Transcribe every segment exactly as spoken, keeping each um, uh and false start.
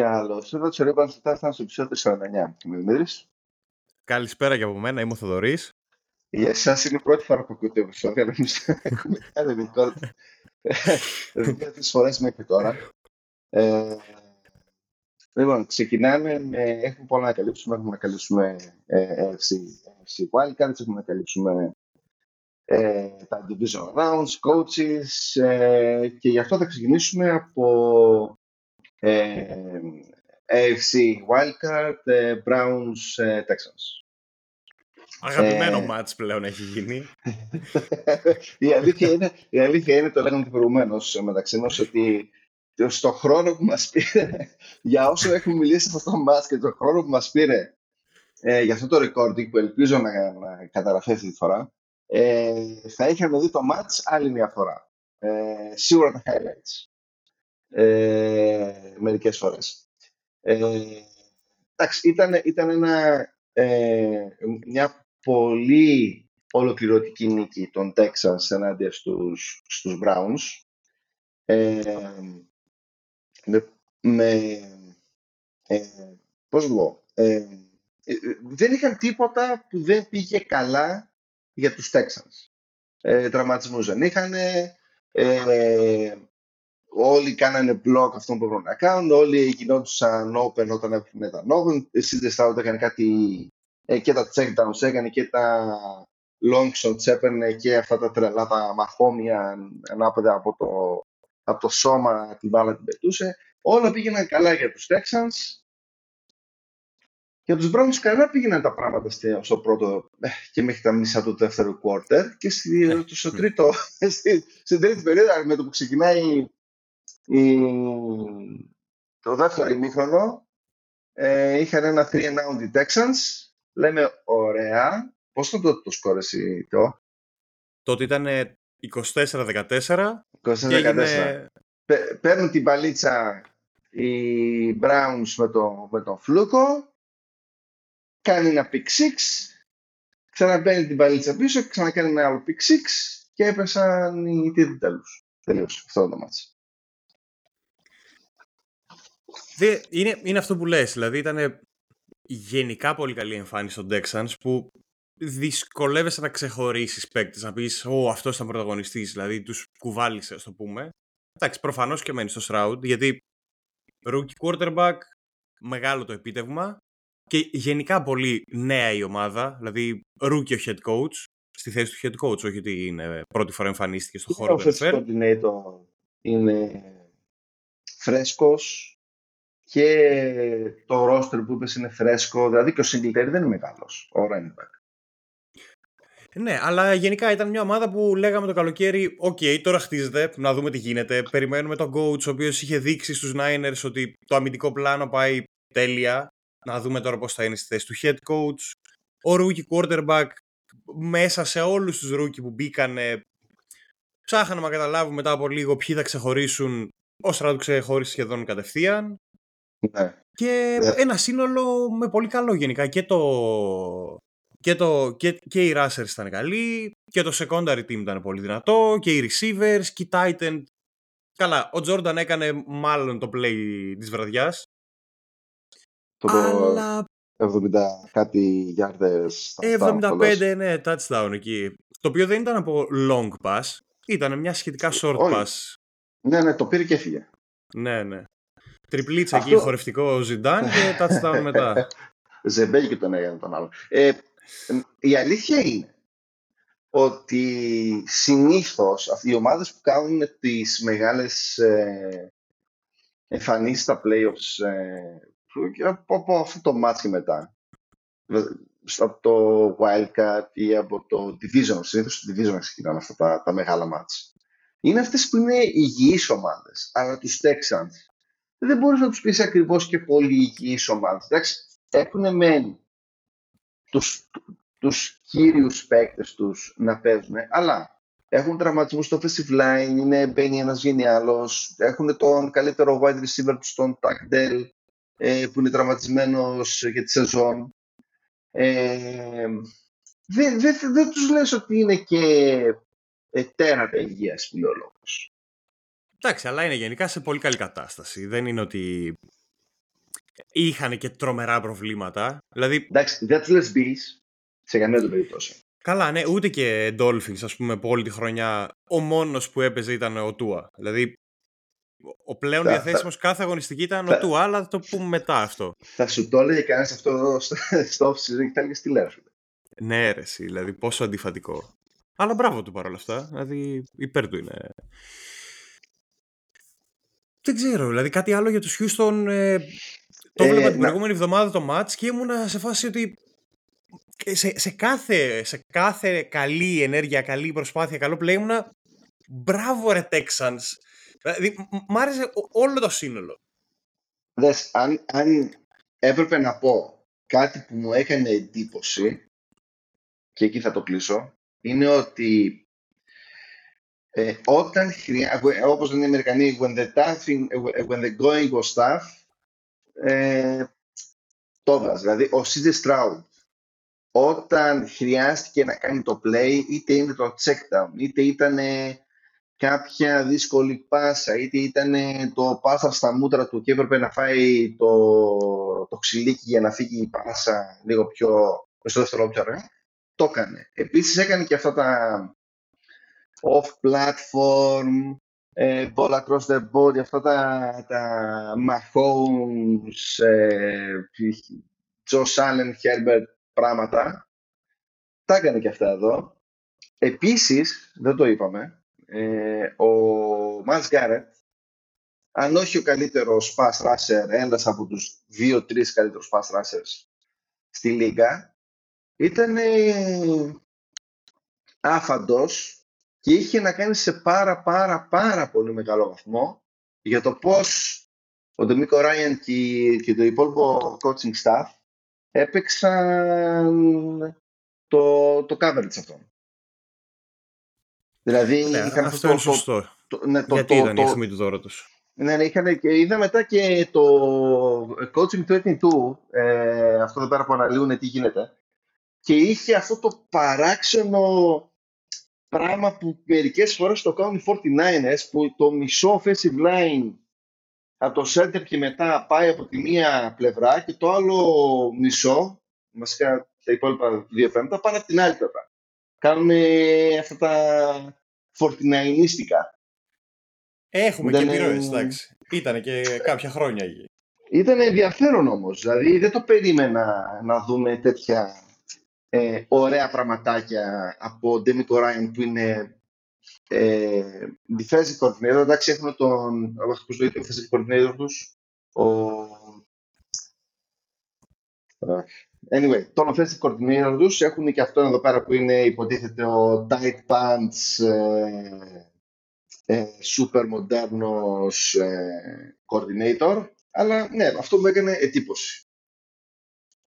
Καλώ ήρθατε στο Ρέμπαν Στάθνα στο επεισόδιο σαράντα εννιά. Είμαι ο Δημήτρης. Καλησπέρα και από μένα, είμαι ο Θοδωρής. Για εσάς είναι η πρώτη φορά που ακούτε το επεισόδιο, αλλά εμείς έχουμε κάνει ρεκόρδ δύο-τρεις φορές μέχρι τώρα. Ε, λοιπόν, ξεκινάμε. Ε, έχουμε πολλά να καλύψουμε. Έχουμε να καλύψουμε ε, N F C Wildcards, έχουμε να καλύψουμε ε, τα Division Rounds, Coaches ε, και γι' αυτό θα ξεκινήσουμε από. Ε, A F C Wildcard, Browns, Texans. Αγαπημένο ε, μάτς πλέον έχει γίνει. η, αλήθεια είναι, η αλήθεια είναι, το λέγαμε και προηγουμένως μεταξύ μας, ότι στο χρόνο που μας πήρε, για όσο έχουμε μιλήσει σε αυτό το μάτς και το χρόνο που μας πήρε ε, για αυτό το recording που ελπίζω να, να καταγραφεί αυτή τη φορά, ε, θα είχαμε δει το μάτς άλλη μια φορά. Ε, σίγουρα τα highlights. Ε, μερικές φορές. Ε, εντάξει, ήταν, ήταν ένα, ε, μια πολύ ολοκληρωτική νίκη των Texans ενάντια στους, στους Browns. Ε, με, με, ε, πώς λέω, ε, δεν είχαν τίποτα που δεν πήγε καλά για τους Texans. Ε, τραυματισμούς δεν είχαν. Ε, Όλοι κάνανε μπλοκ αυτόν που έπρεπε να κάνουν, όλοι γινόντουσαν open όταν έπρεπε να open. Η Σίδε Stout έκανε κάτι και τα checkdowns έκανε και τα long shots έπαιρνε και αυτά τα τρελά, τα μαχόμια ανάποδα από το, από το σώμα την μπάλα την πετούσε. Όλα πήγαιναν καλά για τους Texans. Για τους Browns καλά πήγαιναν τα πράγματα στο πρώτο και μέχρι τα μισά του δεύτερου quarter και στη, στο τρίτο, στη, στην τρίτη περίοδο με το που ξεκινάει Η... το δεύτερο ημίχρονο ε, είχαν ένα three and out οι Texans. Λέμε ωραία. Πώς το τότε το σκόρεσε το? Τότε ήταν είκοσι τέσσερα δεκατέσσερα. είκοσι τέσσερα δεκατέσσερα. Παίρνουν την παλίτσα οι Browns με, το, με τον Φλούκο. Κάνει ένα pick six. Ξαναπαίρνει την παλίτσα πίσω. Ξανακάνει ένα άλλο pick six. Και έπεσαν οι τίτλοι τέλους. Τελείωσε αυτό το μάτς. Είναι, είναι αυτό που λες, δηλαδή ήταν γενικά πολύ καλή εμφάνιση των Texans που δυσκολεύεσαι να ξεχωρίσεις παίκτες, να πεις «Ω, αυτός ήταν πρωταγωνιστής», δηλαδή τους κουβάλισε, ας το πούμε. Εντάξει, προφανώς και μένει στο Stroud, γιατί rookie quarterback, μεγάλο το επίτευγμα και γενικά πολύ νέα η ομάδα, δηλαδή rookie ο head coach, στη θέση του head coach, όχι ότι είναι πρώτη φορά εμφανίστηκε στον χώρο του N F L. Είναι φρέσκος. Και το roster που είπες είναι φρέσκο, δηλαδή και ο Singletary δεν είναι μεγάλος, ο running back. Ναι, αλλά γενικά ήταν μια ομάδα που λέγαμε το καλοκαίρι, οκ, okay, τώρα χτίζεται, να δούμε τι γίνεται. Περιμένουμε τον coach, ο οποίος είχε δείξει στους Niners ότι το αμυντικό πλάνο πάει τέλεια. Να δούμε τώρα πώς θα είναι στη θέση του head coach. Ο rookie quarterback, μέσα σε όλους τους rookie που μπήκανε, ψάχναμε να καταλάβουμε μετά από λίγο ποιοι θα ξεχωρίσουν. Ο Στράτου ξεχώρισε σχεδόν κατευθείαν. Ναι. Και ναι. Ένα σύνολο με πολύ καλό γενικά. Και, το, και, το, και, και οι rushers ήταν καλοί, και το secondary team ήταν πολύ δυνατό, και οι receivers και οι tight end. Καλά, ο Jordan έκανε μάλλον το play της βραδιάς. Το Αλλά... εβδομήντα κάτι γιάρδες. εβδομήντα πέντε, ναι, touchdown εκεί. Το οποίο δεν ήταν από long pass, ήταν μια σχετικά short Όλοι. pass. Ναι, ναι, το πήρε και έφυγε. Ναι, ναι. Τριπλίτσα Αυτό... εκεί, χορευτικό Ζιντάν και touchdown μετά. Ζεμπέλ και τον έγινε τον άλλο. Ε, η αλήθεια είναι ότι συνήθως οι ομάδες που κάνουν τις μεγάλες ε, εμφανίσεις στα playoffs ε, από αυτό το μάτς και μετά, από το Wildcard ή από το Division, συνήθως το Division ξεκινάνε αυτά τα, τα μεγάλα μάτς, είναι αυτές που είναι υγιείς ομάδες, αλλά τους Texans δεν μπορείς να τους πεις ακριβώς και πολύ υγιείς ομάδες. Εντάξει, έχουν μεν τους, τους κύριους παίκτες τους να παίζουν, αλλά έχουν τραυματισμούς στο offensive line, είναι, μπαίνει ένας γίνει άλλος, έχουν τον καλύτερο wide receiver τους, τον Tuckdale, ε, που είναι τραυματισμένος για τη σεζόν. Ε, δεν δε, δε τους λες ότι είναι και ε, τέρατα υγείας, που λέει ο λόγος. Εντάξει, αλλά είναι γενικά σε πολύ καλή κατάσταση. Δεν είναι ότι Είχαν και τρομερά προβλήματα. Δηλαδή... Εντάξει, δεν τι λε σε καμία του περίπτωση. Καλά, ναι, ούτε και Dolphins, ας πούμε, από όλη τη χρονιά ο μόνος που έπαιζε ήταν ο Tua. Δηλαδή, ο πλέον θα, διαθέσιμος θα, κάθε αγωνιστική ήταν θα, ο Tua, αλλά θα το πούμε μετά αυτό. Θα σου το έλεγε κανένας αυτό εδώ στο off-season και θα έλεγε τι λένε. Ναι, αίρεση, δηλαδή, πόσο αντιφατικό. Αλλά μπράβο του παρόλα αυτά, δηλαδή, υπέρ του είναι. Δεν ξέρω, δηλαδή, κάτι άλλο για τους Houston. Ε, το έβλεπα ε, την να... προηγούμενη εβδομάδα το match και ήμουνα σε φάση ότι... Σε, σε, κάθε, σε κάθε καλή ενέργεια, καλή προσπάθεια, καλό play ήμουνα μπράβο ρε Texans. Δηλαδή μ' άρεσε όλο το σύνολο. Δες, αν, αν έπρεπε να πω κάτι που μου έκανε εντύπωση, και εκεί θα το κλείσω, είναι ότι ε, όταν χρειάζεται, όπως λένε οι Αμερικανοί, when the, thing, when the going was tough, ε, το έβγαζε. Δηλαδή ο σι τζέι Stroud όταν χρειάστηκε να κάνει το play, είτε είναι το check down, είτε ήταν κάποια δύσκολη πάσα, είτε ήταν το πάσα στα μούτρα του και έπρεπε να φάει το, το ξυλίκι για να φύγει η πάσα λίγο πιο στο δεύτερο πιο ρε, το έκανε. Επίσης έκανε και αυτά τα off-platform, ball across the board, αυτά τα, τα Mahomes, Josh Allen, Herbert, πράγματα, τα έκανε και αυτά εδώ. Επίσης, δεν το είπαμε, ε, ο Μαλς Γκάρετ, αν όχι ο καλύτερος pass rusher, ένας από τους δύο τρεις καλύτερους pass rushers στη λίγα, ήταν ε, άφαντος και είχε να κάνει σε πάρα πάρα πάρα πολύ μεγάλο βαθμό για το πώς ο Ντεμίκο Ράιαν και, και το υπόλοιπο coaching staff έπαιξαν το, το coverage αυτό. Δηλαδή ναι, είχαν αυτό το, είναι σωστό. Το, ναι, το, γιατί το, ήταν το, η αιχμή του δώρο τους. Ναι, ναι, είχαν, και είδα μετά και το coaching είκοσι δύο, ε, αυτό εδώ πέρα που αναλύουν τι γίνεται, και είχε αυτό το παράξενο πράγμα που μερικές φορές το κάνουν οι φορτινάινερς, που το μισό offensive line από το center και μετά πάει από τη μία πλευρά και το άλλο μισό, βασικά τα υπόλοιπα δύο πέμπτα, πάνε από την άλλη πλευρά. Κάνουν αυτά τα φορτιναϊνίστικα. Έχουμε Ήτανε... και επιρροές, εντάξει. Ήτανε και κάποια χρόνια εκεί. Ήταν ενδιαφέρον όμως, δηλαδή δεν το περίμενα να δούμε τέτοια ε, ωραία πραγματάκια από Ντέμικο Ράιαν που είναι... Ε, defensive coordinator, εντάξει, έχουμε τον defensive coordinator τους ο... anyway, τον defensive coordinator τους έχουν και αυτόν εδώ πέρα που είναι υποτίθεται ο tight pants ε, ε, super μοντέρνος ε, coordinator, αλλά ναι, αυτό μου έκανε εντύπωση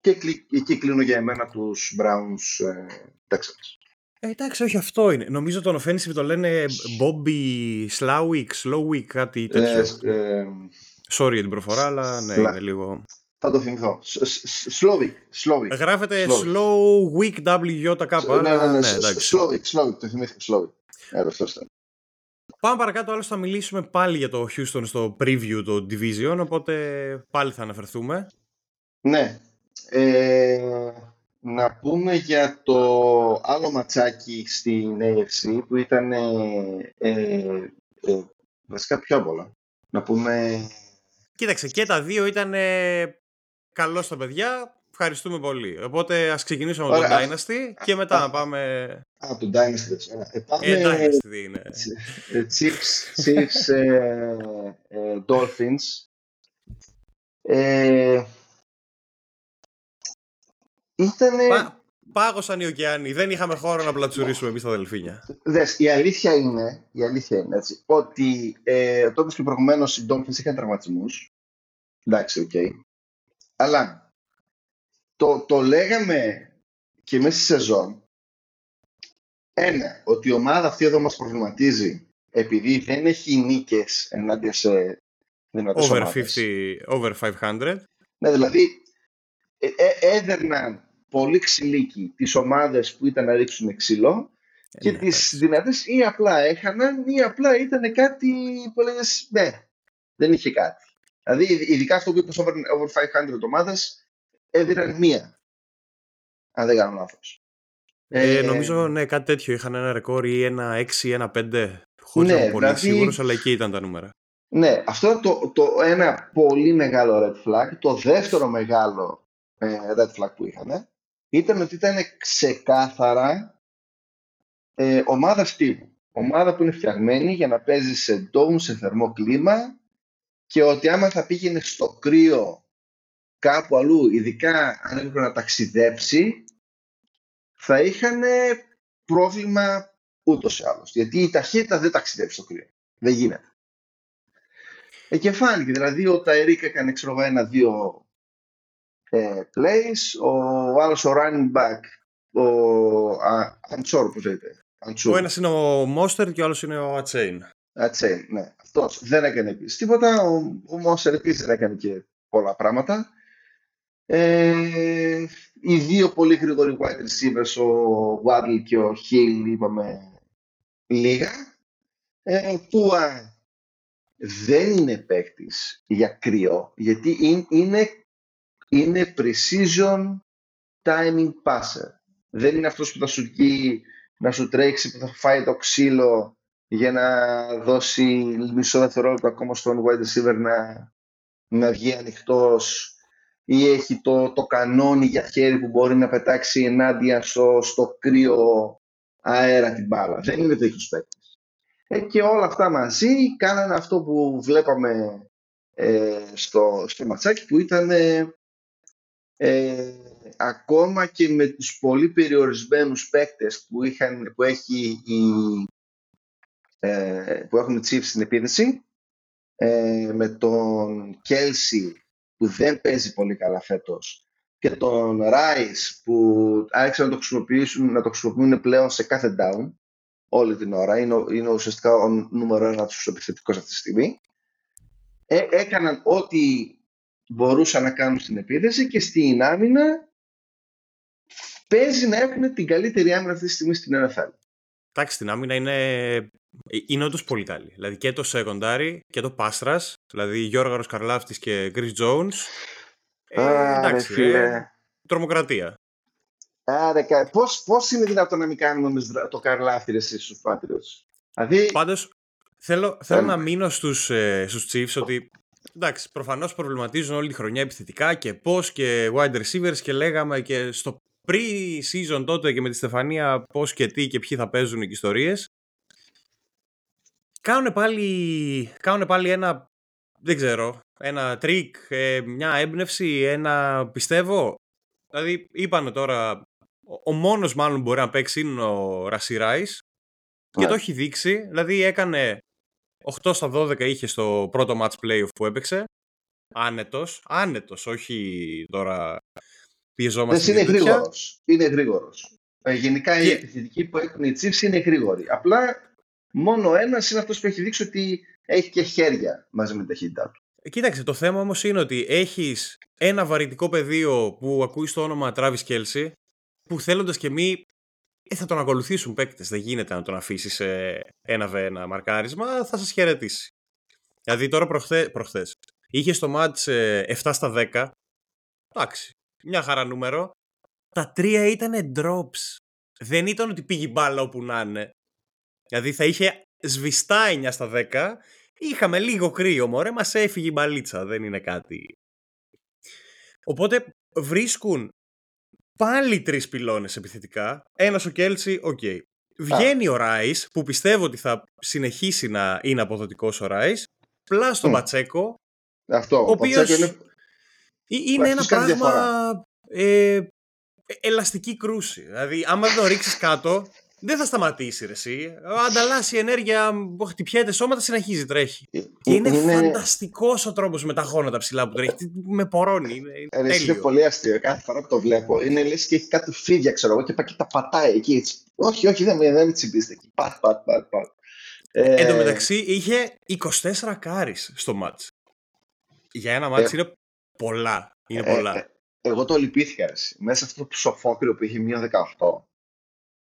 και κλει, εκεί κλείνω για εμένα τους Browns ε, Texans. Ε, εντάξει, όχι, αυτό είναι. Νομίζω τον offensive το λένε Bobby Slowik, Slowik, κάτι τέτοιο. Ε, ε, Sorry για την προφορά, αλλά ναι, είναι λίγο... Θα το θυμηθώ. Slowik, Slowik. Γράφεται Slowik, W-J-K. Ναι, ναι, Slowik, Slowik, το θυμήθηκα, Slowik. Πάμε παρακάτω, άλλως θα μιλήσουμε πάλι για το Houston στο preview, το Division, οπότε πάλι θα αναφερθούμε. Ναι. Να πούμε για το άλλο ματσάκι στην έι εφ σι που ήταν ε, ε, ε, βασικά πιο απ' όλα. Να πούμε... Κοίταξε, και τα δύο ήταν ε, καλό στα παιδιά. Ευχαριστούμε πολύ. Οπότε ας ξεκινήσουμε με τον Dynasty και μετά α, να πάμε... Α, τον Dynasty. Ε, πάμε... ε, Dynasty είναι. Chiefs, Chiefs ε, ε, Dolphins. Ε... Ήτανε... Πά, πάγωσαν οι ωκεάνοι, δεν είχαμε χώρο να πλατσουρίσουμε εμείς τα δελφίνια. Δες, η αλήθεια είναι, η αλήθεια είναι έτσι, ότι ε, το όπως και προηγουμένως οι Dolphins είχαν τραυματισμούς. Εντάξει, οκ. Okay. Αλλά το, το λέγαμε και μέσα στη σεζόν. Ένα, ότι η ομάδα αυτή εδώ μας προβληματίζει επειδή δεν έχει νίκες ενάντια σε δυνατές ομάδες. Over πεντακόσια. Ναι, δηλαδή... Ε, έδερναν πολύ ξυλίκι τις ομάδες που ήταν να ρίξουν ξύλο και ε, ναι, τις δυνατές ή απλά έχαναν ή απλά ήταν κάτι που έλεγες ναι, δεν είχε κάτι. Δηλαδή, ειδικά αυτό που είπε στο over πεντακόσιες ομάδες, έδιναν μία. Αν δεν κάνω λάθος. Ε, ε, νομίζω, ναι, κάτι τέτοιο. Είχαν ένα ρεκόρ ή ένα έξι ή ένα πέντε. Χωρίς να είμαι πολύ σίγουρος, αλλά εκεί ήταν τα νούμερα. Ναι, αυτό είναι το, το ένα πολύ μεγάλο red flag. Το δεύτερο μεγάλο ε, red flag που είχαμε ήταν ότι ήταν ξεκάθαρα ε, ομάδα στήλου. Ομάδα που είναι φτιαγμένη για να παίζει σε dome, σε θερμό κλίμα, και ότι άμα θα πήγαινε στο κρύο κάπου αλλού, ειδικά αν έπρεπε να ταξιδέψει, θα είχαν πρόβλημα ούτως ή άλλως. Γιατί η ταχύτητα δεν ταξιδεύει στο κρύο. Δεν γίνεται. Ε, και φάνηκε. Δηλαδή ο Ταϊρίκ έκανε ξέρω, ένα-δύο ε, plays, ο άλλος ο running back, ο Αντσόρ που λέτε. Ο ένας είναι ο Μόστερ και ο άλλος είναι ο Ατσέιν. Ατσέιν, ναι. Αυτός δεν έκανε επίσης τίποτα. Ο, ο Μόστερ επίσης δεν έκανε και πολλά πράγματα. Ε, οι δύο πολύ γρήγοροι wide receivers, ο Waddle και ο Hill, είπαμε λίγα. Ε, που α, δεν είναι παίκτης για κρύο, γιατί είναι, είναι, είναι precision timing passer. Δεν είναι αυτός που θα σου βγει να σου τρέξει, που θα φάει το ξύλο για να δώσει μισό δευτερόλεπτο ακόμα στον wide receiver να, να βγει ανοιχτός, ή έχει το, το κανόνι για χέρι που μπορεί να πετάξει ενάντια στο, στο κρύο αέρα την μπάλα. Δεν είναι τέτοιος παίκτης. Ε, και όλα αυτά μαζί κάνανε αυτό που βλέπαμε ε, στο, στο ματσάκι, που ήταν ε, ε, ακόμα και με τους πολύ περιορισμένους παίκτες που, είχαν, που, έχει η, ε, που έχουν οι Chiefs στην επίθεση, ε, με τον Kelsey που δεν παίζει πολύ καλά φέτος και τον Rice που άρχισαν να το χρησιμοποιήσουν, να το χρησιμοποιούν πλέον σε κάθε down όλη την ώρα. Είναι, είναι ουσιαστικά ο νούμερο ένα τους επιθετικός αυτή τη στιγμή. Ε, έκαναν ό,τι μπορούσαν να κάνουν στην επίθεση, και στην άμυνα παίζει να έχουν την καλύτερη άμυνα αυτή τη στιγμή στην N F L. Εντάξει, την άμυνα είναι, είναι όντως πολύ καλή. Δηλαδή και το secondary και το Πάστρας, δηλαδή Γιώργαρος Καρλάφτης και Chris Jones. Ε, Ά, εντάξει, ρε, ε, τρομοκρατία. Άρα, πώς, πώς είναι δυνατόν να μην κάνουμε το Καρλάφτη εσύ στους Patriots. Δηλαδή... Πάντως, θέλω, θέλω yeah. να μείνω στους, ε, στους Chiefs, ότι εντάξει, προφανώς προβληματίζουν όλη τη χρονιά επιθετικά και πώς και wide receivers, και λέγαμε και στο pre-season τότε και με τη Στεφανία πώς και τι και ποιοι θα παίζουν και ιστορίες. Κάνουν πάλι, κάνουν πάλι ένα, δεν ξέρω, ένα τρίκ, μια έμπνευση, ένα πιστεύω. Δηλαδή είπανε τώρα, ο μόνος μάλλον μπορεί να παίξει είναι ο Ρασί Ράις, και yeah. το έχει δείξει. Δηλαδή έκανε οκτώ στα δώδεκα είχε στο πρώτο match playoff που έπαιξε. Άνετος, άνετος, όχι τώρα... Δεν είναι γρήγορος. Είναι γρήγορος. Ε, γενικά και... οι επιθετικοί που έχουν οι Chiefs είναι γρήγοροι. Απλά μόνο ένας είναι αυτός που έχει δείξει ότι έχει και χέρια μαζί με την ταχύτητά του. Κοίταξε, το θέμα όμως είναι ότι έχεις ένα βαρυτικό πεδίο που ακούει το όνομα Travis Kelsey, που θέλοντας και μη θα τον ακολουθήσουν παίκτες. Δεν γίνεται να τον αφήσεις σε ένα β' ένα μαρκάρισμα, θα σας χαιρετήσει. Δηλαδή τώρα προχθέ, προχθές είχε στο μάτς επτά στα δέκα. Εντάξει. Μια χαρά νούμερο. Τα τρία ήταν drops. Δεν ήταν ότι πήγε μπάλα όπου να είναι. Δηλαδή θα είχε σβηστά εννιά στα δέκα. Είχαμε λίγο κρύο, μωρέ, μας έφυγε η μπαλίτσα. Δεν είναι κάτι. Οπότε βρίσκουν πάλι τρεις πυλώνες επιθετικά. Ένας ο Kelsey, οκ. Okay. Βγαίνει ah. ο Rice, που πιστεύω ότι θα συνεχίσει να είναι αποδοτικός ο Rice. Πλά στον mm. Πατσέκο. Αυτό, ο οποίος... είναι... είναι ένα πράγμα ε, ελαστική κρούση. Δηλαδή, άμα δεν το ρίξεις κάτω, δεν θα σταματήσει ρε εσύ. Ανταλλάσσει ενέργεια, χτυπιέται σώματα, συνεχίζει, τρέχει. Ε, και είναι, είναι φανταστικός ο τρόπος με τα γόνατα ψηλά που τρέχει. Με πορώνει. Είναι, είναι, ρε, είναι πολύ αστείο. Κάθε φορά που το βλέπω, είναι λες και έχει κάτι φίδια, ξέρω εγώ, και πάει και τα πατάει εκεί. Έτσι. Όχι, όχι, δεν με τσιμπήστε εκεί. Πατ, πατ, πατ, πατ. Ε, εν τω μεταξύ, είχε είκοσι τέσσερα κάρις στο μάτς. Για ένα μάτς ε, είναι. Πολλά, είναι ε, πολλά. Ε, εγώ το λυπήθηκα εσύ. Μέσα αυτό το ψοφόκριο που είχε μία δεκαοκτώ.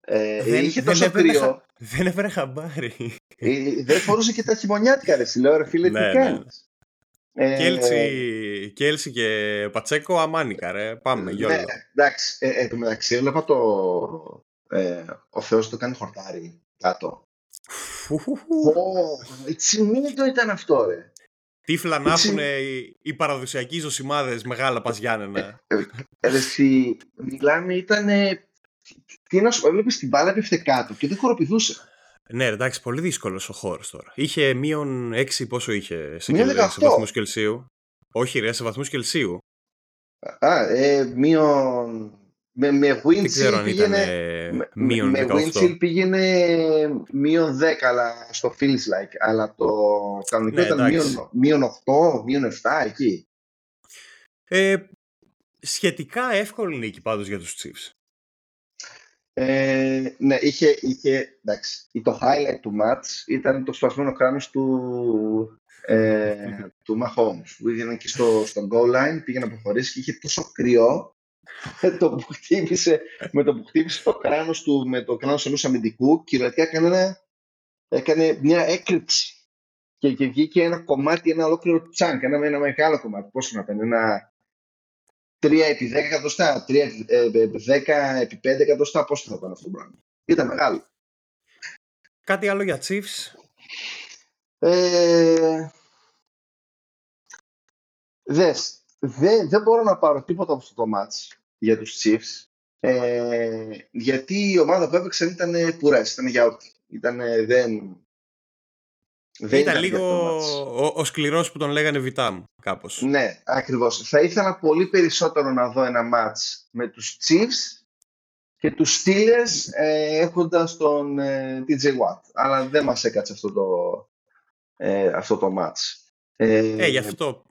Ε, δεν, είχε τόσο δεν κρύο. Χα, δεν έφερε χαμπάρι. Ε, δεν φορούσε και τα χειμωνιάτικα ρε. Λέω ρε φίλε, ναι, τι ναι. κάνεις. Κέλση και Πατσέκο, αμάνικα ρε. Πάμε, Γιώργο. Ναι, εντάξει. Ε, εν μεταξύ, έλαβα το... Ε, ο Θεός το κάνει χορτάρι κάτω. Ω, τσιμίδο ήταν αυτό, ρε. Τι φλανάφουν οι παραδοσιακοί ζωσιμάδες μεγάλα παζιάννενα. Εσύ, μιλάμε, ήταν... Τι να σου πω, έβλεπες την μπάλα έπεφτε κάτω και δεν χοροπηδούσε. Ναι, εντάξει, πολύ δύσκολος ο χώρος τώρα. Είχε μείον έξι, πόσο είχε σε, σε βαθμούς Κελσίου. Όχι, ρε, σε βαθμούς Κελσίου. Α, ε, μείον... Με, με Windshield πήγαινε, πήγαινε μείον δέκα αλλά στο feels like. Αλλά το κανονικό ναι, ήταν μείον οκτώ, μείον επτά εκεί. ε, Σχετικά εύκολη νίκη πάντως για τους Chiefs. ε, Ναι, είχε, είχε εντάξει, το highlight του match ήταν το σπασμένο κράνος του ε, του Mahomes, που πήγαινε και στο, στο goal line, πήγαινε να προχωρήσει και είχε τόσο κρυό το που χτύπησε, με το που χτύπησε το κράνος του με το κράνος ενός αμυντικού, κυριολεκτικά έκανε, έκανε μια έκρηξη και, και βγήκε ένα κομμάτι, ένα ολόκληρο τσάνκ, ένα, ένα μεγάλο κομμάτι, πόσο να πέντε, ένα τρία επί δέκα εκατοστά, δέκα επί πέντε εκατοστά, πόσο θα πάνε αυτό το πράγμα. Ήταν μεγάλο. Κάτι άλλο για Chiefs? Ε, δες. Δεν, δεν μπορώ να πάρω τίποτα από αυτό το μάτς για τους Chiefs, ε, γιατί η ομάδα που έπαιξαν ήταν πουρές, ήταν για ό,τι. Ήταν, δεν, δεν ήταν λίγο ο, ο σκληρός που τον λέγανε Βιτάμ, κάπως. Ναι, ακριβώς. Θα ήθελα πολύ περισσότερο να δω ένα μάτς με τους Chiefs και τους Steelers ε, έχοντας τον ε, τι τζέι Watt. Αλλά δεν μας έκατσε αυτό το, ε, αυτό το μάτς. Ε, ε, γι' αυτό...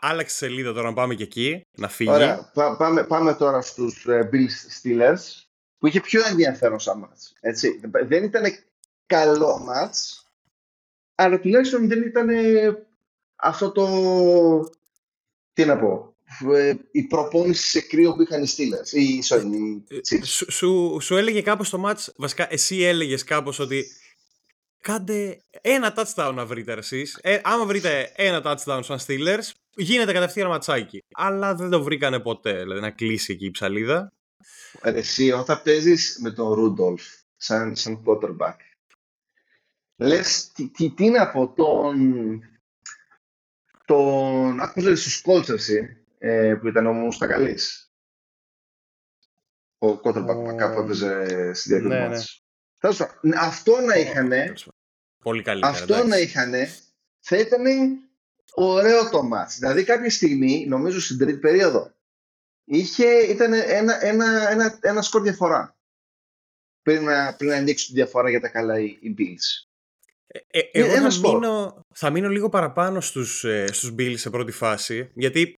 Άλλαξε σελίδα τώρα να πάμε και εκεί, να φύγει. Ωραία, πά, πάμε, πάμε τώρα στους uh, Bills Steelers, που είχε πιο ενδιαφέρον σαν μάτς. Έτσι. Δεν ήταν καλό μάτς, αλλά τουλάχιστον δεν ήταν αυτό το... Τι να πω, η προπόνηση σε κρύο που είχαν οι Steelers. Ή, sorry, οι... σου, σου, σου έλεγε κάπως το μάτς, βασικά εσύ έλεγες κάπως ότι κάντε ένα touchdown να βρείτε εσείς. Ε, άμα βρείτε ένα touchdown σαν Steelers, γίνεται κατευθείαν ματσάκι. Αλλά δεν το βρήκανε ποτέ, δηλαδή να κλείσει εκεί η ψαλίδα. Εσύ, όταν παίζεις με τον Ρούντολφ σαν, σαν quarterback, λες τι, τι, τι να πω, τον. τον. Άκουσε στους Colts ε, που ήταν ο Μουστακαλής. Ο quarterback κάπου έπαιζε στη διακριτική μάτς. Αυτό να είχανε, πολύ καλύτερα, αυτό εντάξει. να είχανε, θα ήταν ωραίο το μάτς. Δηλαδή κάποια στιγμή, νομίζω στην τρίτη περίοδο, είχε, ήταν ένα, ένα, ένα, ένα σκορ διαφορά. Πριν να, πριν να ανοίξουν τη διαφορά για τα καλά οι, οι Bills. Ε, ε, ε, εγώ θα μείνω, θα μείνω λίγο παραπάνω στους, ε, στους Bills σε πρώτη φάση, γιατί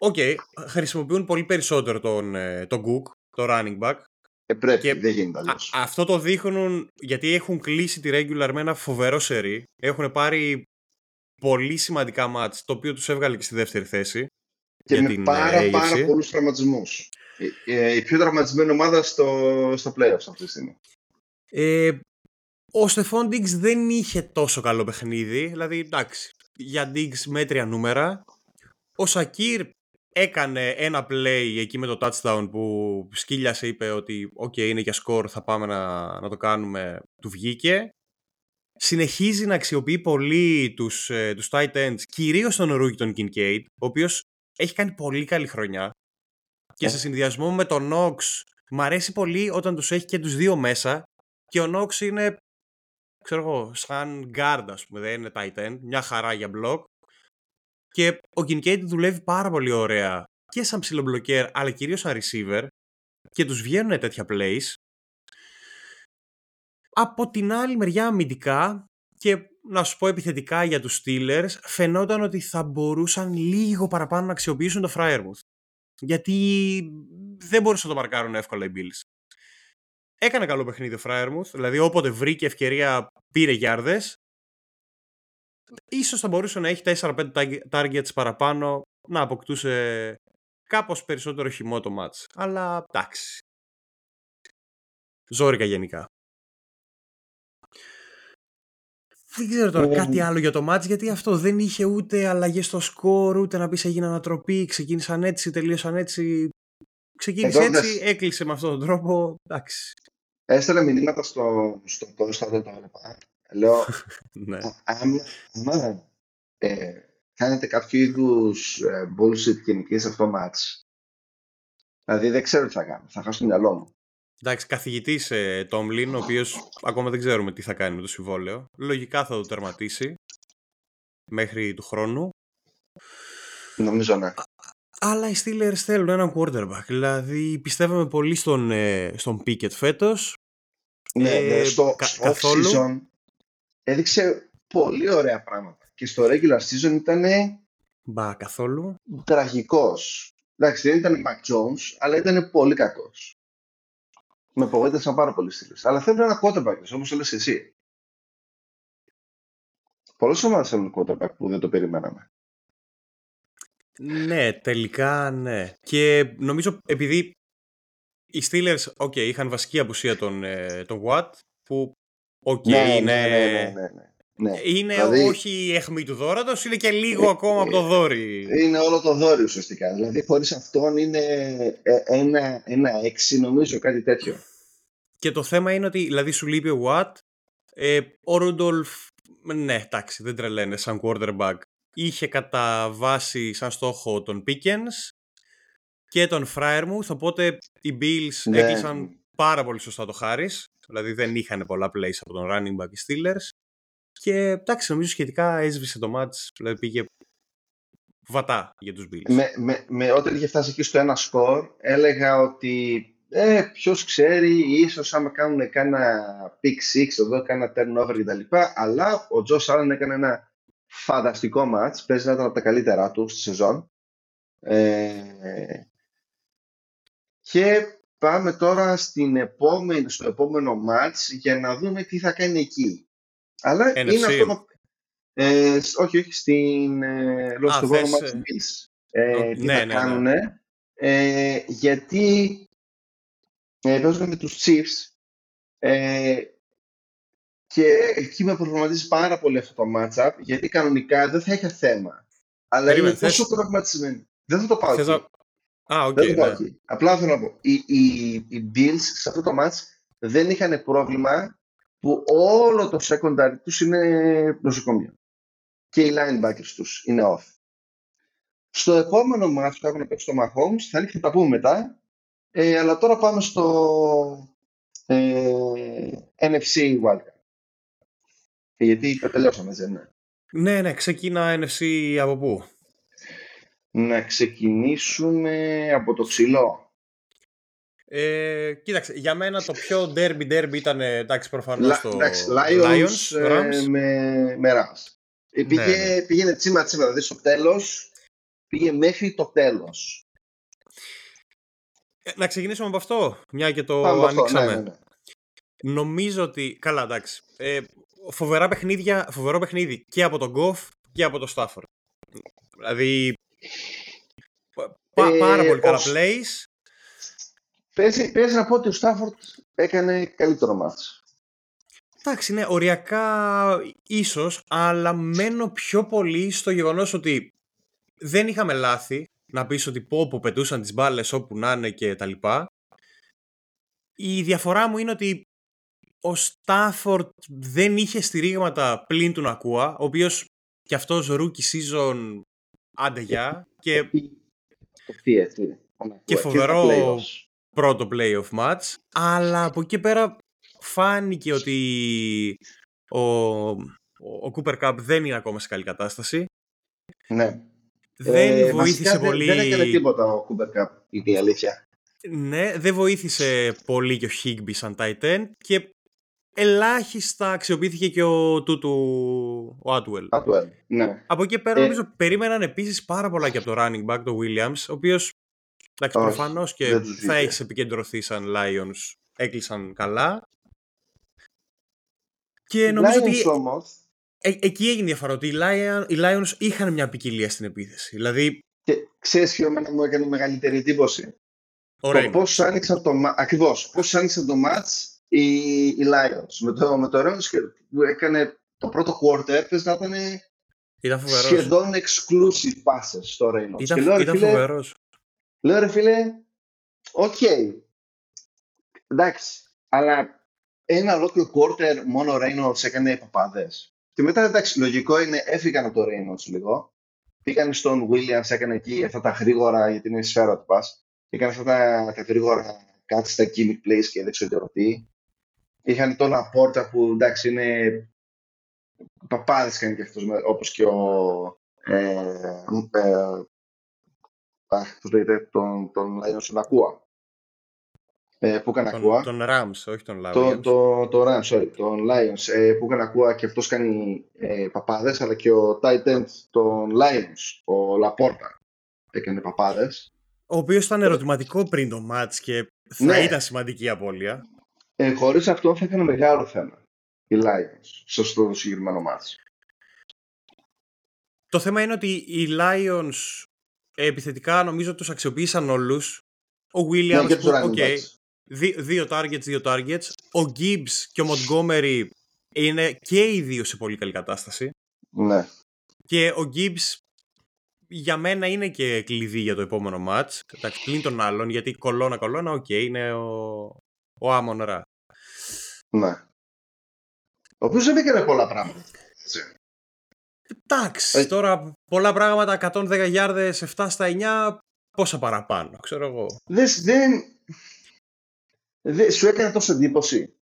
οκ, okay, χρησιμοποιούν πολύ περισσότερο τον, τον Cook, το running back. Ε, πρέπει, και δεν γίνεται αλλιώς. Α, αυτό το δείχνουν γιατί έχουν κλείσει τη regular με ένα φοβερό σερί. Έχουν πάρει πολύ σημαντικά μάτς, το οποίο τους έβγαλε και στη δεύτερη θέση. Και για με την πάρα έιξη. πάρα πολλούς τραυματισμούς. Η, η πιο τραυματισμένη ομάδα στο, στο playoffs αυτή τη στιγμή. Ε, ο Στεφόν Ντίγκς δεν είχε τόσο καλό παιχνίδι. Δηλαδή εντάξει, για Ντίγκς μέτρια νούμερα. Ο Σακίρ έκανε ένα play εκεί με το touchdown που σκύλιασε, είπε ότι «ΟΚ, okay, είναι για σκορ, θα πάμε να, να το κάνουμε». Του βγήκε. Συνεχίζει να αξιοποιεί πολύ τους, ε, τους tight ends, κυρίως τον Ρούκι τον Kincaid, ο οποίος έχει κάνει πολύ καλή χρονιά. Και σε συνδυασμό με τον Knox, μ' αρέσει πολύ όταν τους έχει και τους δύο μέσα. Και ο Knox είναι, ξέρω εγώ, σαν guard, ας πούμε, δεν είναι tight end, μια χαρά για block. Και ο Kincaid δουλεύει πάρα πολύ ωραία και σαν ψιλομπλοκέρ, αλλά κυρίως σαν receiver, και τους βγαίνουν τέτοια plays. Από την άλλη μεριά αμυντικά και να σου πω επιθετικά για τους Steelers, φαινόταν ότι θα μπορούσαν λίγο παραπάνω να αξιοποιήσουν το Friermuth, γιατί δεν μπορούσαν να το μαρκάρουν εύκολα οι Bills. Έκανε καλό παιχνίδι ο Friermuth, δηλαδή όποτε βρήκε ευκαιρία πήρε γιάρδες. Ίσως θα μπορούσε να έχει τέσσερα πέντε targets παραπάνω, να αποκτούσε κάπως περισσότερο χυμό το μάτς. Αλλά εντάξει, ζόρικα γενικά. Δεν ξέρω τώρα ε, κάτι άλλο για το μάτς, γιατί αυτό δεν είχε ούτε αλλαγές στο σκορ, ούτε να πεις έγινε ανατροπή, ξεκίνησαν έτσι, τελείωσαν έτσι. Ξεκίνησε εδώ, έτσι, ναι. Έκλεισε με αυτόν τον τρόπο. Εντάξει. Έστελε μηνύματα στο πόστο όταν το έβλεπα. Λέω, άμα κάνετε κάποιο είδους bullshit κοινική σε αυτό το μάτς, δηλαδή δεν ξέρω τι θα κάνω, θα χάσω το μυαλό μου. Εντάξει, καθηγητής Τόμλιν, ο οποίος ακόμα δεν ξέρουμε τι θα κάνει με το συμβόλαιο. Λογικά θα το τερματίσει μέχρι του χρόνου. Νομίζω ναι. Αλλά οι Steelers θέλουν έναν quarterback. Δηλαδή πιστεύαμε πολύ στον, στον Pickett φέτος. Ναι, ε, ναι, στο κα, off καθόλου. Season έδειξε πολύ ωραία πράγματα. Και στο regular season ήταν Μπα, καθόλου. Τραγικός. Εντάξει, δεν ήταν Mac Jones, αλλά ήταν πολύ κακός. Με απογοήτευσαν πάρα πολύ Steelers. Αλλά θέλουν ένα quarterback, όπως το λες εσύ. Πολλές ομάδες θέλουν quarterback που δεν το περιμέναμε. Ναι, τελικά ναι. Και νομίζω επειδή οι Steelers okay, είχαν βασική απουσία τον, τον Watt, που okay, ναι, είναι, ναι, ναι, ναι, ναι, ναι. ναι. είναι δηλαδή, όχι η αιχμή του δώρατος, είναι και λίγο ε, ακόμα ε, από το δώρι. Είναι όλο το δώρι ουσιαστικά. Δηλαδή χωρίς αυτόν είναι ένα, ένα έξι νομίζω, κάτι τέτοιο. Και το θέμα είναι ότι δηλαδή σου λείπει ο Watt, ε, ο Ρούντολφ, ναι εντάξει δεν τρελαίνε σαν quarterback. Είχε κατά βάση σαν στόχο τον Pickens και τον Φράιρμουθ, οπότε οι Bills ναι. έκλεισαν πάρα πολύ σωστά το Harris, δηλαδή δεν είχαν πολλά plays από τον running back οι Steelers και εντάξει νομίζω σχετικά έσβησε το match, δηλαδή πήγε βατά για τους Bills. Με, με, με όταν είχε φτάσει εκεί στο ένα σκορ έλεγα ότι ε, ποιος ξέρει, ίσως άμα κάνουν κάνα pick six εδώ, κάνα turnover κτλ, αλλά ο Josh Allen έκανε ένα φανταστικό μάτς, παίζει να ήταν από τα καλύτερά του στη σεζόν. Ε, και πάμε τώρα στην επόμενη, στο επόμενο μάτς για να δούμε τι θα κάνει εκεί. Αλλά εν είναι εσύ. Αυτό. Ε, όχι, όχι, στην ε, Λοστοβόνο μάτς ε... της ε, τι ναι, θα ναι, κάνουν. Ναι. Ε, γιατί ε, παίζουμε με τους Chiefs. Ε, Και εκεί με προβληματίζει πάρα πολύ αυτό το matchup, γιατί κανονικά δεν θα είχε θέμα. Αλλά περίμενε, είναι τόσο προβληματισμένοι. Δεν θα το πάω εκεί. Α... Α, okay, δεν το πάω ναι. εκεί. Απλά θέλω να πω. Οι, οι, οι Bills σε αυτό το match δεν είχαν πρόβλημα που όλο το secondary τους είναι νοσοκομείο. Και οι linebackers τους είναι off. Στο επόμενο match που έχουν παίξει το Mahomes, θα λήξει τα πούμε μετά. Ε, αλλά τώρα πάμε στο ε, εν εφ σι Wildcard. Γιατί το τελειώσαμε, έτσι, ναι. Ναι, ναι, ξεκινά εν εφ σι από πού? Να ξεκινήσουμε από το ξυλό. Ε, κοίταξε, για μένα το πιο derby-derby ήταν, εντάξει, προφανώς το Lions, Rams. με, με Rams. Ναι. Πήγε, πήγαινε τσίμα-τσίμα, δηλαδή στο τέλος, πήγε μέχρι το τέλος. Ε, να ξεκινήσουμε από αυτό, μια και το Πάμε ανοίξαμε. Αυτό, ναι, ναι, ναι. Νομίζω ότι, καλά, εντάξει, ε, Φοβερά παιχνίδια, φοβερό παιχνίδι και από τον Goff και από τον Stafford. Δηλαδή πα, πάρα ε, πολύ καλά ως... plays. Πες να πω ότι ο Stafford έκανε καλύτερο μάτς. Εντάξει, ναι, οριακά ίσως, αλλά μένω πιο πολύ στο γεγονός ότι δεν είχαμε λάθη να πεις ότι πω που πετούσαν τις μπάλες όπου να είναι και τα λοιπά. Η διαφορά μου είναι ότι ο Στάφορντ δεν είχε στηρίγματα πλην του Νακούα, ο οποίος κι αυτός rookie season άντε γεια και, και φοβερό πρώτο playoff match, αλλά από εκεί πέρα φάνηκε ότι ο, ο Cooper Cup δεν είναι ακόμα σε καλή κατάσταση. Ναι. Δεν ε, βοήθησε πολύ. Δεν, δεν έκανε τίποτα ο Cooper Cup, η αλήθεια. Ναι, δεν βοήθησε πολύ και ο Higby σαν tight end και ελάχιστα αξιοποιήθηκε και ο Τούτου ο Atwell. Atwell ναι. Από εκεί πέρα ε... νομίζω περίμεναν επίσης πάρα πολλά και από το running back, το Williams, ο οποίος εντάξει, προφανώς και θα έχει επικεντρωθεί σαν Lions. Έκλεισαν καλά. Και νομίζω Lions ότι όμως... ε- εκεί έγινε διαφορά ότι οι Lions, οι Lions είχαν μια ποικιλία στην επίθεση. Δηλαδή... Και ξέρεις ποιο εμένα μου έκανε μεγαλύτερη εντύπωση? Το πώς άνοιξαν το, το μάτς οι, οι Lions με το, με το Rams, που έκανε το πρώτο quarter πες να ήταν, ήταν σχεδόν exclusive passes στο Reynolds. Ήταν, λέω, ήταν φίλε, φοβερός. Λέω ρε φίλε, οκ, okay, εντάξει, αλλά ένα ολόκληρο quarter μόνο ο Reynolds έκανε παπάδες. Και μετά, εντάξει, λογικό είναι, έφυγαν από το Reynolds λίγο. Πήγαν στον Williams, έκανε εκεί αυτά τα γρήγορα, γιατί είναι η σφαίρα του πας. Έκανε αυτά τα, τα γρήγορα, κάτι στα gimmick plays και δεν ξέρω τι. Είχαν τον Laporta που εντάξει είναι παπάδες κάνει και αυτός, όπως και ο ε, ε, αχ, πώς λέγεται, τον, τον Ακούα. Ε, που έκανε Ακούα. Τον Rams, όχι τον Lions. Τον το, το Rams, sorry, τον Lions. Ε, που έκανε Ακούα και αυτός κάνει ε, παπάδες, αλλά και ο tight end των Lions, ο Laporta, έκανε παπάδες. Ο οποίος ήταν ερωτηματικό πριν το match και θα ναι. ήταν σημαντική απώλεια. Ε, χωρίς αυτό θα έκανε μεγάλο θέμα οι Lions στο συγκεκριμένο μάτς. Το θέμα είναι ότι οι Lions επιθετικά νομίζω τους αξιοποίησαν όλους. Ο Williams ναι, που, okay, δύ- δύο targets, δύο targets. Ο Gibbs και ο Montgomery είναι και οι δύο σε πολύ καλή κατάσταση. Ναι. Και ο Gibbs για μένα είναι και κλειδί για το επόμενο match. Εντάξει, πλην των άλλων, γιατί κολώνα κολώνα, οκ, okay, είναι ο... ο Amon Ra. Ναι. Ο οποίος δεν έκανε πολλά πράγματα. Εντάξει, ε... τώρα πολλά πράγματα, εκατόν δέκα γιάρδες, επτά στα εννιά, πόσα παραπάνω, ξέρω εγώ. Δες, δεν... Δε, σου έκανε τόσο εντύπωση.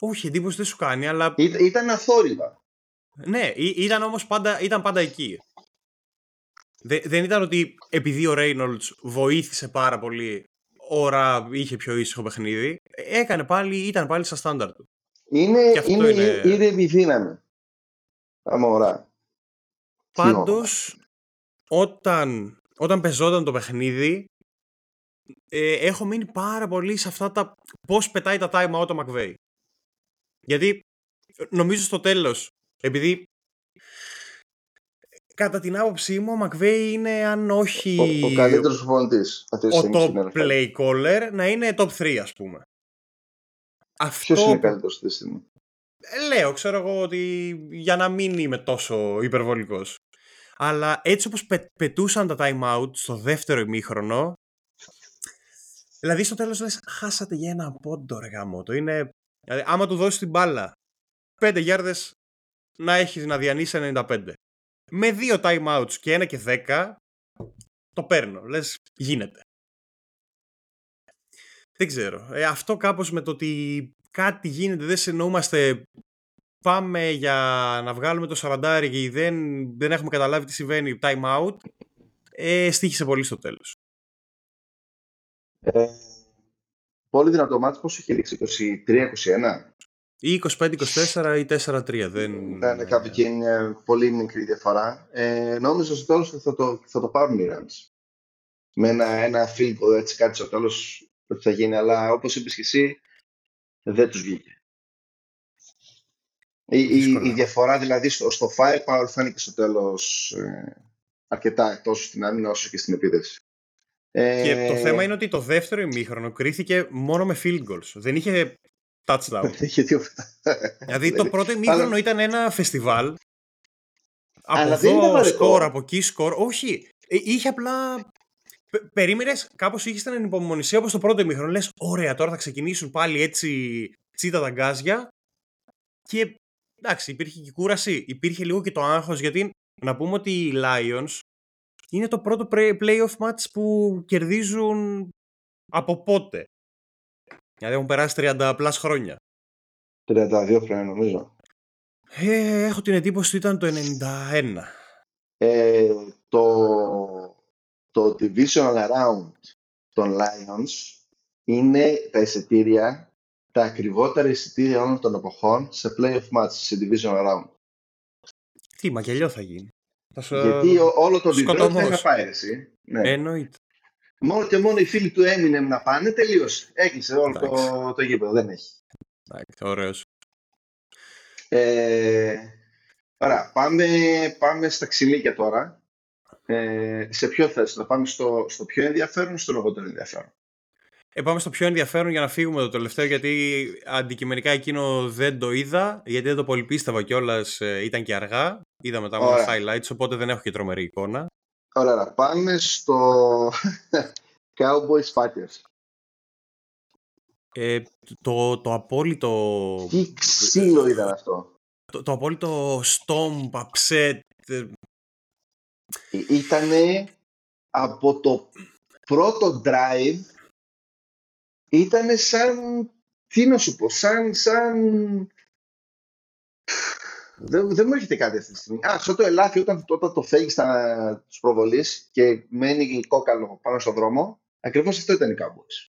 Όχι, εντύπωση δεν σου κάνει, αλλά... Ή, ήταν αθόρυβα. Ναι, ή, ήταν όμως πάντα, ήταν πάντα εκεί. Δε, δεν ήταν ότι επειδή ο Reynolds βοήθησε πάρα πολύ... ώρα είχε πιο ήσυχο παιχνίδι, έκανε πάλι, ήταν πάλι στα στάνταρ του. Είναι, είναι, είναι... είναι επιδύναμη. Αμόρα. Πάντως, όταν, όταν πεζόταν το παιχνίδι, ε, έχω μείνει πάρα πολύ σε αυτά τα πώς πετάει τα time out ο McVay. Γιατί νομίζω στο τέλος, επειδή κατά την άποψή μου, ο McVay είναι, αν όχι ο, ο καλύτερος φοβοντής, ο top play caller, να είναι top τρία, ας πούμε. Αυτό... Ποιος είναι καλύτερος αυτή τη στιγμή? Λέω, ξέρω εγώ, ότι για να μην είμαι τόσο υπερβολικός. Αλλά έτσι όπως πε, πετούσαν τα time out στο δεύτερο ημίχρονο, δηλαδή στο τέλος λες, χάσατε για ένα πόντο, ρε γαμώτο. Είναι... Δηλαδή, άμα του δώσεις την μπάλα, πέντε γιάρδες να έχεις να διανύσεις ενενήντα πέντε. Με δύο timeouts και ένα και δέκα, το παίρνω. Λες, γίνεται. Δεν ξέρω. Ε, αυτό κάπως με το ότι κάτι γίνεται, δεν συνεννοούμαστε, πάμε για να βγάλουμε το σαραντάρι και δεν, δεν έχουμε καταλάβει τι συμβαίνει, timeout, ε, στοίχησε πολύ στο τέλος. Ε, πολύ δυνατό μάτς, πώς είχε λήξει, είκοσι τρία είκοσι ένα. Ή είκοσι πέντε είκοσι τέσσερα ή τέσσερα τρία. Δεν... Ναι, κάπου εκεί είναι πολύ μικρή διαφορά. Ε, νόμιζα στο τέλος θα το, θα το πάρουν οι Rams. Με ένα, ένα φίλκο έτσι κάτι στο τέλος ότι θα γίνει, αλλά όπως είπες και εσύ, δεν τους βγήκε. Η, η, η διαφορά δηλαδή στο, στο firepower φάνηκε στο τέλος ε, αρκετά, τόσο στην άμυνα όσο και στην επίδευση. Ε, και το θέμα είναι ότι το δεύτερο ημίχρονο κρίθηκε μόνο με field goals. Δεν είχε... touchdown. Δηλαδή το πρώτο ημίχρονο ήταν ένα φεστιβάλ. Από εδώ σκορ, από εκεί σκορ. Όχι, είχε απλά περίμενες, κάπως είχες την ανυπομονησία όπως το πρώτο ημίχρονο. Λες, ωραία, τώρα θα ξεκινήσουν πάλι έτσι τσίτα τα γκάζια. Και εντάξει, υπήρχε και κούραση. Υπήρχε λίγο και το άγχος, γιατί να πούμε ότι οι Lions είναι το πρώτο playoff match που κερδίζουν από πότε? Δηλαδή έχουν περάσει τριάντα πλας χρόνια. τριάντα δύο χρόνια νομίζω. Ε, έχω την εντύπωση ότι ήταν το ενενήντα ένα. Ε, το, το Divisional Round των Lions είναι τα εισιτήρια, τα ακριβότερα εισιτήρια όλων των εποχών σε playoff match, σε Divisional Round. Τι μακελιό θα γίνει. Γιατί ο, όλο το διπλό θα είχα πάει εσύ. Ναι. Εννοείται. Μόνο και μόνο οι φίλοι του Eminem να πάνε, τελείωσε. Έκλεισε όλο το, το γήπεδο, δεν έχει. Εντάξει, ωραίος. Ε, άρα, πάμε, πάμε στα ξυλίκια τώρα. Ε, σε ποιο θέση, να πάμε στο, στο πιο ενδιαφέρον ή στο λιγότερο ενδιαφέρον? Ε, πάμε στο πιο ενδιαφέρον για να φύγουμε το τελευταίο, γιατί αντικειμενικά εκείνο δεν το είδα, γιατί δεν το πολυπίστευα κιόλας, ε, ήταν και αργά. Είδα μετά μόνο highlights, οπότε δεν έχω και τρομερή εικόνα. Ωραία, πάμε στο Cowboys Packers. Ε, το, το απόλυτο... Τι ξύλο ήταν αυτό. Το, το απόλυτο stomp, upset. Ήτανε από το πρώτο drive, ήτανε σαν, τι να σου πω, σαν, σαν... Δεν, δεν μου έρχεται κάτι αυτή τη στιγμή. Α, σαν το ελάφι όταν, όταν το φέγγει στα τους προβολείς και μένει κόκαλο πάνω στον δρόμο, ακριβώς αυτό ήταν οι Cowboys.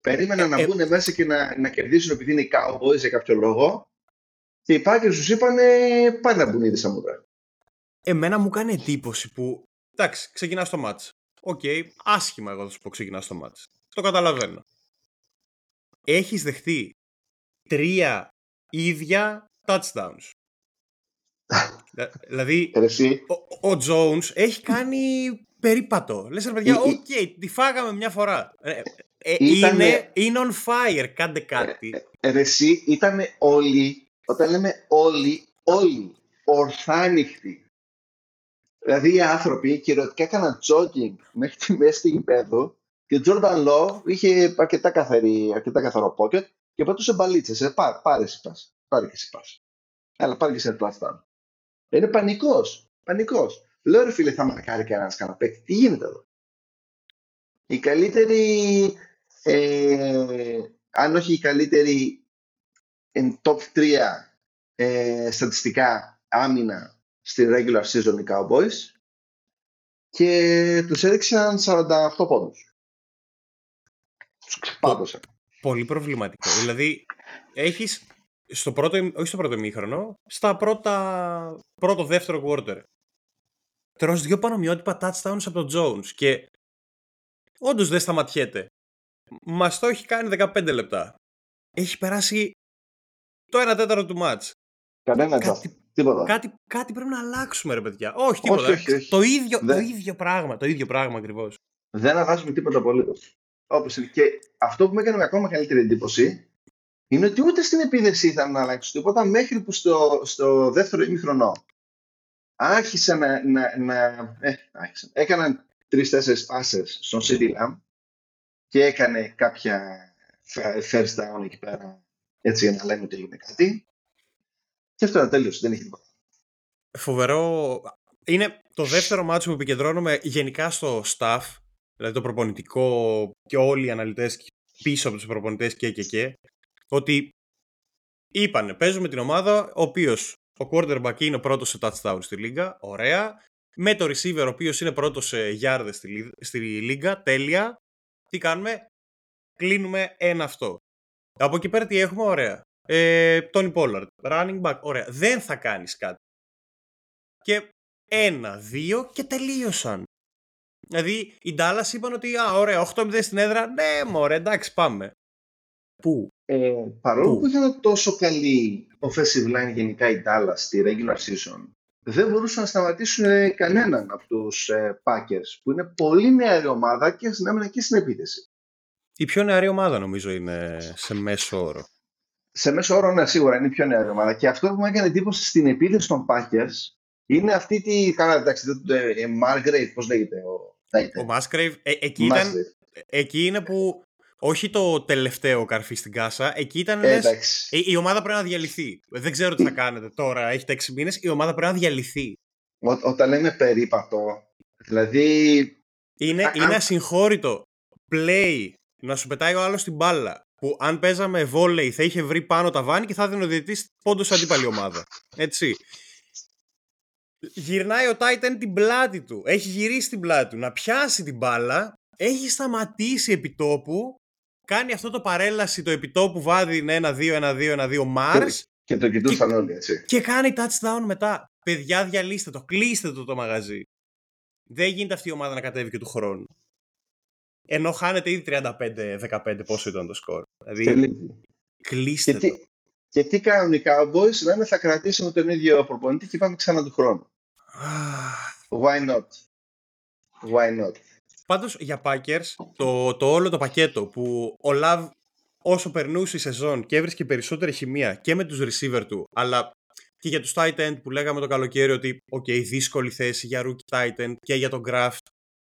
Περίμεναν ε, να μπουν ε... μέσα και να, να κερδίσουν επειδή είναι οι Cowboys για κάποιο λόγο, και οι Packers τους είπανε πάντα μπουν ήδη σαμούδρα. Εμένα μου κάνει εντύπωση που, εντάξει, ξεκινά το μάτς. Οκ, okay, άσχημα εγώ θα σου πω ξεκινά το μάτς. Το καταλαβαίνω. Έχεις δεχτεί τρία ίδια touchdowns. Δηλαδή, ο, ο Jones έχει κάνει περίπατο. Λες ρε παιδιά, οκ, okay, τη φάγαμε μια φορά. Ε, ε, ήτανε... είναι, είναι on fire, κάντε κάτι. Ε, ρε εσύ, ήτανε όλοι, όταν λέμε όλοι, όλοι, ορθάνυχτοι. Δηλαδή οι άνθρωποι κυριολεκτικά έκαναν τζόγκινγκ μέχρι τη μέση του γηπέδου και ο Τζόρνταν Λόου είχε αρκετά, καθαρή, αρκετά καθαρό πόκετ και πέτουσε μπαλίτσες. Ε, πάρε, πάρε, πάρε και εσύ πας. Αλλά πάρε και εσύ πλάστα. Είναι πανικός. Πανικός. Λέω ρε φίλε, θα μαρκάρει κανένας κανένα παίκτη. Τι γίνεται εδώ. Η καλύτερη, ε, αν όχι η καλύτερη top τρία ε, στατιστικά άμυνα στη regular season οι Cowboys και τους έδειξαν σαράντα οκτώ πόντους. Τους ξεπάτωσαν. Πολύ προβληματικό. Δηλαδή, έχεις στο πρώτο, όχι στο πρώτο ημίχρονο, στα πρώτα, πρώτο δεύτερο quarter, τρως δύο πανομοιότυπα touchdowns από τον Jones και όντως δεν σταματιέται. Μας το έχει κάνει δεκαπέντε λεπτά. Έχει περάσει το ένα τέταρτο του match. Κανένα κάτι... Κάτι, κάτι πρέπει να αλλάξουμε ρε παιδιά. Όχι τίποτα. Όχι, όχι, όχι. Το, ίδιο, το ίδιο πράγμα. Το ίδιο πράγμα ακριβώς. Δεν αλλάζουμε τίποτα απολύτως. Όπως και αυτό που με έκανε ακόμα καλύτερη εντύπωση είναι ότι ούτε στην επίδεση ήθελα να αλλάξω τίποτα μέχρι που στο, στο δεύτερο ημίχρονο άρχισε να, να, να ε, άρχισε. Έκαναν τρεις-τέσσερις πάσες στον Σι Ντι Lamb και έκανε κάποια first down εκεί πέρα, έτσι για να λέμε ότι έγινε κάτι. Και αυτό είναι τέλειος, δεν έχει τίποτα. Φοβερό. Είναι το δεύτερο μάτσο που επικεντρώνομαι γενικά στο staff, δηλαδή το προπονητικό και όλοι οι αναλυτές πίσω από τους προπονητές και και και, ότι είπανε παίζουμε την ομάδα, ο οποίος ο quarterback είναι πρώτος σε touchdown στη λίγα, ωραία, με το receiver ο οποίος είναι πρώτος σε γιάρδες στη, στη λίγα, τέλεια, τι κάνουμε, κλείνουμε ένα αυτό. Από εκεί πέρα τι έχουμε, ωραία. Τόνι Pollard, running back, ωραία, δεν θα κάνεις κάτι. Και ένα, δύο και τελείωσαν. Δηλαδή οι Dallas είπαν ότι α, ωραία, οκτώ μηδέν στην έδρα, ναι μωρέ, εντάξει πάμε. Πού? Ε, παρόλο που ήταν τόσο καλή offensive line γενικά οι Dallas στη regular season, δεν μπορούσαν να σταματήσουν κανέναν από τους ε, Packers, που είναι πολύ νεαρή ομάδα και συνέμενα και στην επίθεση. Η πιο νεαρή ομάδα νομίζω είναι σε μέσο όρο. Σε μέσο όρο, ναι, σίγουρα είναι η πιο νέα ομάδα. Και αυτό που μου έκανε εντύπωση στην επίθεση των Packers είναι αυτή τη. Καλά, εντάξει, Musgrave, πώς λέγεται. Ο Musgrave, ε, εκεί, εκεί είναι που. Όχι το τελευταίο καρφί στην κάσα, εκεί ήταν. Ε, λες, η, η ομάδα πρέπει να διαλυθεί. Δεν ξέρω τι θα κάνετε τώρα, έχετε έξι μήνες, η ομάδα πρέπει να διαλυθεί. Ό, όταν λέμε περίπατο, δηλαδή. Είναι, α, είναι α... ασυγχώρητο. Play, να σου πετάει ο άλλος την μπάλα. Που αν παίζαμε βόλεϊ θα είχε βρει πάνω τα βάνη και θα έδινε ο διαιτητής πόντους σε αντίπαλη ομάδα. Έτσι. Γυρνάει ο Titan την πλάτη του. Έχει γυρίσει την πλάτη του. Να πιάσει την μπάλα. Έχει σταματήσει επιτόπου. Κάνει αυτό το παρέλαση το επιτόπου. Βάδι είναι ένα δύο ένα δύο ένα δύο Mars. Και το κοιτούσαν όλοι έτσι. Και κάνει touchdown μετά. Παιδιά, διαλύστε το. Κλείστε το το μαγαζί. Δεν γίνεται αυτή η ομάδα να κατέβει και του χρόνου. Ενώ χάνεται ήδη τριάντα πέντε δεκαπέντε πόσο ήταν το σκορ. Δηλαδή, κλείστε και τι, το. Και τι κάνουν οι Cowboys, λέμε θα κρατήσουμε τον ίδιο προπονητή και πάμε ξανά του χρόνου. Why not? Why not? Πάντως για Packers, το, το όλο το πακέτο που ο Love όσο περνούσε η σεζόν και έβρισκε περισσότερη χημεία και με τους receiver του, αλλά και για τους tight end που λέγαμε το καλοκαίρι ότι okay, δύσκολη θέση για rookie tight end και για τον Kraft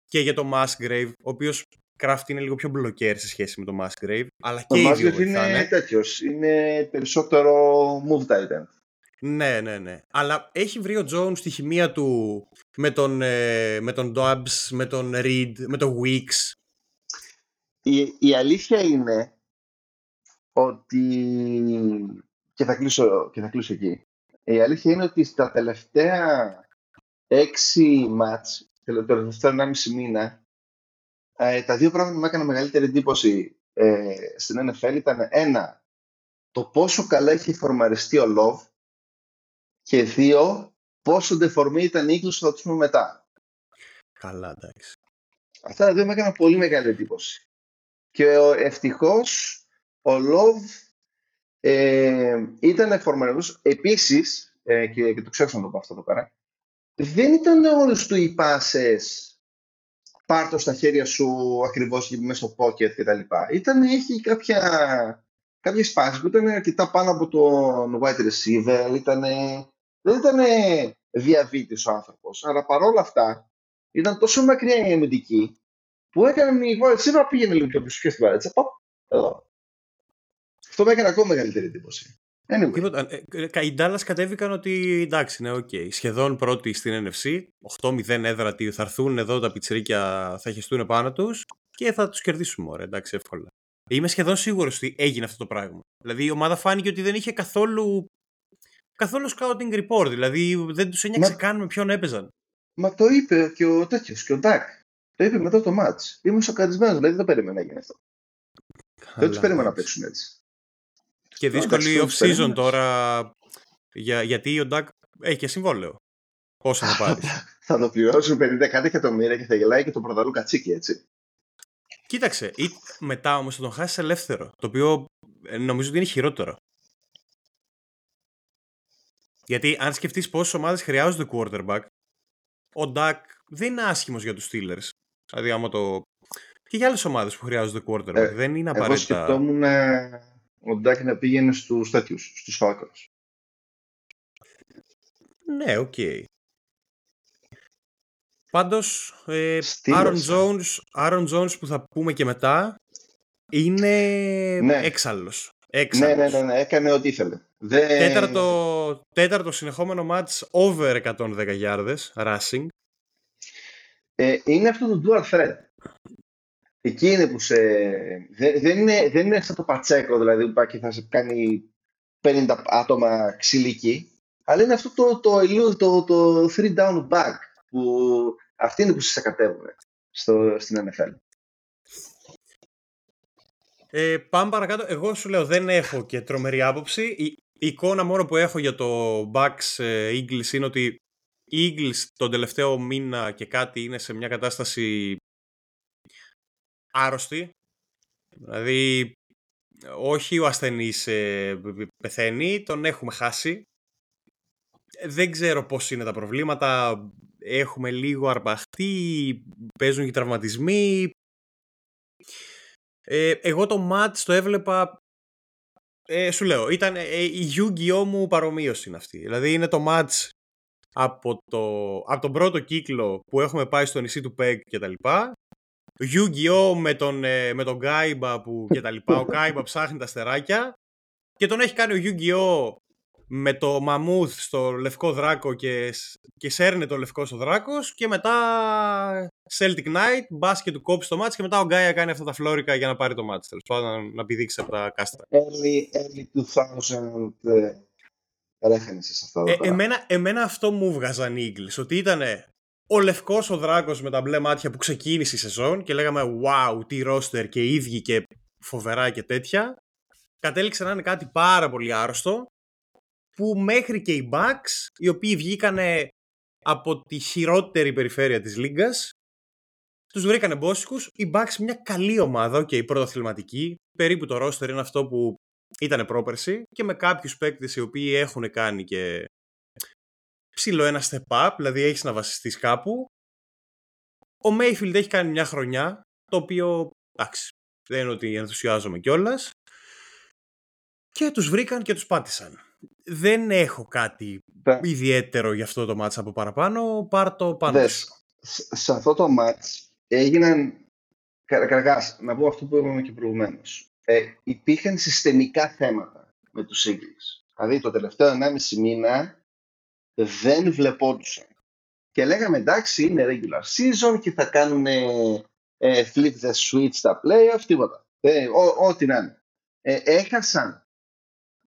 και για τον Musgrave, ο οποίος Kraft είναι λίγο πιο μπλοκέρ σε σχέση με τον Musgrave, αλλά και ο Musgrave είναι τέτοιος, είναι περισσότερο move tight end. Ναι, ναι, ναι. Αλλά έχει βρει ο Jones τη χημεία του με τον, ε, με τον Dobbs, με τον Reed, με τον Weeks. Η, η αλήθεια είναι ότι... Και θα κλείσω, και θα κλείσω εκεί. Η αλήθεια είναι ότι στα τελευταία έξι μάτς, τελευταία ενάμιση μήνα, ε, τα δύο πράγματα που μου έκανα μεγαλύτερη εντύπωση ε, στην εν εφ ελ ήταν ένα, το πόσο καλά έχει φορμαριστεί ο Love, και δύο, πόσο ντεφορμή ήταν η Eagles, θα τους πούμε μετά. Καλά, εντάξει. Αυτά τα δύο με έκαναν πολύ μεγάλη εντύπωση. Και ευτυχώς ο Love ε, ήταν φορμαρισμένος. Επίσης, ε, και, και το ξέχασα να το πω αυτό εδώ πέρα, δεν ήταν όλους του οι πάσες πάρ' το στα χέρια σου ακριβώς και μέσα στο pocket κτλ. Ήταν, έχει κάποια... Κάποιες πάσεις που ήταν αρκετά πάνω από τον wide receiver, ήτανε... δεν ήταν διαβήτης ο άνθρωπος. Αλλά παρόλα αυτά ήταν τόσο μακριά η αμυντική που έκανε η wide receiver, πήγαινε λίγο πιο πίσω στην παρέτσα. Αυτό με έκανε ακόμα μεγαλύτερη εντύπωση. Anyway. Τίποτα, ε, οι Dallas κατέβηκαν ότι εντάξει, ναι, οκ. Okay. Σχεδόν πρώτοι στην εν εφ σι, οκτώ μηδέν έδρα, τι θα έρθουν εδώ τα πιτσιρίκια, θα χεστούν πάνω τους και θα τους κερδίσουμε, ωραία, εντάξει, εύκολα. Είμαι σχεδόν σίγουρος ότι έγινε αυτό το πράγμα. Δηλαδή η ομάδα φάνηκε ότι δεν είχε καθόλου καθόλου scouting report. Δηλαδή δεν τους ένιαξε μα... καν με ποιον έπαιζαν. Μα το είπε και ο τέτοιος, και ο Ντακ. Το είπε μετά το match. Ήμουν σοκαρισμένος, δηλαδή δεν το περίμενα να γίνει αυτό. Καλά, δεν τους περίμενα να παίξουν έτσι. Και δύσκολη off-season τώρα, για, γιατί ο Ντακ έχει και συμβόλαιο. Πόσο θα πάρει. Θα το πληρώσουν πενήντα εκατομμύρια και θα γελάει και το πρωταλού κατσίκι, έτσι. Κοίταξε, ή μετά όμως θα τον χάσεις ελεύθερο, το οποίο νομίζω ότι είναι χειρότερο. Γιατί αν σκεφτείς πόσες ομάδες χρειάζονται quarterback, ο Dak δεν είναι άσχημος για τους Steelers. Δηλαδή άμα το... και για άλλες ομάδες που χρειάζονται quarterback, ε, δεν είναι απαραίτητα... Εγώ σκεφτόμουν ο Dak να πήγαινε στους τέτοιους, στους Falcons. Ναι, οκ. Okay. Πάντως, ε, Aaron, Jones, Aaron Jones που θα πούμε και μετά είναι ναι. έξαλλος. έξαλλος. Ναι, ναι, ναι, ναι, έκανε ό,τι ήθελε. Δεν... Τέταρτο, τέταρτο συνεχόμενο μάτς over εκατόν δέκα γιάρδες, rushing. Ε, είναι αυτό το dual threat. Εκεί είναι που σε... Δεν, δεν, είναι, δεν είναι σαν το Πατσέκο, δηλαδή, που θα σε κάνει πενήντα άτομα ξυλίκι, αλλά είναι αυτό το, το, το, το, το three down back. Που αυτοί είναι που συσακατεύουν στην εν εφ ελ. Ε, πάμε παρακάτω. Εγώ σου λέω δεν έχω και τρομερή άποψη. Η, η εικόνα μόνο που έχω για το Bucks ε, Eagles είναι ότι οι Eagles τον τελευταίο μήνα και κάτι είναι σε μια κατάσταση άρρωστη. Δηλαδή όχι ο ασθενής ε, πεθαίνει, τον έχουμε χάσει. Δεν ξέρω πώς είναι τα προβλήματα. Έχουμε λίγο αρπαχτεί, παίζουν και τραυματισμοί. Ε, εγώ το match το έβλεπα, ε, σου λέω, ήταν ε, η Yu-Gi-Oh μου παρομοίωση είναι αυτή. Δηλαδή είναι το match από, το, από τον πρώτο κύκλο που έχουμε πάει στο νησί του Peg και τα λοιπά. Yu-Gi-Oh με τον, ε, με τον Kaiba που και τα λοιπά. Ο Kaiba ψάχνει τα αστεράκια και τον έχει κάνει ο Yu-Gi-Oh με το μαμούθ στο λευκό δράκο και, και σέρνε το λευκό στο δράκος και μετά Celtic Knight, μπας και του κόψει το μάτς και μετά ο Γκάια κάνει αυτά τα φλόρικα για να πάρει το μάτς, τέλος πάντων, να πηδήξει από τα κάστρα. Early, early two thousand references αυτά. Ε, εμένα, εμένα αυτό μου βγάζαν οι Eagles, ότι ήταν ο λευκός ο δράκος με τα μπλε μάτια που ξεκίνησε η σεζόν και λέγαμε wow, τι roster και ίδιοι και φοβερά και τέτοια. Κατέληξε να είναι κάτι πάρα πολύ άρρωστο, που μέχρι και οι Bucks, οι οποίοι βγήκανε από τη χειρότερη περιφέρεια της Λίγκας, τους βρήκανε μπόσικους. Οι Bucks μια καλή ομάδα, οκ, okay, πρωταθληματική, περίπου το roster είναι αυτό που ήταν πρόπερση και με κάποιους παίκτες οι οποίοι έχουν κάνει και ψηλό ένα step up, δηλαδή έχεις να βασιστείς κάπου. Ο Mayfield έχει κάνει μια χρονιά, το οποίο, εντάξει, δεν είναι ότι ενθουσιάζομαι κιόλας. Και τους βρήκαν και τους πάτησαν. Δεν έχω κάτι yeah. ιδιαίτερο για αυτό το μάτς από παραπάνω. Πάρ' το πάνω. Σε αυτό το μάτς έγιναν, καταρχάς, να πω αυτό που είπαμε και προηγουμένως. Ε, υπήρχαν συστημικά θέματα με τους Eagles. Δηλαδή το τελευταίο ενάμιση μήνα δεν βλεπόντουσαν. Και λέγαμε εντάξει, είναι regular season και θα κάνουν ε, flip the switch στα playoffs, τίποτα. Ε, ό,τι να είναι. Ε, έχασαν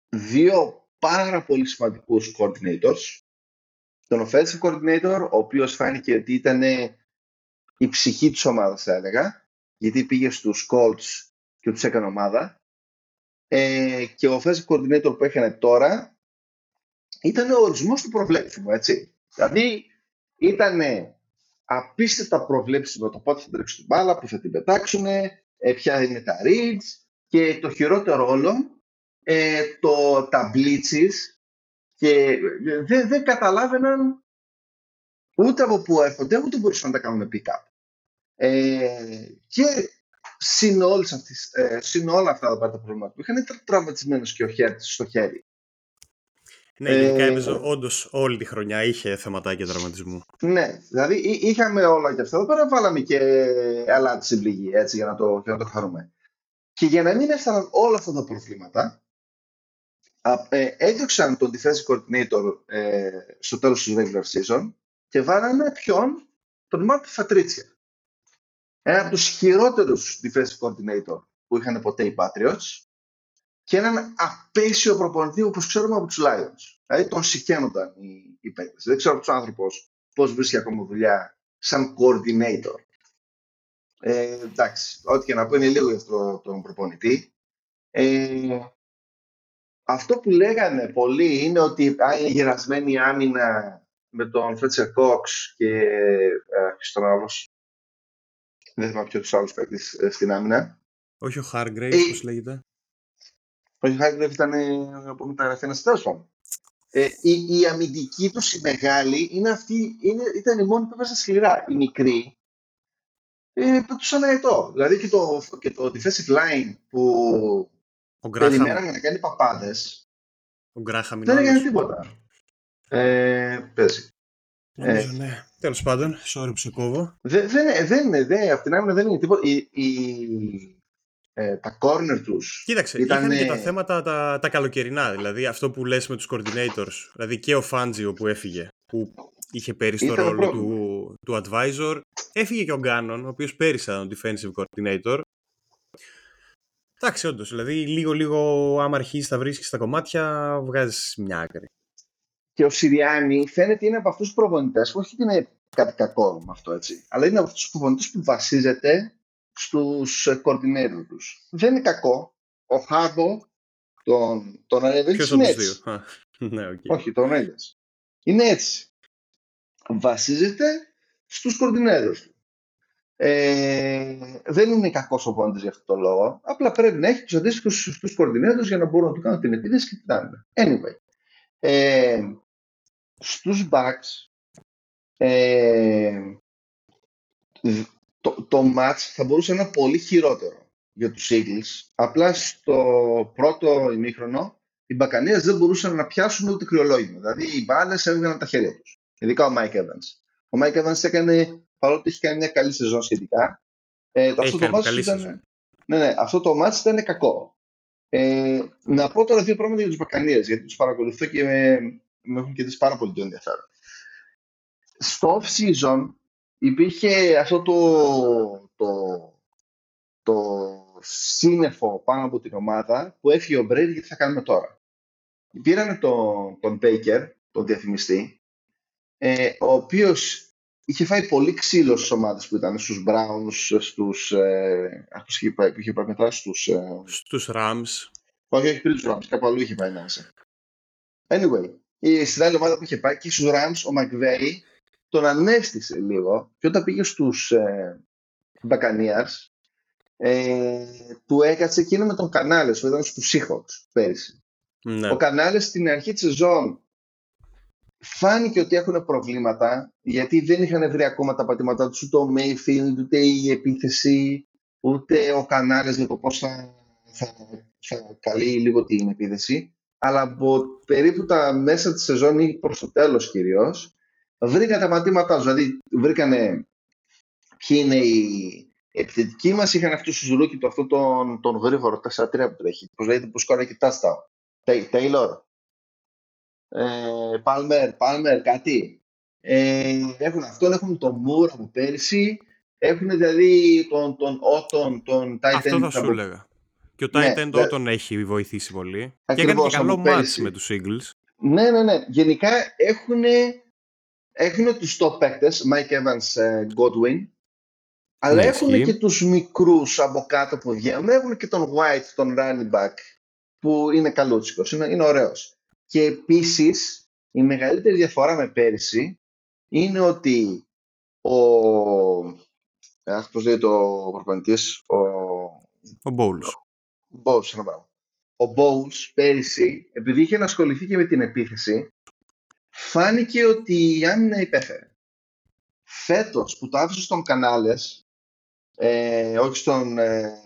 δύο πάρα πολύ σημαντικούς coordinators. Τον offensive coordinator, ο οποίος φάνηκε ότι ήταν η ψυχή της ομάδας, θα έλεγα, γιατί πήγε στους Colts και τους έκανε ομάδα. Ε, και ο offensive coordinator που έκανε τώρα ήταν ο ορισμός του προβλέψιμου, έτσι. Δηλαδή ήταν απίστευτα προβλέψιμο το πότε θα τρέξει την μπάλα, που θα την πετάξουν, ποια είναι τα reads, και το χειρότερο όλο, ε, το, τα blitzes, και δεν δε καταλάβαιναν ούτε από πού έρχονται, ούτε μπορούσαν να τα κάνουν pick-up. Ε, και συν, αυτής, ε, συν όλα αυτά τα προβλήματα που είχαν, ήταν τραυματισμένος και ο Χέρτς στο χέρι. Ναι, γενικά έπαιζε όντως όλη τη χρονιά, είχε θεματάκια τραυματισμού. Ναι, δηλαδή είχαμε όλα και αυτά εδώ πέρα, βάλαμε και άλλα τη συμπληγή, έτσι, για να το, για να το χαρούμε. Και για να μην έφταναν όλα αυτά τα προβλήματα, έδιωξαν τον defensive coordinator ε, στο τέλος του regular season και βάλανε ποιον, τον Μάρκο Πατρίτσια. Ένα από τους χειρότερους defensive coordinator που είχαν ποτέ οι Patriots, και έναν απέσιο προπονητή, όπως ξέρουμε από τους Lions. Δηλαδή τον συχαίνονταν οι, οι παίκτες. Δεν ξέρω από τους άνθρωπους πώς βρίσκει ακόμα δουλειά σαν coordinator. Ε, εντάξει, ό,τι και να πω, είναι λίγο για αυτό τον προπονητή. Ε, αυτό που λέγανε πολλοί είναι ότι α, είναι γερασμένη η άμυνα με τον Fletcher Cox και, α, και στον άλλος. Δεν θυμάμαι ποιο τους άλλους παίκτες στην άμυνα. Όχι ο Hargrave, ε, πώς λέγεται. Ο Χάγκρεφ ήταν από μεταγραφή ένα συντάσσο. Ε, η, η αμυντική τους, η μεγάλη, είναι αυτή, είναι, ήταν η μόνη που έπαιζε σκληρά. Η μικρή, ε, πετούσαν αετό. Δηλαδή και το, και το defensive line που περιμέναμε να κάνει παπάδες, ο Γκράχαμ, δεν έκανε τίποτα. Ε, παίζει. Νομίζω, ε, ναι. Τέλος πάντων, sorry που σε κόβω. Δεν δε, δε, δε, δε, Απ' την άμυνα δεν είναι τίποτα. Η, η... Ε, τα corner τους. Κοίταξε, ήταν και τα θέματα τα, τα καλοκαιρινά. Δηλαδή αυτό που λες με τους coordinators. Δηλαδή και ο Φάντζιο που έφυγε, που είχε πέρυσι το ρόλο του, του advisor. Έφυγε και ο Γκάνον, ο οποίος πέρυσι ήταν ο defensive coordinator. Εντάξει, όντως. Δηλαδή λίγο λίγο άμα αρχίζεις να βρίσκεις τα κομμάτια, βγάζεις μια άκρη. Και ο Σιριάννη φαίνεται είναι από αυτούς τους προπονητές που όχι είναι κάτι κακό με αυτό, έτσι, αλλά είναι από αυτούς τους προπονητές που βασίζεται στους κορδινέρους τους. Δεν είναι κακό. Ο Χάρμπο τον, τον Ανεβέλης είναι έτσι. Ναι, okay. Όχι, τον Ανεβέλης. Είναι έτσι. Βασίζεται στους κορδινέρους του. Ε, δεν είναι κακός ο πόντης για αυτόν τον λόγο. Απλά πρέπει να έχει τους αντίστοιχους στους κορδινέρους για να μπορούν να του κάνουν την επίδεση και την άμυνα. Anyway. Ε, στους backs ε, Το, το match θα μπορούσε να είναι πολύ χειρότερο για τους Eagles. Απλά στο πρώτο ημίχρονο οι Μπακανίες δεν μπορούσαν να πιάσουν ούτε κρυολόγημα. Δηλαδή οι μπάλες έβγαιναν τα χέρια τους. Ειδικά ο Mike Evans. Ο Mike Evans έκανε, παρότι είχε κάνει μια καλή σεζόν σχετικά. Ε, αυτό, έχει το καλή ήταν, σεζόν. Ναι, ναι, αυτό το match ήταν κακό. Ε, να πω τώρα δύο πράγματα για τους Μπακανίες, γιατί τους παρακολουθώ και με, με έχουν κερδίσει πάρα πολύ το ενδιαφέρον. Στο off-season υπήρχε αυτό το, το, το σύννεφο πάνω από την ομάδα που έφυγε ο Brady, και τι θα κάνουμε τώρα. Πήρανε τον, τον Baker, τον διαφημιστή, ε, ο οποίος είχε φάει πολύ ξύλο στις ομάδες που ήταν, στους Browns, στους, ε, αυτούς που είχε πάει, είχε πάει μετά, στους... Ε, στους Rams. Όχι, όχι πριν τους Rams, κάπου αλλού είχε πάει να είσαι. Anyway, στην άλλη ομάδα που είχε πάει και στους Rams, ο McVay τον ανέστησε λίγο, και όταν πήγε στους ε, Μπακανίας, ε, του έκατσε εκείνο με τον Κανάλες που ήταν στους Seahawks πέρυσι. Ναι. Ο Κανάλες στην αρχή της σεζόν φάνηκε ότι έχουν προβλήματα, γιατί δεν είχαν βρει ακόμα τα πατήματά τους, ούτε ο Mayfield, ούτε η επίθεση, ούτε ο Κανάρες για το πώς θα, θα, θα καλεί λίγο την επίθεση. Αλλά από περίπου τα μέσα της σεζόν ή προς το τέλος κυρίως, βρήκαν τα πατήματά τους. Δηλαδή βρήκανε ποιοι είναι οι επιθετικοί μας, είχαν αυτούς τους ρούκι του, αυτόν τον, τον γρήγορο τέσσερα τρία που τρέχει, που λέγεται που σκόρε και τάστα, Τέιλορ. Πάλμερ, Πάλμερ, κάτι. Ε, έχουν αυτόν, έχουν τον Μουρ από πέρυσι. Έχουν δηλαδή τον, τον Ότον, τον Titan. Αυτό θα σου έλεγα. Από... Και ο Titan ναι, τον δε... έχει βοηθήσει πολύ. Ακριβώς, και έκανε και καλό μάτς με τους Eagles. Ναι, ναι, ναι. Γενικά έχουν, έχουν τους top παίκτες, Mike Evans, Godwin. Αλλά ναι, έχουν και τους μικρούς από κάτω που βγαίνουν. Έχουν και τον White, τον running back, που είναι καλούτσικος, είναι, είναι ωραίος. Και επίσης η μεγαλύτερη διαφορά με πέρυσι είναι ότι ο ας πώς λέει το προπονητής ο ο Μπόουλς ο Μπόουλς πέρυσι, επειδή είχε ασχοληθεί και με την επίθεση, φάνηκε ότι η άμυνα υπέφερε. Φέτος που το άφησε στον Κανάλες, ε, όχι στον ε,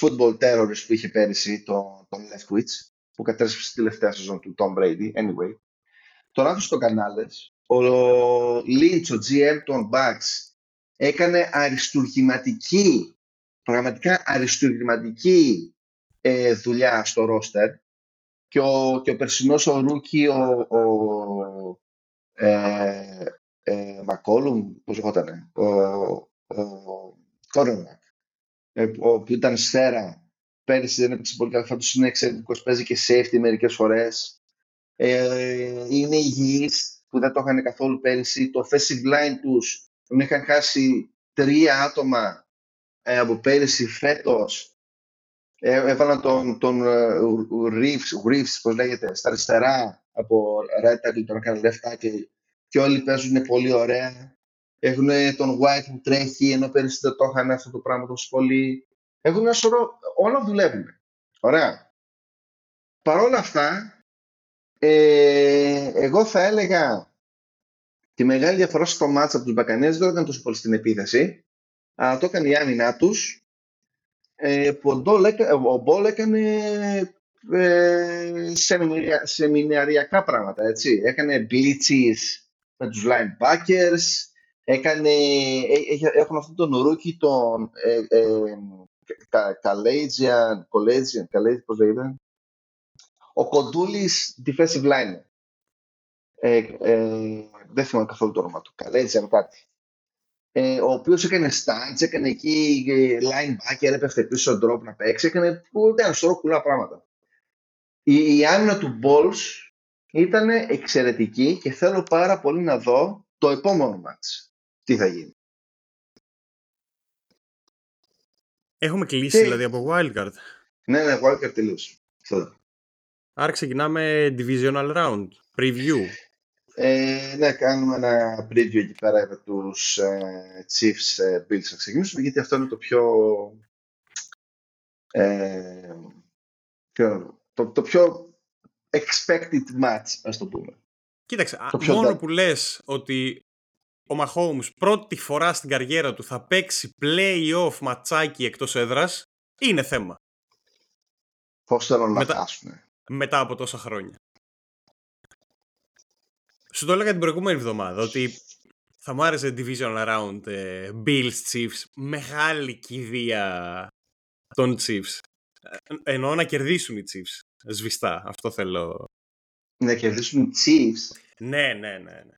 football terrorist που είχε πέρυσι τον, τον Leftwich, που κατέρσπισε τη τελευταία σεζόν του Tom Brady, anyway. Τον άφησε στο Κανάλες. Ο Lynch, ο τζι εμ των Bucks, έκανε αριστουργηματική, πραγματικά αριστουργηματική ε, δουλειά στο roster. Και ο, και ο περσινός ο ρούκι, ο, ο ε, ε, Μακόλουμ, πώς λεγότανε, ο, ο Κόρνερμπακ, που ήταν σφαίρα. Πέρυσι δεν έπαιξε πολύ καλά, φέτος είναι εξαιρετικός, παίζει και safety μερικές φορές. Ε, είναι υγιής, που δεν το είχαν καθόλου πέρυσι. Το offensive line τους, τον είχαν χάσει τρία άτομα ε, από πέρυσι. Φέτος ε, έβαλαν τον, τον uh, Reeves, Reeves, πώς λέγεται, στα αριστερά από right tackle, τον έκανε left tackle, και όλοι παίζουν πολύ ωραία. Έχουν τον White που τρέχει, ενώ πέρυσι δεν το είχαν αυτό το πράγμα τόσο πολύ. Έχουν ένα σωρό, όλα δουλεύουν. Ωραία. Παρ' όλα αυτά, ε, εγώ θα έλεγα τη μεγάλη διαφορά στο μάτσα από τους Μπακανιέρς δεν ήταν τόσο πολύ στην επίθεση, αλλά το έκανε η άμυνά τους. Ε, ο Μπόλ έκανε ε, σεμιναριακά πράγματα, έτσι. Έκανε blitzes με τους linebackers, έκανε, έχουν αυτόν τον ρούκι τον... Ε, ε, Collegian, Collegian, Collegian, πώς λέγεται, ο Κοντούλης defensive line. Ε, ε, δεν θυμάμαι καθόλου το όνομα του. Collegian, κάτι. Ε, ο οποίος έκανε stunts, έκανε εκεί linebacker, έπεφτε πίσω drop να παίξει, έκανε ένα σωρό κουλά πράγματα. Η, η άμυνα του Balls ήταν εξαιρετική και θέλω πάρα πολύ να δω το επόμενο match. Τι θα γίνει. Έχουμε κλείσει και... δηλαδή από Wildcard. Ναι, ναι, Wildcard τελείωσε. Άρα ξεκινάμε Divisional Round, Preview. Ε, ναι, κάνουμε ένα preview εκεί πέρα για τους ε, Chiefs ε, Bills να ξεκινήσουμε, γιατί αυτό είναι το πιο... Ε, πιο το, το πιο expected match, ας το πούμε. Κοίταξε, το μόνο πιο... που λες ότι... Ο Μαχόουμς πρώτη φορά στην καριέρα του θα παίξει play-off ματσάκι εκτός έδρας, είναι θέμα. Πώς θέλω να μετά, μετά από τόσα χρόνια. Σου το έλεγα την προηγούμενη εβδομάδα ότι θα μου άρεσε Divisional Round ε, Bills Chiefs, μεγάλη κηδεία των Chiefs. Ε, εννοώ να κερδίσουν οι Chiefs, σβηστά, αυτό θέλω. Να κερδίσουν οι Chiefs. Ναι, ναι, ναι, ναι.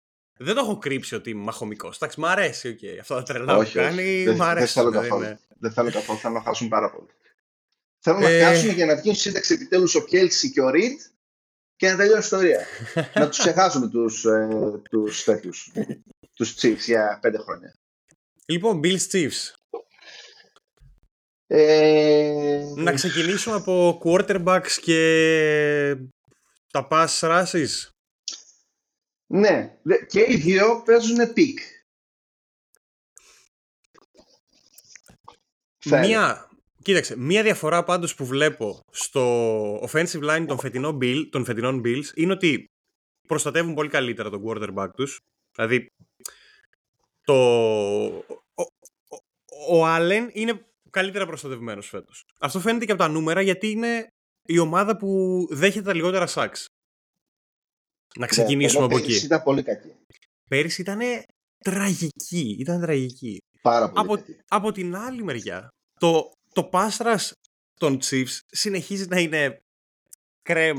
Δεν το έχω κρύψει ότι είμαι μαχομικός. Εντάξει, μ' αρέσει, okay. Αυτό τα τρελά που κάνει, μ' αρέσει. Δεν θέλω καθόλου. Δεν θέλω καθόλου, θέλω να χάσουν πάρα πολύ. Θέλω να χάσουν για να βγουν σύνταξη επιτέλους ο Κέλσι και ο Ριντ και να τελειώσει η ιστορία. Να τους ξεχάσουμε τους, ε, τους τέτοιους, τους Chiefs για πέντε χρόνια. Λοιπόν, Bills Chiefs. Ε... Να ξεκινήσουμε από quarterbacks και τα pass rushes. Ναι, και οι δύο παίζουν πικ. Μία, κοίταξε, μία διαφορά πάντως που βλέπω στο offensive line των φετινών Bills είναι ότι προστατεύουν πολύ καλύτερα τον quarterback τους. Δηλαδή, το... ο Allen είναι καλύτερα προστατευμένος φέτος. Αυτό φαίνεται και από τα νούμερα, γιατί είναι η ομάδα που δέχεται τα λιγότερα sacks. Να ξεκινήσουμε yeah, από εκεί. Πέρυσι ήταν πολύ κακή. Πέρυσι ήταν τραγική. Ήταν τραγική. Πάρα πολύ από, κακή. Από την άλλη μεριά, το, το πάστρας των Chiefs συνεχίζει να είναι κρέμ,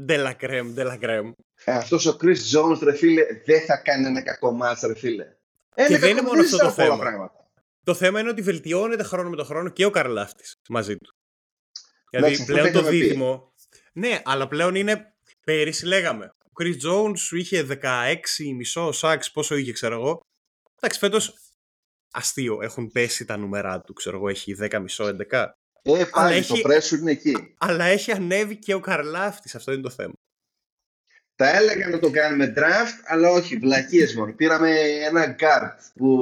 ντελα κρέμ, ντελα κρέμ. Αυτός ο Chris Jones, ρε φίλε, δεν θα κάνει ένα κακό μάτς, ρε φίλε. Ένα και δεν είναι μόνο αυτό το θέμα. Πράγματα. Το θέμα είναι ότι βελτιώνεται χρόνο με το χρόνο και ο Καρλάφτης μαζί του. Δηλαδή Λέξε, πλέον το δίδυμο. Ναι, αλλά πλέον είναι. Πέρυσι λέγαμε. Ο Chris Jones είχε δεκαέξι κόμμα πέντε sacks, πόσο είχε, ξέρω εγώ. Εντάξει, φέτος αστείο. Έχουν πέσει τα νούμερα του, ξέρω εγώ. Έχει δέκα κόμμα πέντε, έντεκα. Ε, πάλι έχει... το πρέσου είναι εκεί. Αλλά έχει ανέβει και ο Καρλάφτης. Αυτό είναι το θέμα. Τα έλεγα να το κάνουμε draft, αλλά όχι, βλακίες μόνο. Πήραμε ένα guard που,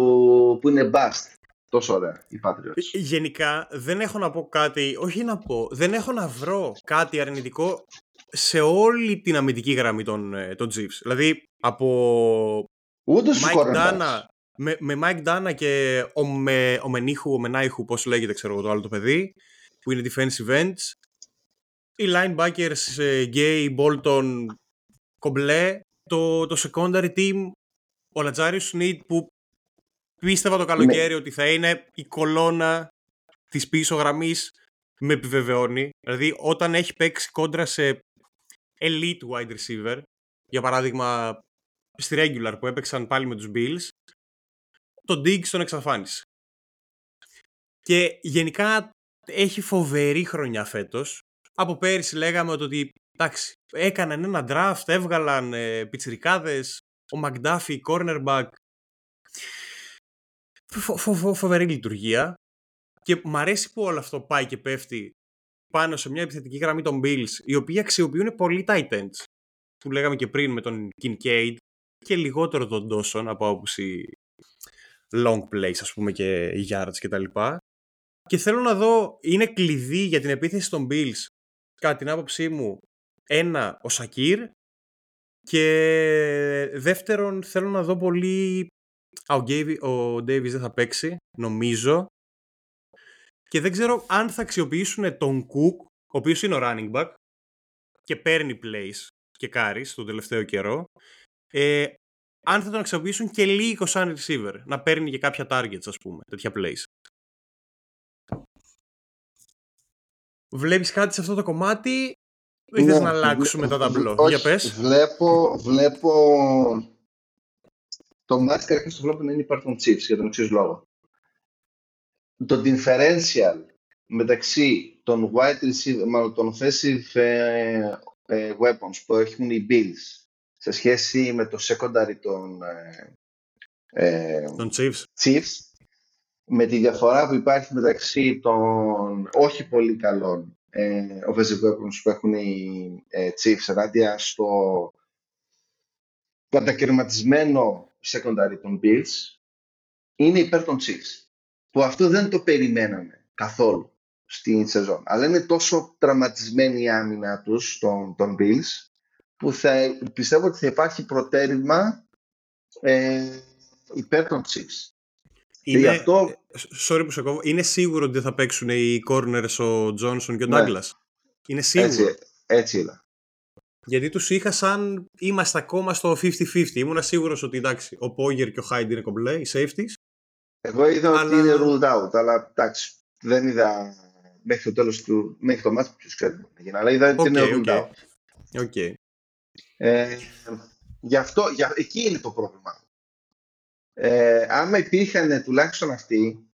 που είναι bust. Τόσο ωραία οι Patriots. Γενικά δεν έχω να πω κάτι, όχι να πω, δεν έχω να βρω κάτι αρνητικό σε όλη την αμυντική γραμμή των, των Chiefs. Δηλαδή από Mike Dana, με, με Mike Dana και ο, με, ο Μενίχου, ο Μενάιχου, πώς λέγεται ξέρω εγώ το άλλο το παιδί, που είναι defensive ends. Οι linebackers, Gay, Bolton, Κομπλέ, το, το secondary team, ο Λατζάριους Sneed που πίστευα το καλοκαίρι ότι θα είναι η κολόνα της πίσω γραμμής, με επιβεβαιώνει. Δηλαδή όταν έχει παίξει κόντρα σε elite wide receiver, για παράδειγμα στη regular που έπαιξαν πάλι με τους Bills, τον Diggs τον εξαφάνισε. Και γενικά έχει φοβερή χρονιά φέτος. Από πέρυσι λέγαμε ότι εντάξει, έκαναν ένα draft, έβγαλαν ε, πιτσιρικάδες, ο McDuffie, cornerback. Φο, φο, φο, φοβερή λειτουργία. Και μ' αρέσει που όλο αυτό πάει και πέφτει πάνω σε μια επιθετική γραμμή των Bills, οι οποίοι αξιοποιούν πολύ tight ends, που λέγαμε και πριν με τον Kincaid, και λιγότερο τον Dawson από άποψη long plays, ας πούμε, και yards και τα λοιπά. Και θέλω να δω, είναι κλειδί για την επίθεση των Bills, κατά την άποψή μου, ένα, ο Σακίρ, και δεύτερον θέλω να δω πολύ... Α, ο Davis δεν θα παίξει, νομίζω. Και δεν ξέρω αν θα αξιοποιήσουν τον Cook, ο οποίος είναι ο running back και παίρνει plays και carries τον τελευταίο καιρό. Ε, αν θα τον αξιοποιήσουν και λίγο σαν receiver, να παίρνει και κάποια targets, ας πούμε, τέτοια plays. Βλέπεις κάτι σε αυτό το κομμάτι ή θες ναι, να αλλάξουμε βλέ... τα ταμπλό? Όχι, για πες. Βλέπω... βλέπω... Το match καταρχήν στο βλέπω να είναι υπέρ των Chiefs για τον εξής λόγο. Το differential μεταξύ των wide receiver, μάλλον των offensive ε, ε, weapons που έχουν οι Bills σε σχέση με το secondary των ε, Chiefs. Chiefs, με τη διαφορά που υπάρχει μεταξύ των όχι πολύ καλών ε, offensive weapons που έχουν οι ε, Chiefs ενάντια στο κατακαιρματισμένο secondary των Bills, είναι υπέρ των Chiefs, που αυτό δεν το περιμέναμε καθόλου στην σεζόν, αλλά είναι τόσο τραυματισμένη η άμυνα τους των, των Bills, που θα, πιστεύω ότι θα υπάρχει προτέρημα ε, υπέρ των Chiefs. Είναι, αυτό... sorry που σε κόβω, είναι σίγουρο ότι θα παίξουν οι corners ο Johnson και ο Douglas. Ναι. Είναι σίγουρο. Έτσι, έτσι είναι. Γιατί τους είχα σαν είμαστε ακόμα στο πενήντα πενήντα. Ήμουν σίγουρος ότι εντάξει, ο Πόγερ και ο Χάιντ είναι κομπλέ, οι safeties. Εγώ είδα αλλά... ότι είναι ruled out, αλλά εντάξει, δεν είδα μέχρι το τέλος του, μέχρι το μάτι ποιος ξέρει. Αλλά είδα ότι okay, είναι ruled okay. out. Okay. Ε, γι' αυτό, για, εκεί είναι το πρόβλημα. Ε, άμα υπήρχαν τουλάχιστον αυτοί,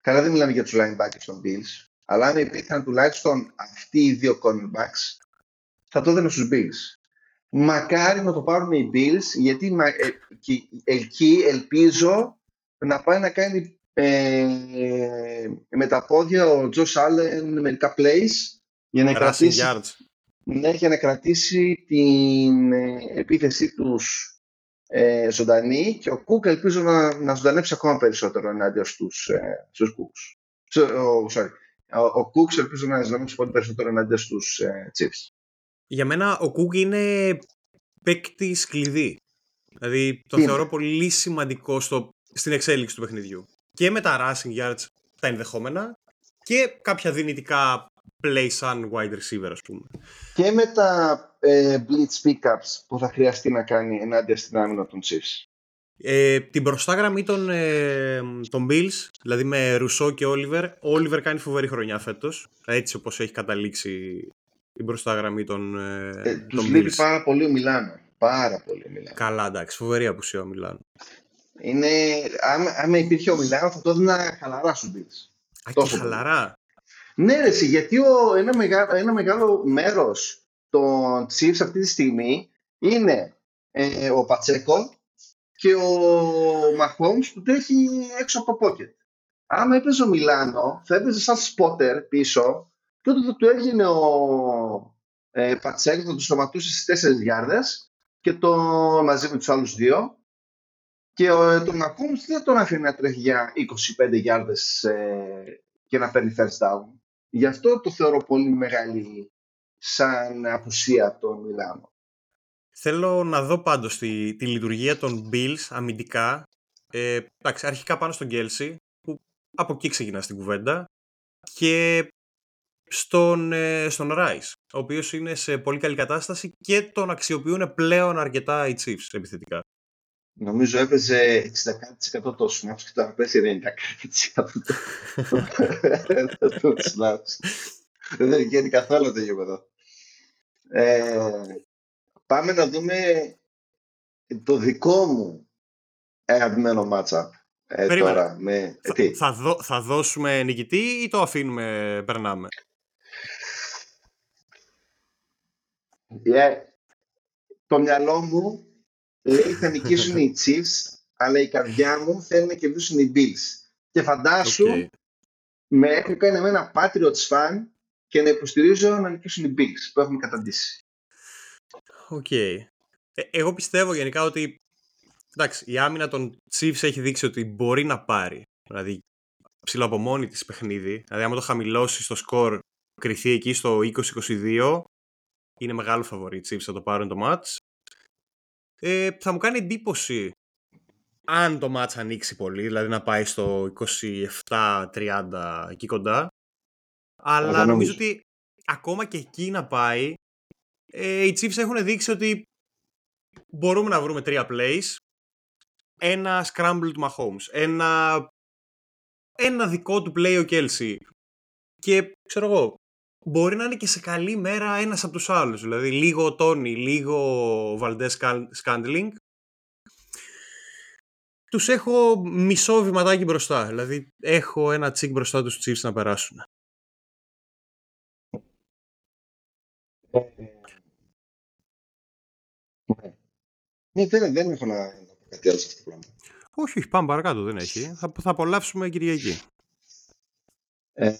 καλά δεν μιλάμε για τους linebackers των Bills, αλλά άμα υπήρχαν τουλάχιστον αυτοί οι δύο cornerbacks, θα το δίνω στους Bills. Μακάρι να το πάρουν οι Bills, γιατί εκεί ελπίζω να πάει να κάνει ε, με τα πόδια ο Josh Allen μερικά plays για να κρατήσει, ναι, για να κρατήσει την επίθεσή τους ε, ζωντανή, και ο Cook ελπίζω να, να ζωντανέψει ακόμα περισσότερο ενάντια στους, ε, στους Cooks. Oh, sorry. Ο, ο Cooks ελπίζω να ζωντανέψει πολύ περισσότερο ενάντια στους ε, Chiefs. Για μένα ο Cook είναι παίκτη κλειδί. Δηλαδή τον θεωρώ πολύ σημαντικό στο, στην εξέλιξη του παιχνιδιού. Και με τα rushing yards τα ενδεχόμενα και κάποια δυνητικά play σαν wide receiver, ας πούμε. Και με τα ε, blitz pickups που θα χρειαστεί να κάνει ενάντια στην άμυνα των Chiefs. Ε, την μπροστά γραμμή των, ε, των Bills, δηλαδή με Ρουσό και Όλιβερ. Ο Όλιβερ κάνει φοβερή χρονιά φέτος, έτσι όπως έχει καταλήξει η μπροστά γραμμή των, ε, ε, των τους Bills. Λείπει πάρα πολύ ο Μιλάνο. Πάρα πολύ ο Μιλάνο. Καλά, εντάξει, φοβερή απουσία ο Μιλάνο. Είναι, άμα, άμα υπήρχε ο Μιλάνο θα το έδινα χαλαρά στους Bills. Α, και χαλαρά. Ναι ρε εσύ, γιατί ο, ένα, μεγάλο, ένα μεγάλο μέρος των Chiefs αυτή τη στιγμή είναι ε, ο Πατσέκο και ο Mahomes που τρέχει έξω από το pocket. Άμα έπαιζε ο Μιλάνο, θα έπαιζε σαν spotter πίσω και όταν θα του έγινε ο ε, Πατσέκο θα του σταματούσε στις τέσσερις γιάρδες και το, μαζί με τους άλλους δύο και ο, τον Mahomes δεν τον αφήνει να τρέχει για είκοσι πέντε γιάρδες ε, και να παίρνει first down. Γι' αυτό το θεωρώ πολύ μεγάλη σαν απουσία το Μιλάνο. Θέλω να δω πάντως τη, τη λειτουργία των Bills αμυντικά. Ε, εντάξει, αρχικά πάνω στον Κέλσι, που από εκεί ξεκινά στην κουβέντα, και στον, ε, στον Rice, ο οποίος είναι σε πολύ καλή κατάσταση και τον αξιοποιούν πλέον αρκετά οι Chiefs επιθετικά. Νομίζω έπαιζε εξήντα τοις εκατό το snaps και τώρα πέσει ενενήντα τοις εκατό το snaps. Δεν γίνει καθόλου το γήπεδο. Πάμε να δούμε το δικό μου αγαπημένο matchup ε, τώρα. Με... Θα, τι? Θα, δω, θα δώσουμε νικητή ή το αφήνουμε, περνάμε. Yeah. Το μυαλό μου λέει θα νικήσουν οι Chiefs, αλλά η καρδιά μου θέλει να κερδίσουν οι Bills. Και φαντάσου, okay. με έχουν κάνει εμένα Patriots fan και να υποστηρίζω να νικήσουν οι Bills που έχουμε καταντήσει. Οκ. Okay. Ε, εγώ πιστεύω γενικά ότι εντάξει, η άμυνα των Chiefs έχει δείξει ότι μπορεί να πάρει. Δηλαδή, ψηλά από μόνη της παιχνίδι. Δηλαδή, άμα το χαμηλώσει στο σκορ, κρυθεί εκεί στο είκοσι είκοσι δύο, είναι μεγάλο φαβορί οι Chiefs, θα το πάρουν το match. Ε, θα μου κάνει εντύπωση αν το match ανοίξει πολύ, δηλαδή να πάει στο είκοσι επτά τριάντα εκεί κοντά. Αλλά νομίζω. νομίζω ότι ακόμα και εκεί να πάει, Ε, οι Chiefs έχουν δείξει ότι μπορούμε να βρούμε τρία plays, ένα scramble του Mahomes, ένα, ένα δικό του play ο Kelsey και ξέρω εγώ μπορεί να είναι και σε καλή μέρα ένας από τους άλλους, δηλαδή λίγο Tony, λίγο Valdez Scantling. Τους έχω μισό βηματάκι μπροστά, δηλαδή έχω ένα τσικ μπροστά τους Chiefs να περάσουν. Ναι, δεν, δεν έχω να, να πω κάτι άλλο σε αυτό το πράγμα. Όχι, όχι, πάμε παρακάτω, δεν έχει. Θα, θα απολαύσουμε Κυριακή. Ε,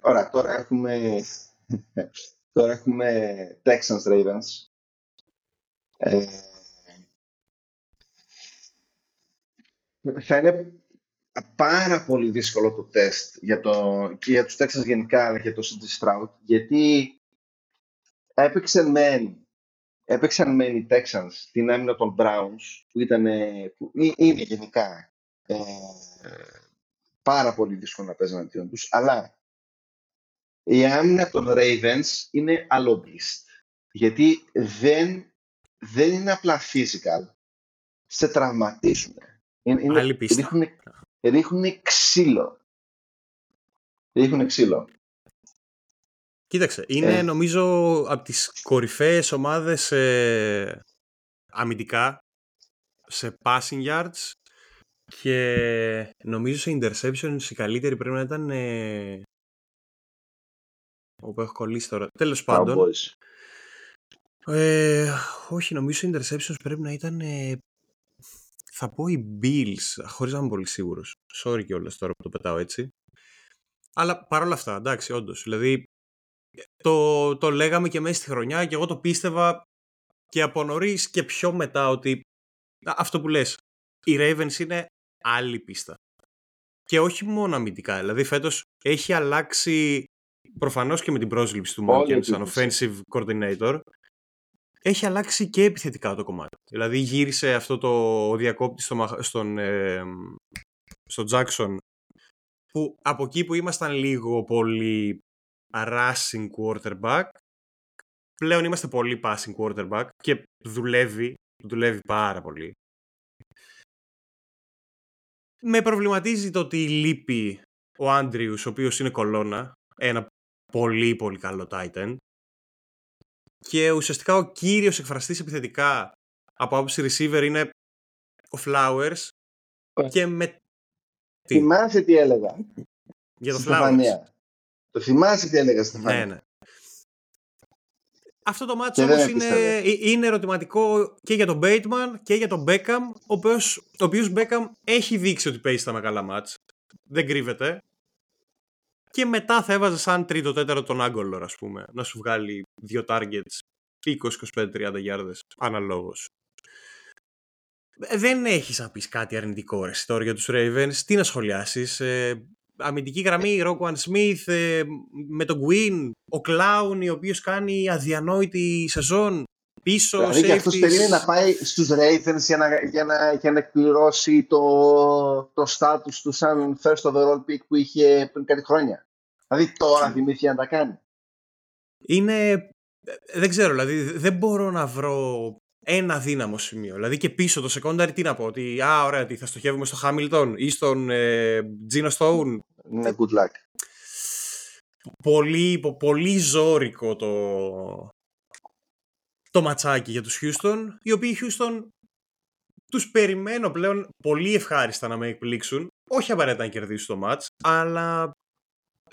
ωραία, τώρα έχουμε τώρα έχουμε Texans Ravens. Ε, θα είναι πάρα πολύ δύσκολο το τεστ για το, και για τους Texans γενικά, αλλά και το σι τζέι Stroud, γιατί έπαιξε μεν Έπαιξαν μεν οι Texans την άμυνα των Browns, που, ήταν, που είναι γενικά ε, πάρα πολύ δύσκολο να παίζουν αντίον τους, αλλά η άμυνα των Ravens είναι αλόμπλιστ, γιατί δεν, δεν είναι απλά physical, σε τραυματίζουν. Ρίχνουν ξύλο. Ρίχνουν ξύλο. Κοίταξε, είναι ε. νομίζω από τις κορυφαίες ομάδες ε, αμυντικά σε passing yards και νομίζω σε interceptions η καλύτερη πρέπει να ήταν ε, όπου έχω κολλήσει τώρα. Τέλος πάντων. Ε, όχι, νομίζω σε interceptions πρέπει να ήταν ε, θα πω οι Bills, χωρίς να είμαι πολύ σίγουρος. Sorry κιόλας τώρα που το πετάω έτσι. Αλλά παρόλα αυτά, εντάξει, όντως. Δηλαδή Το, το λέγαμε και μέσα στη χρονιά και εγώ το πίστευα και από νωρίς και πιο μετά ότι αυτό που λες, οι Ravens είναι άλλη πίστα και όχι μόνο αμυντικά, δηλαδή φέτος έχει αλλάξει προφανώς και με την πρόσληψη του Monken σαν offensive coordinator, έχει αλλάξει και επιθετικά το κομμάτι. Δηλαδή γύρισε αυτό το διακόπτη στο, στον, ε, στον Jackson, που από εκεί που ήμασταν λίγο πολύ rushing quarterback, πλέον είμαστε πολύ passing quarterback και δουλεύει, δουλεύει πάρα πολύ. Με προβληματίζει το ότι λείπει ο Άντριους, ο οποίος είναι κολόνα, ένα πολύ πολύ καλό Titan, και ουσιαστικά ο κύριος εκφραστής επιθετικά από άποψη receiver είναι ο Flowers. Ω, και με... Θυμάσαι τι έλεγα για το Στεφανία. Flowers. Το θυμάσαι τι έλεγα, Στεφανία. Ναι, ναι. Αυτό το μάτσο όμως είναι, είναι ερωτηματικό και για τον Bateman και για τον Beckham, ο οποίος, ο οποίος Beckham έχει δείξει ότι παίζει στα μεγάλα μάτς. Δεν κρύβεται. Και μετά θα έβαζε σαν τρίτο τέταρτο τον Άγκολορ, ας πούμε, να σου βγάλει δύο targets, είκοσι, είκοσι πέντε, τριάντα γιάρδες, αναλόγως. Δεν έχεις να πεις κάτι αρνητικό, ρε, τώρα για τους Ravens. Τι να σχολιάσεις? Ε, αμυντική γραμμή, Roquan Smith, ε, με τον Quinn, ο Clown, ο οποίος κάνει αδιανόητη σεζόν, πίσω, δηλαδή, safeties. Δηλαδή αυτός περίμενε να πάει στους Ravens για να, για να, για να εκπληρώσει το, το status του σαν first overall pick που είχε πριν κάτι χρόνια. Δηλαδή τώρα θυμήθηκε να τα κάνει. Είναι... Δεν ξέρω, δηλαδή δεν μπορώ να βρω ένα δύναμο σημείο. Δηλαδή και πίσω το secondary τι να πω, ότι α, ωραία, τι, θα στοχεύουμε στο Hamilton ή στον ε, Geno Stone. Ναι, good luck. Πολύ, πο, πολύ ζώρικο το... το ματσάκι για τους Houston, οι οποίοι Houston τους περιμένω πλέον πολύ ευχάριστα να με εκπλήξουν, όχι απαραίτητα να κερδίσουν το μάτς, αλλά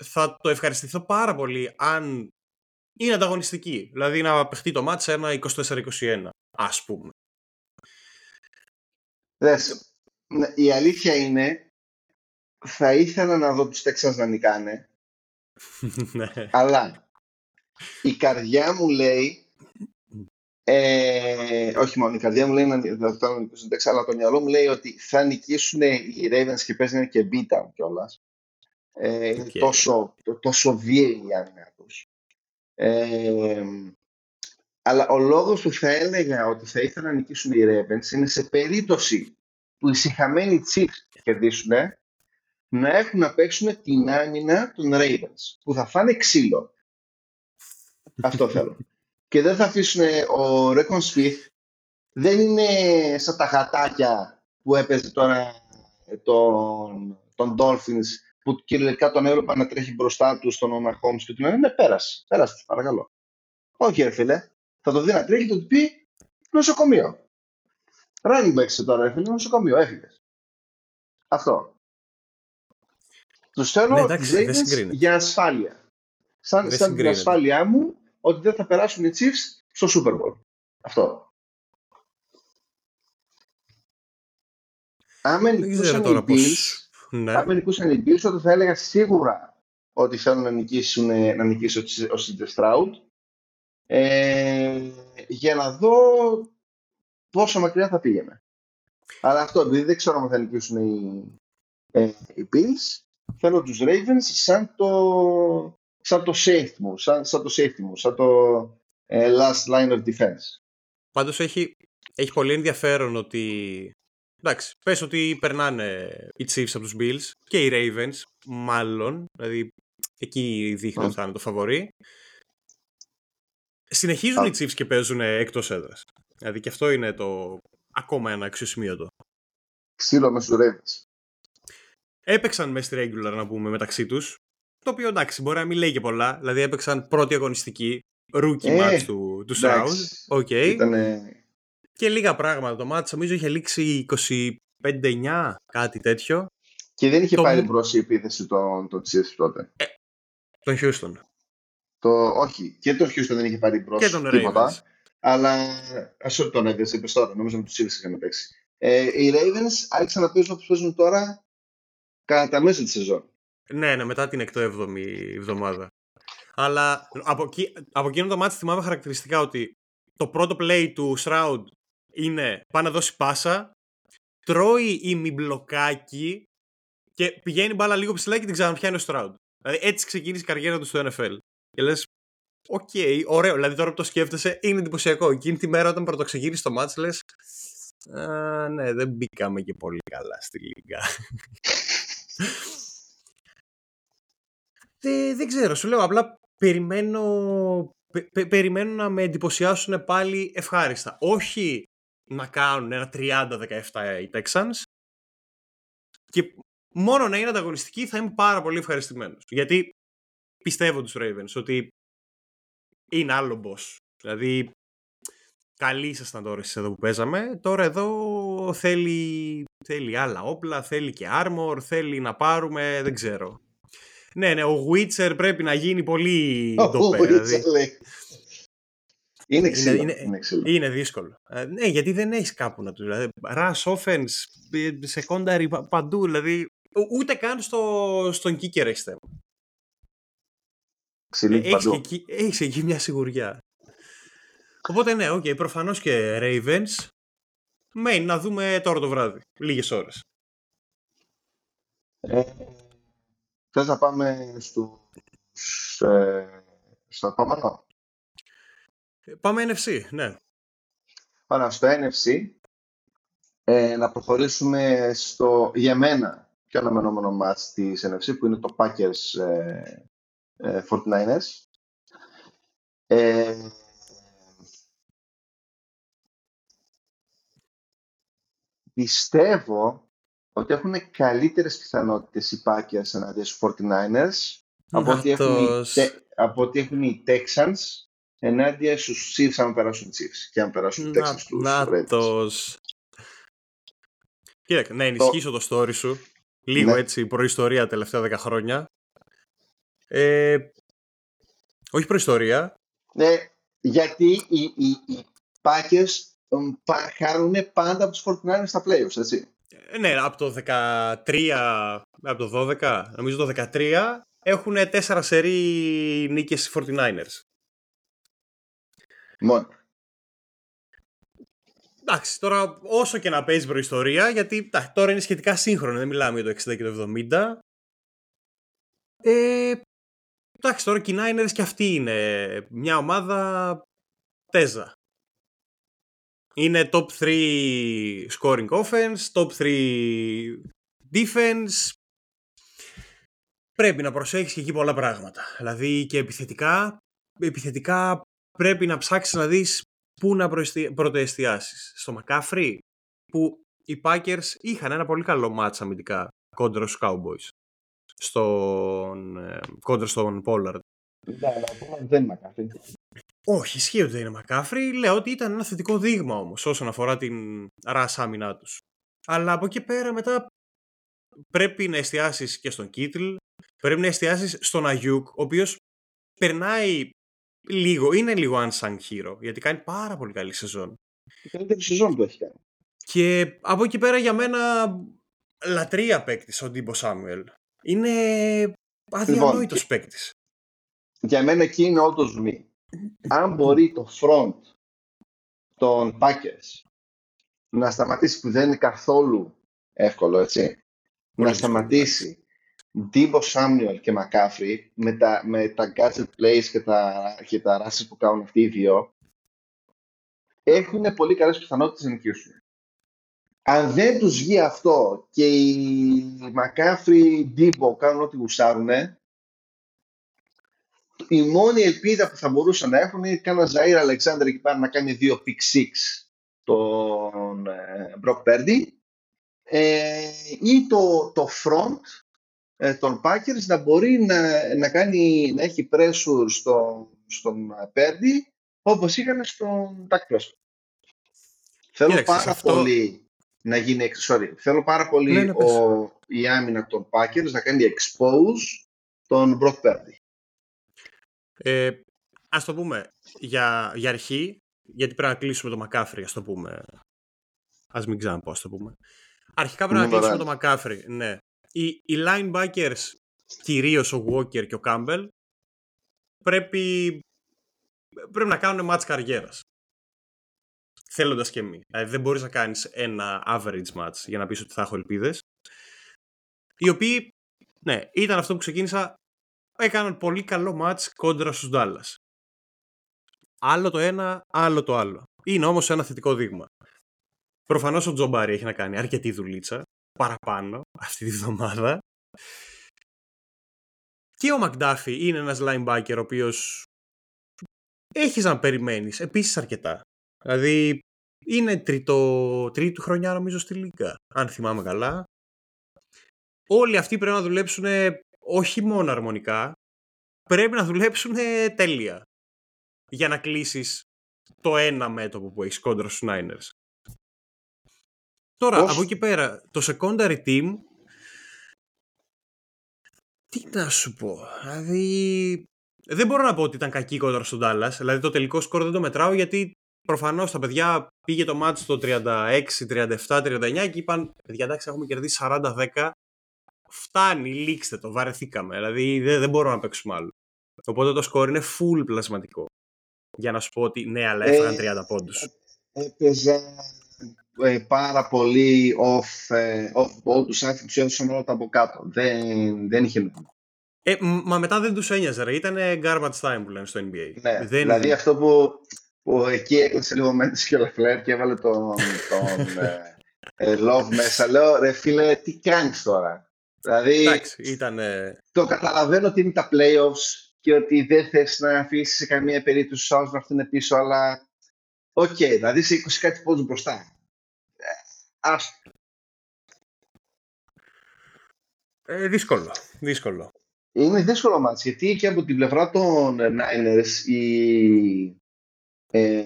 θα το ευχαριστηθώ πάρα πολύ αν είναι ανταγωνιστική, δηλαδή να παιχτεί το μάτς ένα είκοσι τέσσερα είκοσι ένα, ας πούμε. Δες, η αλήθεια είναι, θα ήθελα να δω τους Texans να νικάνε, αλλά η καρδιά μου λέει, Ε, όχι μόνο η καρδιά μου λέει να φτάνουν είκοσι έξι, αλλά το μυαλό μου λέει ότι θα νικήσουν οι Ravens και παίζουν και beatdown κιόλας. Ε, okay. Είναι τόσο, τόσο βίαιοι οι άμυνα τους. Ε, αλλά ο λόγος που θα έλεγα ότι θα ήθελα να νικήσουν οι Ravens είναι σε περίπτωση που οι συχαμένοι Chiefs κερδίσουν να έχουν να παίξουν την άμυνα των Ravens, που θα φάνε ξύλο. Αυτό θέλω. Και δεν θα αφήσουν ο Roquan Smith, δεν είναι σαν τα γατάκια που έπαιζε τώρα τον, τον Dolphins, που κυριολεκτικά τον έβλεπα να τρέχει μπροστά του στον Onna Holmes και του λένε ναι, πέρασε, πέρασε, παρακαλώ. Όχι, ρε φίλε, θα το δει να τρέχει, θα του πει νοσοκομείο. Running back σε τώρα, ρε φίλε, νοσοκομείο, έφυγε. Αυτό. Τους θέλω Ravens για ασφάλεια. Σαν, σαν την ασφάλειά μου, ότι δεν θα περάσουν οι Chiefs στο Super Bowl. Αυτό. Άμα νικούσαν οι Bills, ναι. Άμα νικούσαν οι Bills, τότε θα έλεγα σίγουρα ότι θέλουν να νικήσουν, να νικήσουν ο Σίντζε Στράουντ, ε, για να δω πόσο μακριά θα πήγαινε. Αλλά αυτό, επειδή δεν ξέρω αν θα νικήσουν οι, ε, οι Bills, θέλω τους Ravens σαν το... σαν το safety μου, σαν, σαν το, safety μου, σαν το ε, last line of defense. Πάντως έχει, έχει πολύ ενδιαφέρον ότι, εντάξει, πες ότι περνάνε οι Chiefs από τους Bills και οι Ravens, μάλλον, δηλαδή εκεί δείχνουν ότι θα είναι το φαβορί. Συνεχίζουν Α. οι Chiefs και παίζουν εκτός έδρας. Δηλαδή και αυτό είναι το ακόμα ένα αξιοσημείωτο. Ξύλο μες στους Ravens. Έπαιξαν μέσα στη regular, να πούμε, μεταξύ τους. Το οποίο, εντάξει, μπορεί να μην λέει και πολλά. Δηλαδή έπαιξαν πρώτη αγωνιστική rookie ε, match του, του Stroud. Okay. Ήτανε... Και λίγα πράγματα το match. Νομίζω είχε λήξει είκοσι πέντε εννιά, κάτι τέτοιο. Και δεν είχε το... πάρει μπρος η επίθεση των Chiefs τότε. Ε, τον Houston. Το... Όχι, και τον Houston δεν είχε πάρει μπρος τίποτα. Ravens. Αλλά ας ό,τι τον έπαιξε τώρα, νομίζω ότι τους Chiefs είχαν παίξει. Ε, οι Ravens άρχισαν να παίζουν όπως παίζουν τώρα κατά τα μέσα της σεζόν. Ναι, ναι, μετά την εκτοέβδομη εβδομάδα. Αλλά από, κει, από εκείνο το μάτι θυμάμαι χαρακτηριστικά ότι το πρώτο play του Shroud είναι πάνω να δώσει πάσα, τρώει η μιμπλοκάκι και πηγαίνει μπάλα λίγο ψηλά και την ξαναπιάνει ο Shroud. Δηλαδή έτσι ξεκίνησε η καριέρα του στο N F L. Και λες, Οκ, okay, ωραίο. Δηλαδή τώρα που το σκέφτεσαι είναι εντυπωσιακό. Εκείνη τη μέρα όταν πρωτοξεγύρισε το μάτς λες α, ναι, δεν μπήκαμε και πολύ καλά στη Λίγκα. Δε, δεν ξέρω, σου λέω απλά περιμένω, πε, περιμένω να με εντυπωσιάσουν πάλι ευχάριστα. Όχι να κάνουν ένα τριάντα δεκαεπτά οι Texans και μόνο να είναι ανταγωνιστικοί θα είμαι πάρα πολύ ευχαριστημένος. Γιατί πιστεύω τους Ravens ότι είναι άλλο boss. Δηλαδή καλή ήσασταν τώρα εσείς εδώ που παίζαμε. Τώρα εδώ θέλει, θέλει άλλα όπλα, θέλει και armor, θέλει να πάρουμε, δεν ξέρω. Ναι, ναι, ο Witcher πρέπει να γίνει πολύ ντοπέ. Δηλαδή. Είναι, ξύλο, είναι, είναι, ξύλο. Είναι δύσκολο. Ε, ναι, γιατί δεν έχεις κάπου να του. Δηλαδή, rush offense, secondary παντού. Δηλαδή, ούτε καν στο, στον kicker έχεις θέμα. Έχεις εκεί, έχεις εκεί μια σιγουριά. Οπότε ναι, okay, προφανώς και Ravens. Μέιν να δούμε τώρα το βράδυ. Λίγες ώρες. Ε, θες να πάμε στο, σε, στο επόμενο. Πάμε εν εφ σι, ναι. Πάμε στο εν εφ σι. Ε, να προχωρήσουμε στο, για μένα, πιο αναμενόμενο μάτς της εν εφ σι, που είναι το Packers ε, ε, φορτινάινερς. Ε, πιστεύω ότι έχουν καλύτερες πιθανότητες οι Packers εναντίον στους φορτινάινερς από ότι, έχουν, από ότι έχουν οι Texans ενάντια στους Chiefs, αν περάσουν Chiefs και αν περάσουν Texans τους Ravens. Κοίταξε, να ενισχύσω το, το story σου. Λίγο ναι. Έτσι, προϊστορία τελευταία δέκα χρόνια. Ε, όχι προϊστορία. Ναι, γιατί οι, οι, οι Packers χαρούν πάντα από τους φορτινάινερς στα playoffs, έτσι. Ναι, από το δεκατρία, από το δώδεκα, νομίζω το δεκατρία, έχουν τέσσερα σερί νίκες φορτινάινερς. Μόνο. Εντάξει, τώρα όσο και να παίζει προϊστορία, γιατί τά, τώρα είναι σχετικά σύγχρονο, δεν μιλάμε για το εξήντα και το εβδομήντα. Ε, εντάξει, τώρα οι Niners και αυτή είναι μια ομάδα τέζα. Είναι top τρία scoring offense, top τρία defense. Πρέπει να προσέχεις και εκεί πολλά πράγματα. Δηλαδή και επιθετικά, επιθετικά πρέπει να ψάξεις να δεις πού να πρωτοεστιάσεις. Στο McCaffrey, που οι Packers είχαν ένα πολύ καλό μάτς αμυντικά κόντρα στους Cowboys. Στον, κόντρα στον Pollard. Ναι, αλλά ο Pollard δεν είναι McCaffrey. Όχι, ισχύει ότι δεν είναι McCaffrey. Λέω ότι ήταν ένα θετικό δείγμα όμως όσον αφορά την ρας άμυνά τους. Αλλά από εκεί πέρα μετά πρέπει να εστιάσεις και στον Kittle. Πρέπει να εστιάσεις στον Ayuk, ο οποίος περνάει λίγο, είναι λίγο unsung hero, γιατί κάνει πάρα πολύ καλή σεζόν. Η καλύτερη σεζόν που έχει κάνει. Και από εκεί πέρα για μένα λατρεία παίκτης ο Ντίμπο Σάμουελ. Είναι αδιανόητος λοιπόν, παίκτης. Για μένα εκεί είναι όντως μη. Αν μπορεί το front των Packers να σταματήσει, που δεν είναι καθόλου εύκολο, έτσι, να σταματήσει Ντίμπο Σάμιουελ και Μακάφρι με τα, με τα gadget plays και τα, και τα rushes που κάνουν αυτοί οι δύο, έχουν πολύ καλές πιθανότητες να νικήσουν. Αν δεν τους βγει αυτό και οι Μακάφρι Ντίμπο κάνουν ό,τι γουσάρουνε, η μόνη ελπίδα που θα μπορούσαν να έχουν είναι κάνα Ζαΐρ Αλεξάνδρ εκεί πέρα να κάνει δύο pick six τον Brock Purdy, ε, ή το, το front ε, των Packers να μπορεί να, να, κάνει, να έχει pressure στο, στον Purdy όπως είχαν στον Dak Prescott. Θέλω πάρα αυτό... πολύ να γίνει, sorry, θέλω πάρα πολύ ναι, ναι, ο, η άμυνα των Packers να κάνει expose τον Brock Purdy. Ε, ας το πούμε για, για αρχή, γιατί πρέπει να κλείσουμε το McCaffrey, ας το πούμε. Ας μην ξαναπώ, ας το πούμε. Αρχικά πρέπει να κλείσουμε το McCaffrey, ναι. Οι, οι linebackers, κυρίως ο Walker και ο Campbell, πρέπει, πρέπει να κάνουν μάτς καριέρας. Θέλοντας και εμείς. Δηλαδή δεν μπορείς να κάνεις ένα average match για να πεις ότι θα έχω ελπίδες. Οι οποίοι, ναι, ήταν αυτό που ξεκίνησα. Έκαναν πολύ καλό μάτς κόντρα στους Dallas. άλλο το ένα, άλλο το άλλο. Είναι όμως ένα θετικό δείγμα. Προφανώς ο Τζομπάρι έχει να κάνει αρκετή δουλίτσα, παραπάνω αυτή τη βδομάδα. Και ο Μακντάφι είναι ένας linebacker ο οποίος έχεις να περιμένεις επίσης αρκετά. Δηλαδή είναι τρίτο, τρίτου χρονιά νομίζω στη Λίγκα, αν θυμάμαι καλά. Όλοι αυτοί πρέπει να δουλέψουν όχι μόνο αρμονικά, πρέπει να δουλέψουν τέλεια για να κλείσεις το ένα μέτωπο που έχεις κόντρα στους Niners. Τώρα, Ως... από εκεί πέρα, το secondary team, τι να σου πω, δηλαδή δεν μπορώ να πω ότι ήταν κακή κόντρα στον Dallas, δηλαδή το τελικό σκορ δεν το μετράω γιατί προφανώς τα παιδιά πήγε το μάτσο το τριάντα έξι, τριάντα επτά, τριάντα εννιά και είπαν, παιδιά εντάξει έχουμε κερδίσει σαράντα δέκα, φτάνει, λήξτε το, βαρεθήκαμε, δηλαδή δεν, δεν μπορώ να παίξουμε άλλο. Οπότε το σκορ είναι full πλασματικό, για να σου πω ότι ναι, αλλά έφαγαν τριάντα πόντους. Έπαιζε Ε, πάρα πολύ off, ε, off-ball, τους άρχισε τους έδωσαν όλα τα από κάτω. Δεν, δεν είχε λόγο. Ε, μα μετά δεν τους ένοιαζε, ρε. Ήταν garbage time που λένε στο N B A. Ναι, δεν... δηλαδή αυτό που, που εκεί έκλεισε λίγο μέτρηση και ο Λεφλέρ και έβαλε τον, τον ε, ε, Love μέσα. Λέω, ρε φίλε, τι κάνεις τώρα. Δηλαδή, εντάξει, ήταν... το καταλαβαίνω ότι είναι τα playoffs και ότι δεν θες να αφήσεις σε καμία περίπτωση τους άλλους να φτύνουν πίσω, αλλά οκ, okay, δηλαδή σε είκοσι κάτι πόντους μπροστά. Ε, δύσκολο, δύσκολο. Είναι δύσκολο μάτς, γιατί και από την πλευρά των Niners η, ε,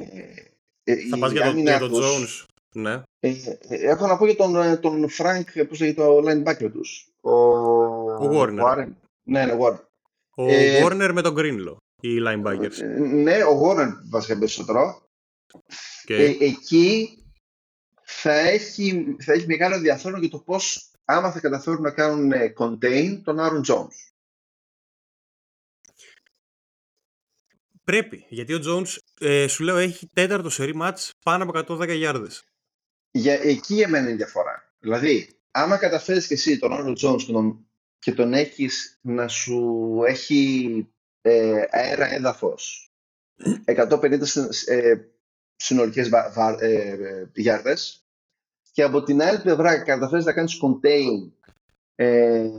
θα η πας για τον το Jones, ναι. ε, ε, Έχω να πω για τον, τον Frank, πώς λέγεται το linebacker τους. Ο, ο Warner. Ο Warren, ναι, ναι, Warner. Ο ε, Warner με τον Greenlaw, οι linebackers. Ε, ναι, ο Warner βασικά περισσότερο. Okay. Ε, εκεί... Θα έχει, θα έχει μεγάλο ενδιαφέρον για το πώς άμα θα καταφέρουν να κάνουν contain τον Άρον Τζόνς. Πρέπει, γιατί ο Τζόνς, ε, σου λέω, έχει τέταρτο σερί μάτς πάνω από εκατόν δέκα γιάρδες. Για εκεί εμένα είναι η διαφορά. Δηλαδή, άμα καταφέρεις και εσύ τον Άρον Τζόνς και τον, και τον έχεις να σου έχει ε, αέρα έδαφος εκατόν πενήντα ε, συνολικές βα, βα, ε, ε, γιάρδες και από την άλλη πλευρά καταφέρεις να κάνεις contain ε,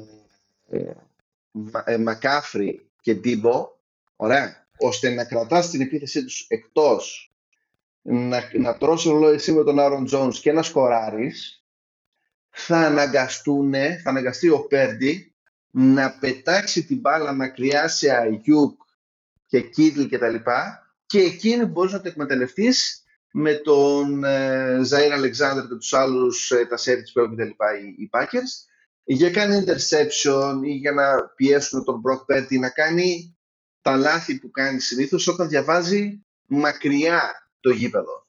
ε, μα, ε, Μακάφρι και Debo, ωραία, ώστε να κρατάς την επίθεσή τους εκτός, να, να τρως ρολόι εσύ με τον Άρον Τζόνς και να σκοράρεις, θα αναγκαστούν, θα αναγκαστεί ο Πέρντι να πετάξει την μπάλα μακριά σε Αγιούκ και Κίτλ και τα λοιπά. Και εκείνη μπορείς να το εκμεταλλευτείς με τον ε, Ζαΐρ Αλεξάνδρ και τους άλλους ε, τα σέρτις που έχουν τα λοιπά οι, οι Packers για κάνει interception ή για να πιέσουν τον Brock Purdy να κάνει τα λάθη που κάνει συνήθως όταν διαβάζει μακριά το γήπεδο.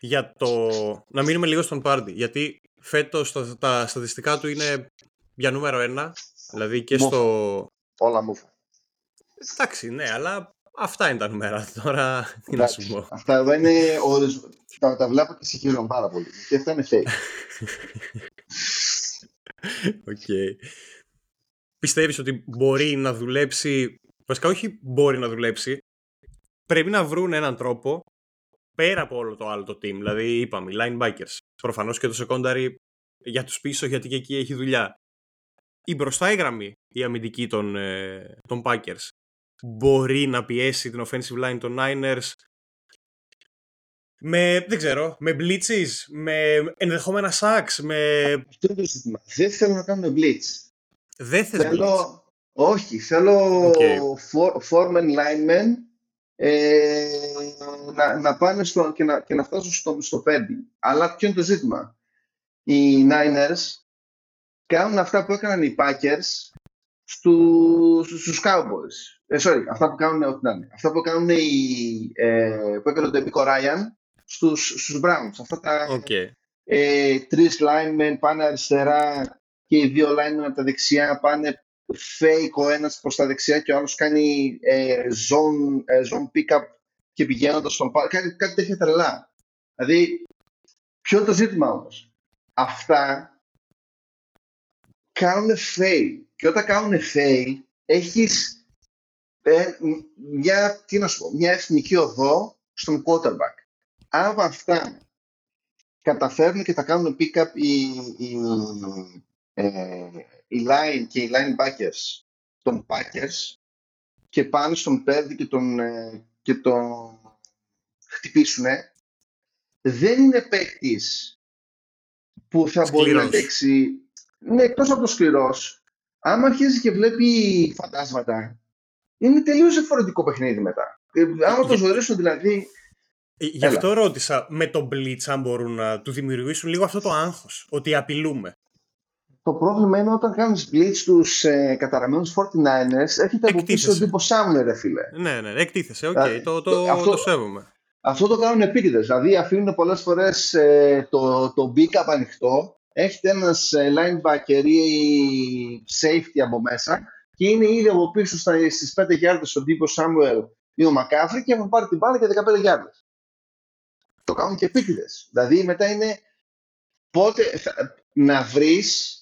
Για το... Να μείνουμε λίγο στον Purdy, γιατί φέτος τα, τα στατιστικά του είναι για νούμερο ένα, δηλαδή και μουφα. στο... Όλα μουφα. Εντάξει, ναι, αλλά αυτά είναι τα νούμερα. Τώρα τι να σου πω. Αυτά εδώ είναι ορισμό. Τα, τα βλέπω και συγχαίρω πάρα πολύ. Και αυτά είναι fake. Οκ. Okay. Πιστεύεις ότι μπορεί να δουλέψει. Βασικά, όχι μπορεί να δουλέψει. Πρέπει να βρουν έναν τρόπο πέρα από όλο το άλλο το team. Δηλαδή, είπαμε, οι linebackers. Προφανώς και το secondary για τους πίσω, γιατί και εκεί έχει δουλειά. Η μπροστά η γραμμή, η αμυντική των, ε, των Packers. Μπορεί να πιέσει την offensive line των Niners με, δεν ξέρω, με blitzes, με ενδεχόμενα sacks, με... Αυτό είναι το ζήτημα. Δεν θέλω να κάνω blitz. Δεν θες θέλω... blitz. Όχι, θέλω okay. Foreman, linemen ε, να, να πάνε στο, και, να, και να φτάσουν στο, στο πέντε. Αλλά ποιο είναι το ζήτημα. Οι Niners κάνουν αυτά που έκαναν οι Packers στους, στους Cowboys. Ε, sorry, αυτά που κάνουν, ό,τι να είναι. Αυτά που έκαναν ε, το Εμίκο Ράιαν στους, στους Browns. Αυτά τα okay. ε, τρεις linemen πάνε αριστερά και οι δύο linemen από τα δεξιά πάνε fake ο ένας προς τα δεξιά και ο άλλος κάνει ε, zone, ε, zone pick-up και πηγαίνοντας στον πάρκο. Κάτι, κάτι τέτοια τρελά. Δηλαδή, ποιο είναι το ζήτημα όμως. Αυτά κάνουν fail. Και όταν κάνουν fail έχεις ε, μια, τι να σου πω, μια εθνική οδό στον quarterback. Αν αυτά καταφέρνουν και τα κάνουν pick-up οι, οι, ε, οι line και οι linebackers των Packers και πάνε στον Πέρδη και τον, ε, και τον χτυπήσουν, δεν είναι παίκτης που θα σκληρός. Μπορεί να αντέξει. Ναι, εκτός από το σκληρός, άμα αρχίζει και βλέπει φαντάσματα, είναι τελείως διαφορετικό παιχνίδι μετά. Άμα το ζωήσουν δηλαδή. Γι' αυτό έλα. Ρώτησα με τον Blitz αν μπορούν να του δημιουργήσουν λίγο αυτό το άγχος, ότι απειλούμε. Το πρόβλημα είναι όταν κάνεις Blitz τους ε, καταραμένους φορτινάινερς, έρχεται από πίσω ο Ντίπο Σάμουελ, ρε φίλε. Ναι, ναι, εκτίθεσαι, οκ, okay, το, το, το, αυτό... το σέβομαι. Αυτό το κάνουν επίτηδες. Δηλαδή αφήνουν πολλές φορές ε, το, το pick-up ανοιχτό. Έχετε ένας ε, linebacker ή safety από μέσα και είναι ήδη από πίσω στα, στις πέντε γιάρδες ο Ντίπο Σάμουελ ή ο Μακάφρι και έχουν πάρει την μπάλα και δεκαπέντε γιάρδες. Το κάνουν και επίτηδες. Δηλαδή μετά είναι πότε θα, να βρεις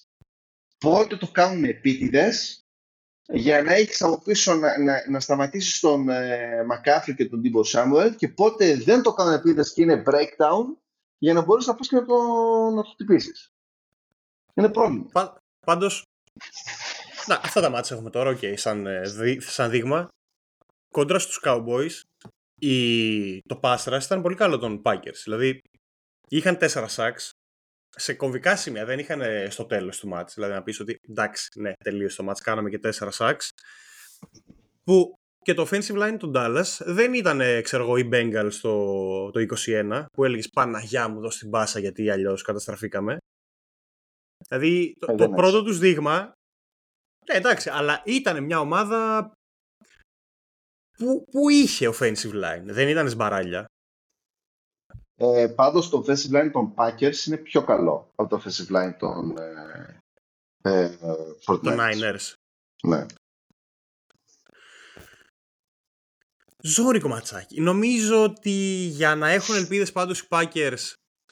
πότε το κάνουν επίτηδες για να έχεις από πίσω να, να, να σταματήσεις τον ε, Μακάφρι και τον Ντίπο Σάμουελ και πότε δεν το κάνουν επίτηδες και είναι breakdown για να μπορείς να πας και να το, να το χτυπήσεις. Είναι πρόβλημα. Πα, πάντως, να, αυτά τα μάτσα έχουμε τώρα, okay, σαν, σαν δείγμα. Κόντρα στους Cowboys, η, το pass rush ήταν πολύ καλό των Packers. Δηλαδή, είχαν τέσσερα sacks. Σε κομβικά σημεία δεν είχαν στο τέλος του μάτς. Δηλαδή να πεις ότι εντάξει, ναι, τελείωσε το μάτς, κάναμε και τέσσερα sacks. Που και το offensive line του Dallas δεν ήταν, ξέρω εγώ, οι Bengals το, το είκοσι ένα, που έλεγες Παναγιά μου, δώσ' την πάσα γιατί αλλιώς καταστραφήκαμε. Δηλαδή το, το πρώτο τους δείγμα, ναι, εντάξει, αλλά ήταν μια ομάδα που, που είχε offensive line, δεν ήταν σμπαράλια. Ε, πάντως το offensive line των Packers είναι πιο καλό από το offensive line των ε, ε, Niners. Ναι. Ζώρικο ματσάκι. Νομίζω ότι για να έχουν ελπίδες πάντως οι Packers,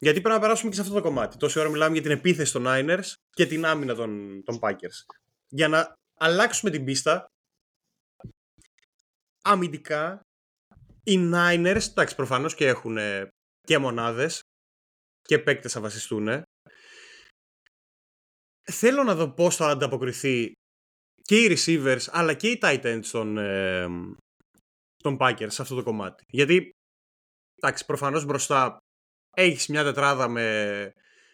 γιατί πρέπει να περάσουμε και σε αυτό το κομμάτι. Τόση ώρα μιλάμε για την επίθεση των Niners και την άμυνα των, των Packers. Για να αλλάξουμε την πίστα, αμυντικά οι Niners, εντάξει, προφανώς και έχουν και μονάδες και παίκτες θα βασιστούν. Θέλω να δω πώς θα ανταποκριθεί και οι receivers αλλά και οι tight ends των, ε, των Packers σε αυτό το κομμάτι. Γιατί εντάξει, προφανώς μπροστά έχεις μια τετράδα με,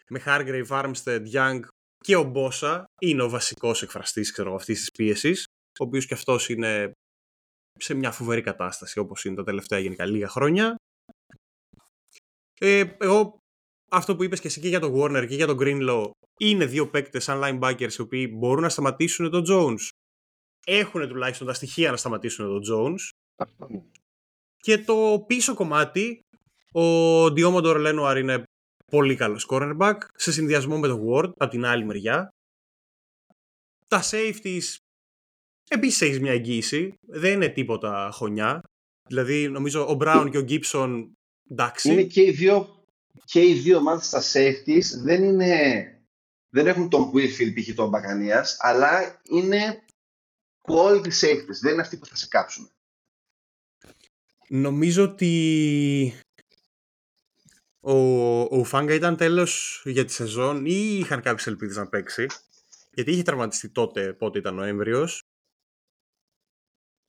με Hargrave, Armstead, Young και ο Bosa είναι ο βασικός εκφραστής, ξέρω, αυτής της πίεσης, ο οποίος και αυτός είναι σε μια φοβερή κατάσταση όπως είναι τα τελευταία γενικά λίγα χρόνια. Ε, εγώ αυτό που είπες και εσύ και για τον Warner και για τον Greenlaw, είναι δύο παίκτες σαν linebackers οι οποίοι μπορούν να σταματήσουν τον Jones. Έχουν τουλάχιστον τα στοιχεία να σταματήσουν τον Jones. Και το πίσω κομμάτι, ο Diomandor Lenoir είναι πολύ καλός cornerback σε συνδυασμό με τον Ward από την άλλη μεριά. Τα safeties επίσης έχει μια εγγύηση, δεν είναι τίποτα χωνιά. Δηλαδή νομίζω ο Brown και ο Gibson, εντάξει. Είναι και οι δύο, και οι δύο ομάδες στα safeties δεν, είναι, δεν έχουν τον Whitfield π.χ. τον Μπακανίας, αλλά είναι quality safeties, δεν είναι αυτοί που θα σε κάψουν. Νομίζω ότι ο, ο Ουφάγκα ήταν τέλος για τη σεζόν ή είχαν κάποιες ελπίδες να παίξει, γιατί είχε τραυματιστεί τότε, πότε ήταν Νοέμβριος.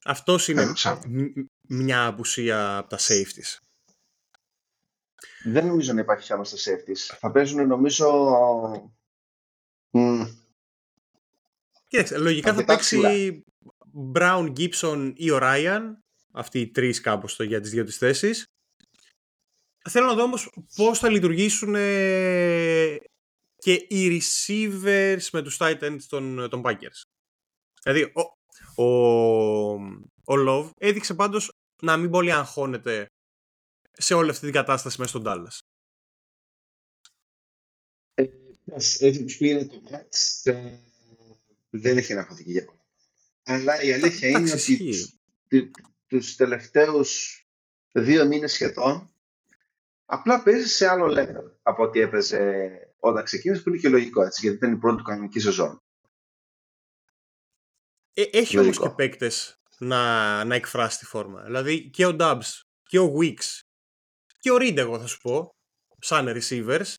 Αυτός είναι μια απουσία από τα safeties. Δεν νομίζω να υπάρχει άμα στα safeties. Θα παίζουν νομίζω... Mm. Κοίταξε, λογικά θα παίξει Brown, Gibson ή ο Ryan. Αυτοί οι τρεις κάπως το, για τις δύο τις θέσεις. Θέλω να δω όμως πώς θα λειτουργήσουν ε, και οι receivers με τους tight ends των, των Packers. Δηλαδή ο, ο, ο Love έδειξε πάντως να μην πολύ αγχώνεται σε όλη αυτή την κατάσταση μέσα στον Dallas. Έτσι που πήγαινε το μάτς, δεν είχε να χωθεί για πολλά. Αλλά η αλήθεια είναι ότι τους τελευταίους δύο μήνες σχεδόν απλά παίζει σε άλλο level από ό,τι έπαιζε όταν ξεκίνησε, που είναι και λογικό έτσι, γιατί ήταν η πρώτη του κανονική σεζόν. Έχει όμως και παίκτες να, να εκφράσει τη φόρμα. Δηλαδή και ο Dubs και ο Wicks και ο Reed, εγώ θα σου πω, σαν receivers.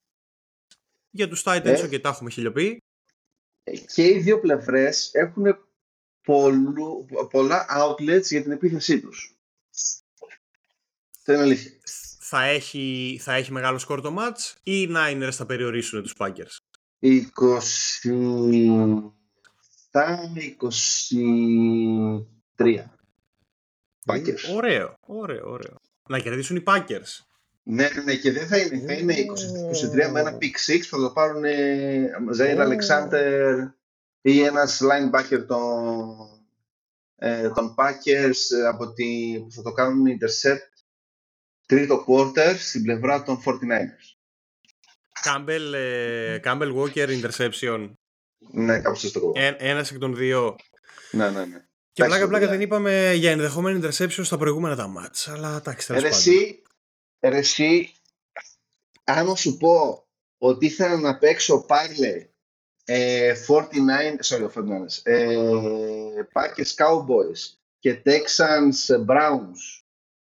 Για τους Titans, και τα έχουμε χιλιοποιεί. Και οι δύο πλευρές έχουν πολλού, πολλά outlets για την επίθεσή τους. Θα έχει, θα έχει μεγάλο σκορ το match, ή οι Niners θα περιορίσουν τους Packers? είκοσι επτά είκοσι τρία Packers. Ωραίο, ωραίο, ωραίο. Να κερδίσουν οι Packers. Ναι, ναι, και δεν θα είναι, θα είναι είκοσι είκοσι τρία oh. με ένα pick six που θα το πάρουν Ζάιρ oh. Αλεξάντερ ή ένας linebacker των, ε, των Packers από τη, που θα το κάνουν intercept τρίτο quarter στην πλευρά των φορτινάινερς. Campbell, ε, Campbell Walker interception. Ναι, κάπως στο κόμμα. Έ, ένας εκ των δύο. Ναι, ναι, ναι. Και πλάκα πλάκα δεν είπαμε για ενδεχόμενη interception στα προηγούμενα τα μάτς, αλλά εντάξει, τέλος πάντων. Ρε εσύ, αν σου πω ότι ήθελα να παίξω πάρλε ε, forty-nine, sorry, forty-nine, ε, Packers Cowboys και Texans Browns,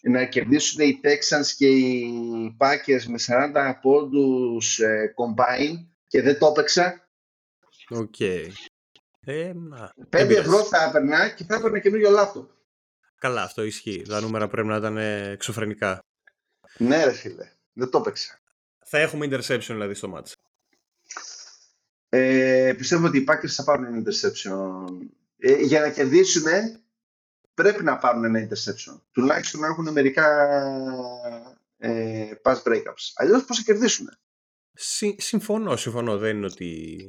να κερδίσουν οι Texans και οι Packers με σαράντα πόντους ε, combine, και δεν το έπαιξα. Οκ. Okay. Ε, πέντε ευρώ θα έπαιρνα και θα έπαιρνα καινούριο λάπτοπ. Καλά, αυτό ισχύει. Τα νούμερα πρέπει να ήταν εξωφρενικά. Ναι ρε φίλε, δεν το έπαιξα. Θα έχουμε interception δηλαδή στο μάτς. Ε, πιστεύω ότι οι Packers θα πάρουν interception. Ε, για να κερδίσουν πρέπει να πάρουν ένα interception. Τουλάχιστον να έχουν μερικά ε, pass breakups. Αλλιώς πώς θα κερδίσουν? Συ, συμφωνώ, συμφωνώ. Δεν είναι ότι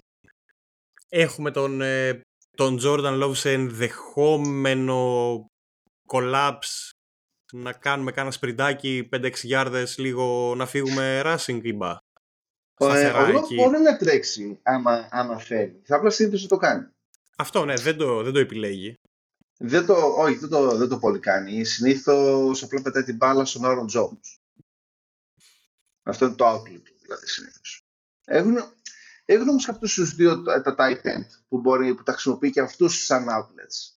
έχουμε τον, ε, τον Jordan Love σε ενδεχόμενο collapse. Να κάνουμε κάνα σπριντάκι πέντε έξι γιάρδες, λίγο να φύγουμε rushing ή μπα. Ο Λόφ μπορεί να τρέξει άμα, άμα φέρει. Θα απλά συνήθως το κάνει. Αυτό ναι, δεν το, δεν το επιλέγει. Δεν το, όχι, δεν το, δεν το πολύ κάνει. Συνήθως απλά πετάει την μπάλα στον Άρον Τζόουνς. Αυτό είναι το outlet του δηλαδή συνήθως. Έχουν, έχουν όμως και αυτούς τους δύο τα tight end που, μπορεί, που τα χρησιμοποιεί και αυτούς σαν outlets.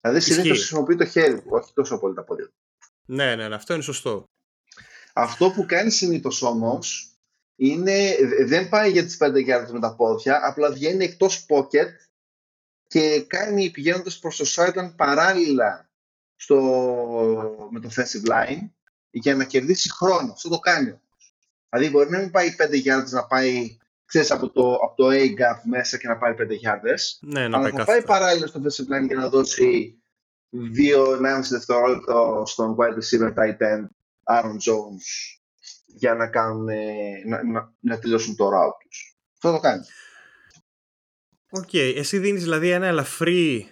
Δηλαδή συνήθως χρησιμοποιεί το χέρι του, όχι τόσο πολύ τα πόδια. Ναι, ναι, αυτό είναι σωστό. Αυτό που κάνει συνήθως όμως είναι, δεν πάει για τις πέντε γιάρδες με τα πόδια, απλά βγαίνει εκτός pocket και κάνει πηγαίνοντας προς το sideline παράλληλα στο, με το offensive line για να κερδίσει χρόνο. Αυτό το κάνει. Δηλαδή μπορεί να μην πάει πέντε γιάρδες, να πάει, ξέρεις, από το, από το A-gap μέσα και να πάει πέντε γιάρδες. Ναι, να αλλά πάει, θα πάει παράλληλα στο offensive line για να δώσει δύο ενάμιση δευτερόλεπτο στον wide receiver tight end Άρον Τζόουνς για να, κάνουν, να, να, να τελειώσουν το route τους. Αυτό το κάνει. Οκ, okay, εσύ δίνεις δηλαδή ένα ελαφρύ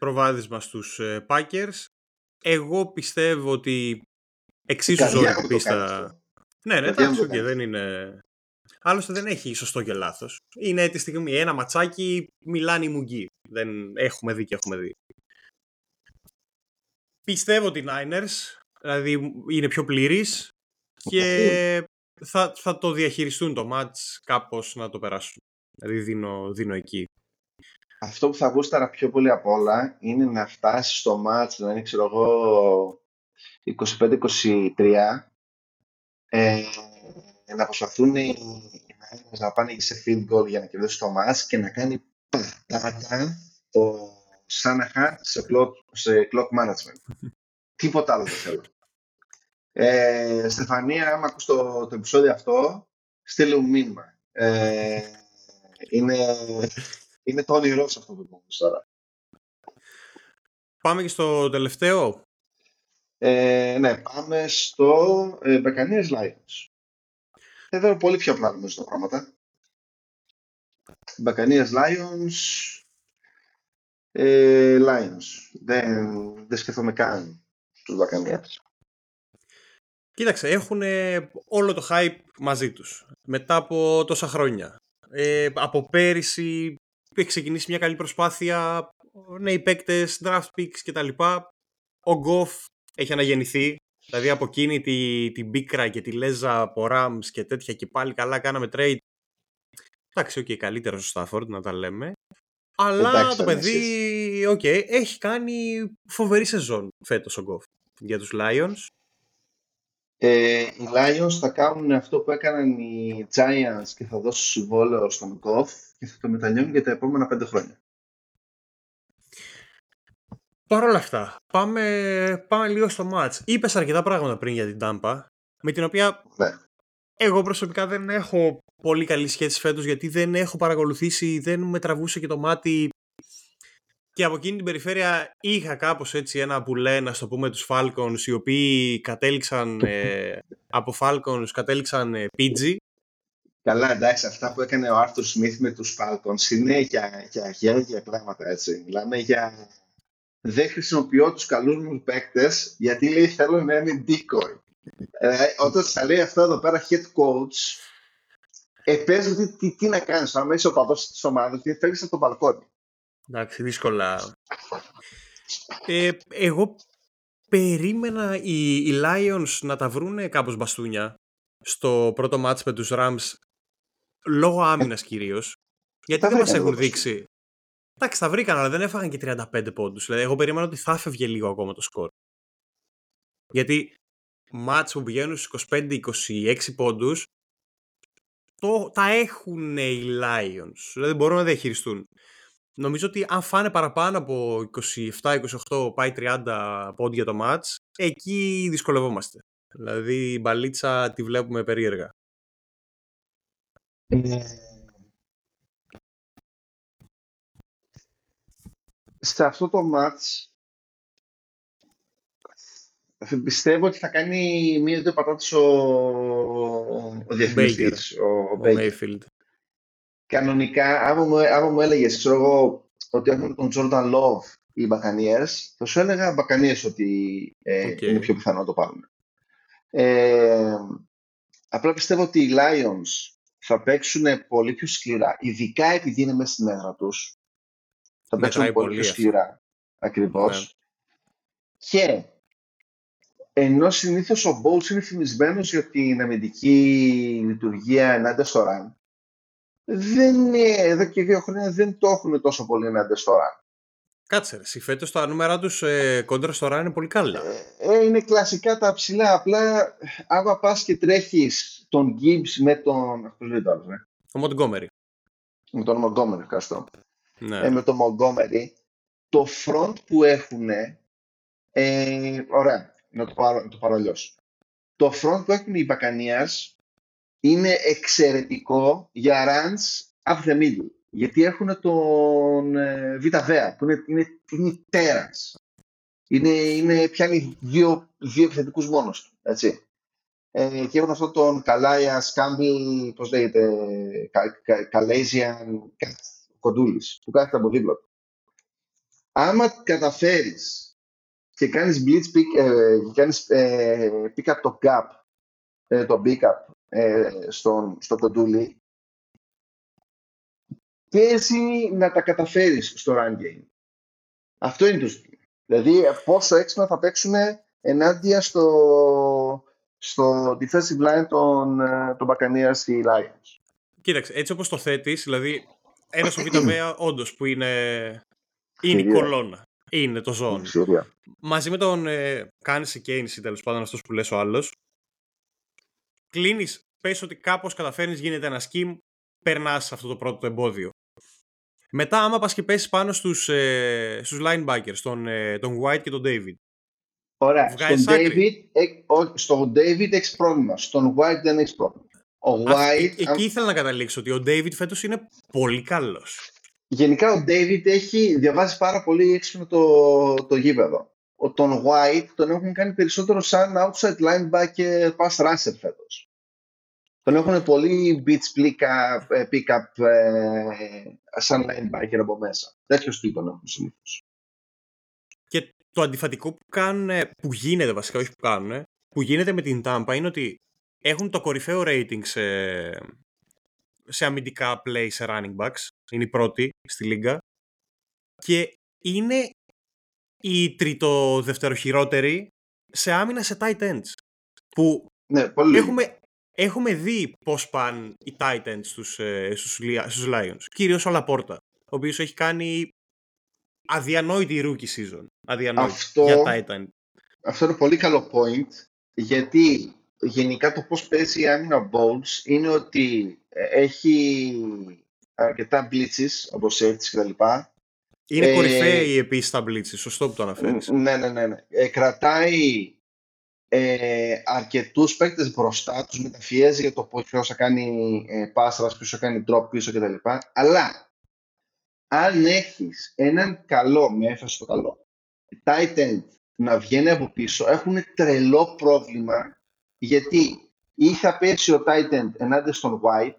προβάδισμα στους ε, Packers. Εγώ πιστεύω ότι εξίσου ζώα που πίστα. Ναι, ναι, εντάξει, και δεν είναι. Άλλωστε δεν έχει σωστό και λάθος. Είναι τη στιγμή ένα ματσάκι, μιλάνε οι μουγγοί. Δεν έχουμε δει και έχουμε δει. Πιστεύω ότι οι Niners, δηλαδή, είναι πιο πλήρης και θα, θα το διαχειριστούν το match κάπως να το περάσουν. Δηλαδή δίνω, δίνω εκεί. Αυτό που θα γούσταρα πιο πολύ απ' όλα είναι να φτάσει στο match, να είναι, ξέρω εγώ, είκοσι πέντε είκοσι τρία, ε, να προσπαθούν οι Niners να πάνε σε field goal για να κερδίσουν το match και να κάνει πατάτα το Σάναχα σε clock, σε clock management. Τίποτα άλλο δεν θέλω. Ε, Στεφανία, άμα ακούς το, το επεισόδιο αυτό, στείλε μου μήνυμα. Ε, είναι, είναι το όνειρό σε αυτό που είπαμε τώρα. Πάμε και στο τελευταίο. Ε, ναι, πάμε στο ε, Buccaneers Lions. Εδώ είναι πολύ πιο απλά νομίζω τα πράγματα. Buccaneers Lions. Ε, Lions. Δεν, δεν σκεφτόμαι καν τους Buccaneers. Κοίταξε, έχουν όλο το hype μαζί τους. Μετά από τόσα χρόνια. Ε, από πέρυσι έχει ξεκινήσει μια καλή προσπάθεια. Νέοι παίκτες, draft picks κτλ. Ο Goff έχει αναγεννηθεί. Δηλαδή από εκείνη την τη πίκρα και τη λέζα από Rams και τέτοια και πάλι καλά κάναμε trade. Εντάξει, οκ, okay, καλύτερα στο Stafford να τα λέμε. Αλλά εντάξει, το παιδί okay, έχει κάνει φοβερή σεζόν φέτος ο Γκοφ για τους Lions. Ε, οι Lions θα κάνουν αυτό που έκαναν οι Giants και θα δώσουν συμβόλαιο στον Γκοφ και θα το μετανιώνουν για τα επόμενα πέντε χρόνια. Παρ' όλα αυτά, πάμε, πάμε λίγο στο match. Είπες αρκετά πράγματα πριν για την Tampa, με την οποία ναι. εγώ προσωπικά δεν έχω πολύ καλή σχέση φέτος, γιατί δεν έχω παρακολουθήσει, δεν με τραβούσε και το μάτι. Και από εκείνη την περιφέρεια είχα κάπως έτσι ένα μπουλέ, να στο πούμε, τους Falcons, οι οποίοι κατέληξαν ε, από Falcons κατέληξαν ε, Pidgey. Καλά, εντάξει, αυτά που έκανε ο Άρθουρ Σμιθ με τους Falcons είναι για, για, για, για πράγματα, έτσι. Μιλάμε για... Δεν χρησιμοποιώ τους καλούς μου παίκτες, γιατί λέει θέλω να είναι decoy. Ε, όταν σας λέει αυτό εδώ πέρα head coach, ε, πες τι, τι, τι να κάνεις, άμα είσαι ο παδός της ομάδας, γιατί φέρεις από τον μπαλκόνι. Εντάξει, δύσκολα. ε, εγώ περίμενα οι, οι Lions να τα βρούνε κάπως μπαστούνια στο πρώτο μάτς με τους Rams, λόγω άμυνας κυρίως, γιατί δεν μας έχουν δείξει. Εντάξει, τα βρήκαν, αλλά δεν έφαγαν και τριάντα πέντε πόντους. Δηλαδή, εγώ περίμενα ότι θα έφευγε λίγο ακόμα το σκορ. Γιατί μάτς που πηγαίνουν στους είκοσι πέντε είκοσι έξι πόντους, το, τα έχουν οι Lions. Δηλαδή, μπορούν να διαχειριστούν. Νομίζω ότι αν φάνε παραπάνω από είκοσι επτά είκοσι οκτώ, πάει τριάντα πόντια για το μάτς, εκεί δυσκολευόμαστε. Δηλαδή, η μπαλίτσα τη βλέπουμε περίεργα. Σε αυτό το match πιστεύω ότι θα κάνει μία δύο πατάτες ο, ο διευθυντής, ο, ο Mayfield. Κανονικά, άμα μου, άμα μου έλεγες ξέρω εγώ, ότι έχουν τον Jordan Love οι Μπακανιές, θα σου έλεγα Μπακανιές ότι ε, okay. είναι πιο πιθανό να το πάρουν. Ε, απλά πιστεύω ότι οι Lions θα παίξουν πολύ πιο σκληρά, ειδικά επειδή είναι μέσα στην έδρα τους. Θα παίξουν πολύ σκληρά, ακριβώς. Yeah. Και ενώ συνήθως ο Bowles είναι φημισμένος για την αμυντική λειτουργία ενάντια στο Ραν, δεν, εδώ και δύο χρόνια δεν το έχουν τόσο πολύ ενάντια στο Ραν. Κάτσε ρε, φέτος τα νούμερα τους ε, κόντρα στο Ραν είναι πολύ καλά. Ε, είναι κλασικά τα ψηλά, απλά άμα πας και τρέχεις τον Gibbs με τον... Αυτό λέει το άλλο, ναι. Ο Montgomery. Με τον Montgomery, ευχαριστώ. Ναι. Ε, με το Montgomery, το front που έχουν, ε, ωραία, να το πάρω, να το πάρω αλλιώς. Το front που έχουν οι Μπακανίας είναι εξαιρετικό για runs off the middle, γιατί έχουν τον ε, Βιταβέα που είναι, είναι, είναι τέρας, είναι, είναι, πιάνει δύο, δύο επιθετικούς μόνος του, έτσι. Ε, και έχουν αυτόν τον Καλάια, Σκάμπι, πώς λέγεται, κα, κα, Καλέζιαν, Κοντούλης, που κάθεται από δίπλα του. Άμα καταφέρεις και κάνεις blitz pick, ε, και κάνεις ε, pick up το gap, ε, το pick up ε, στον, στο Κοντούλη, παίζει να τα καταφέρεις στο run game. Αυτό είναι το ζήτημα. Δηλαδή πόσο έξυπνα θα παίξουν ενάντια στο, στο defensive line των, των Buccaneers στη Lions. Κοίταξε, έτσι όπως το θέτεις, δηλαδή ένας ο Βιταβέα, όντως, που είναι, είναι η κολόνα. Είναι το ζώνη. Μαζί με τον ε, Κάνση Κέινση, τέλος πάντων, αυτός που λες ο άλλος. Κλείνεις, πες ότι κάπως καταφέρνεις, γίνεται ένα σκιμ, περνάς αυτό το πρώτο το εμπόδιο. Μετά, άμα πας και πέσεις πάνω στους, ε, στους linebackers, τον, ε, τον White και τον David. Ωραία. Βγάζεις στον άκρη. David, εκ, ο, στον David έχεις πρόβλημα. Στον White δεν έχεις πρόβλημα. Ο White, Α, εκεί ήθελα να καταλήξω ότι ο David φέτος είναι πολύ καλός. Γενικά ο David έχει διαβάσει πάρα πολύ έξυπνο το, το γήπεδο. Ο, τον White τον έχουν κάνει περισσότερο σαν outside linebacker pass rusher φέτος. Τον έχουν πολύ beats pick-up, pick-up ε, σαν linebacker από μέσα. Τέτοιο στυλ τον έχουν συνήθως. Και το αντιφατικό που κάνουν, που γίνεται βασικά, όχι που κάνουν, που γίνεται με την Tampa είναι ότι έχουν το κορυφαίο rating σε, σε αμυντικά play, σε running backs. Είναι η πρώτη στη λίγκα. Και είναι η τρίτο-δευτεροχειρότερη σε άμυνα σε tight ends. Που ναι, πολύ. Έχουμε, έχουμε δει πώς πάνε οι tight ends στους, στους, στους Lions. Κυρίως ο Λαπόρτα. Ο ο οποίος έχει κάνει αδιανόητη rookie season. Αδιανόητη αυτό, για Titan. Αυτό είναι πολύ καλό point, γιατί γενικά το πώς παίζει η Άμυνα Bowles είναι ότι έχει αρκετά blitzes, όπως safeties κτλ. Είναι ε, κορυφαίοι επίσης τα blitzes, σωστό που το αναφέρεις. Ναι, ναι, ναι. ναι. Ε, κρατάει ε, αρκετούς παίκτες μπροστά, τους μεταφιέζει για το ποιος θα κάνει ε, πάστρας, ποιος θα κάνει drop πίσω κτλ. Αλλά αν έχεις έναν καλό, με έφαση στο καλό, tight end να βγαίνει από πίσω, έχουν τρελό πρόβλημα, γιατί ή θα πέσει ο tight end ενάντια στον White,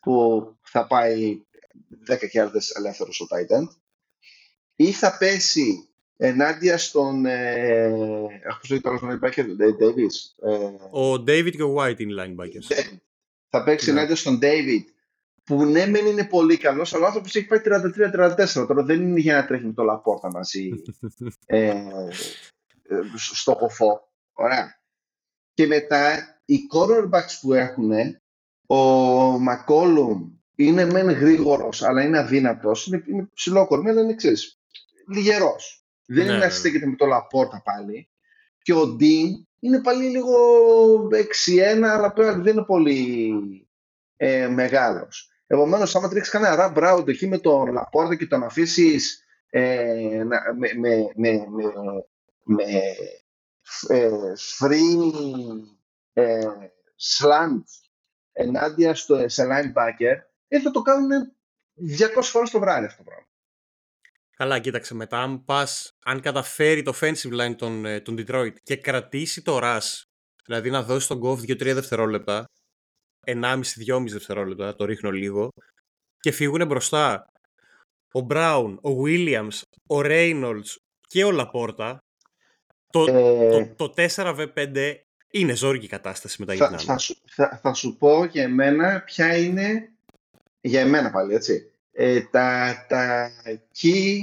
που θα πάει δέκα κέρδες ελεύθερος ο tight end, ή θα πέσει ενάντια στον ε, έχω το άλλο linebacker, τον David Davis. Ε, ο David και ο White είναι linebackers. David. Θα παίξει yeah. ενάντια στον David, που ναι μεν είναι πολύ καλός, αλλά ο άνθρωπος έχει πάει τριάντα τρία τριάντα τέσσερα. Τώρα δεν είναι για να τρέχει με το Λαπόρτα μαζί ε, ε, στο κοφό. Ωραία. Και μετά οι cornerbacks που έχουν, ο Μακόλουμ είναι μεν γρήγορος, αλλά είναι αδύνατος. Είναι, είναι ψηλό κορμί, αλλά είναι ξέρεις, λιγερός. Δεν ναι, είναι να στέκεται με το Λαπόρτα πάλι. Και ο Ντίν είναι πάλι λίγο έξι ένα, αλλά πέρα δεν είναι πολύ ε, μεγάλος. Επομένως, άμα τρέξει κανένα ραμπ ράουντ εκεί με το Λαπόρτα και τον αφήσει ε, με, με, με, με, με ε, free ε, slant ενάντια στο, σε linebacker, ε, θα το κάνουν διακόσιες φορές το βράδυ αυτό το πράγμα. Καλά, κοίταξε μετά. Αν, πας, αν καταφέρει το offensive line των, των Detroit και κρατήσει το rush, δηλαδή να δώσει τον Goff δύο τρία δευτερόλεπτα, ενάμιση με δυόμιση δευτερόλεπτα, το ρίχνω λίγο, και φύγουν μπροστά ο Brown, ο Williams, ο Reynolds και ο Laporta, το, ε... το, το τέσσερα β πέντε είναι ζόρικη κατάσταση μετά για την άλλη. Θα, θα, θα σου πω για εμένα ποια είναι, για εμένα πάλι έτσι, ε, τα, τα key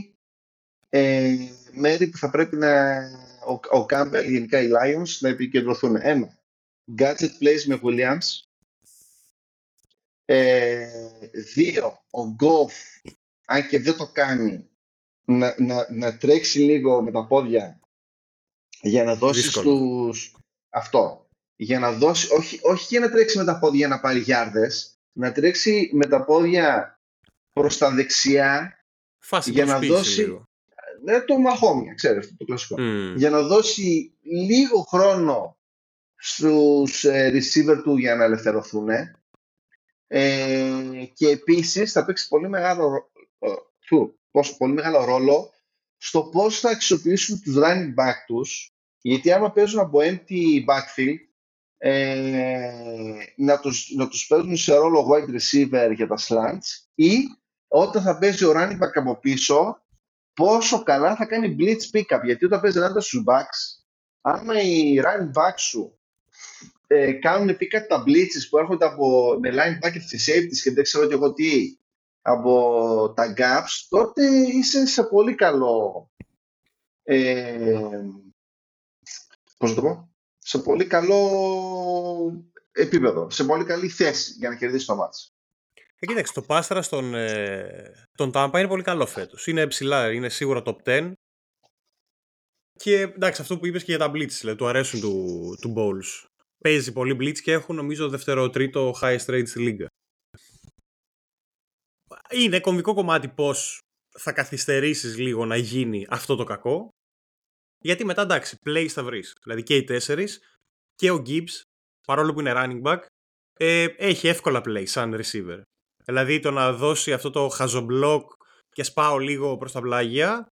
ε, μέρη που θα πρέπει να ο, ο Campbell, γενικά οι Lions, να επικεντρωθούν. Ένα, gadget plays με Williams. Ε, δύο, ο Goff, αν και δεν το κάνει, να, να, να τρέξει λίγο με τα πόδια για να δώσει στους... αυτό. Για να δώσει, όχι, όχι για να τρέξει με τα πόδια να πάρει γιάρδες, να τρέξει με τα πόδια προς τα δεξιά φάση για να δώσει λίγο. Ναι, το μαχόμια, ξέρετε, το κλασικό. Mm. Για να δώσει λίγο χρόνο στους ε, receiver του για να ελευθερωθούν. Ε, και επίσης θα παίξει πολύ μεγάλο, πόσο, πολύ μεγάλο ρόλο στο πώς θα αξιοποιήσουν τους running back τους, γιατί άμα παίζουν από empty backfield ε, να, τους, να τους παίζουν σε ρόλο wide receiver για τα slants, ή όταν θα παίζει ο running back από πίσω πόσο καλά θα κάνει blitz pick-up, γιατί όταν παίζει ενάντια στους backs, άμα οι running back σου ε, κάνουν pick-up τα blitzes που έρχονται από, με linebackers και safeties και δεν ξέρω και εγώ τι από τα gaps, τότε είσαι σε πολύ καλό ε, πώς το πω, σε πολύ καλό επίπεδο, σε πολύ καλή θέση για να κερδίσει το μάτς. Ε, κοίταξε, το πάστρα στον τον Tampa είναι πολύ καλό φέτος. Είναι ψηλά, είναι σίγουρα top δέκα. Και εντάξει, αυτό που είπες και για τα blitz, δηλαδή, του αρέσουν του, του Bowles. Παίζει πολύ blitz και έχουν νομίζω δεύτερο τρίτο highest rate στη λίγα. Είναι κομβικό κομμάτι πώς θα καθυστερήσεις λίγο να γίνει αυτό το κακό. Γιατί μετά εντάξει, plays θα βρεις. Δηλαδή και οι τέσσερις και ο Gibbs, παρόλο που είναι running back, ε, έχει εύκολα plays σαν receiver. Δηλαδή το να δώσει αυτό το χαζομπλοκ και σπάω λίγο προς τα πλάγια,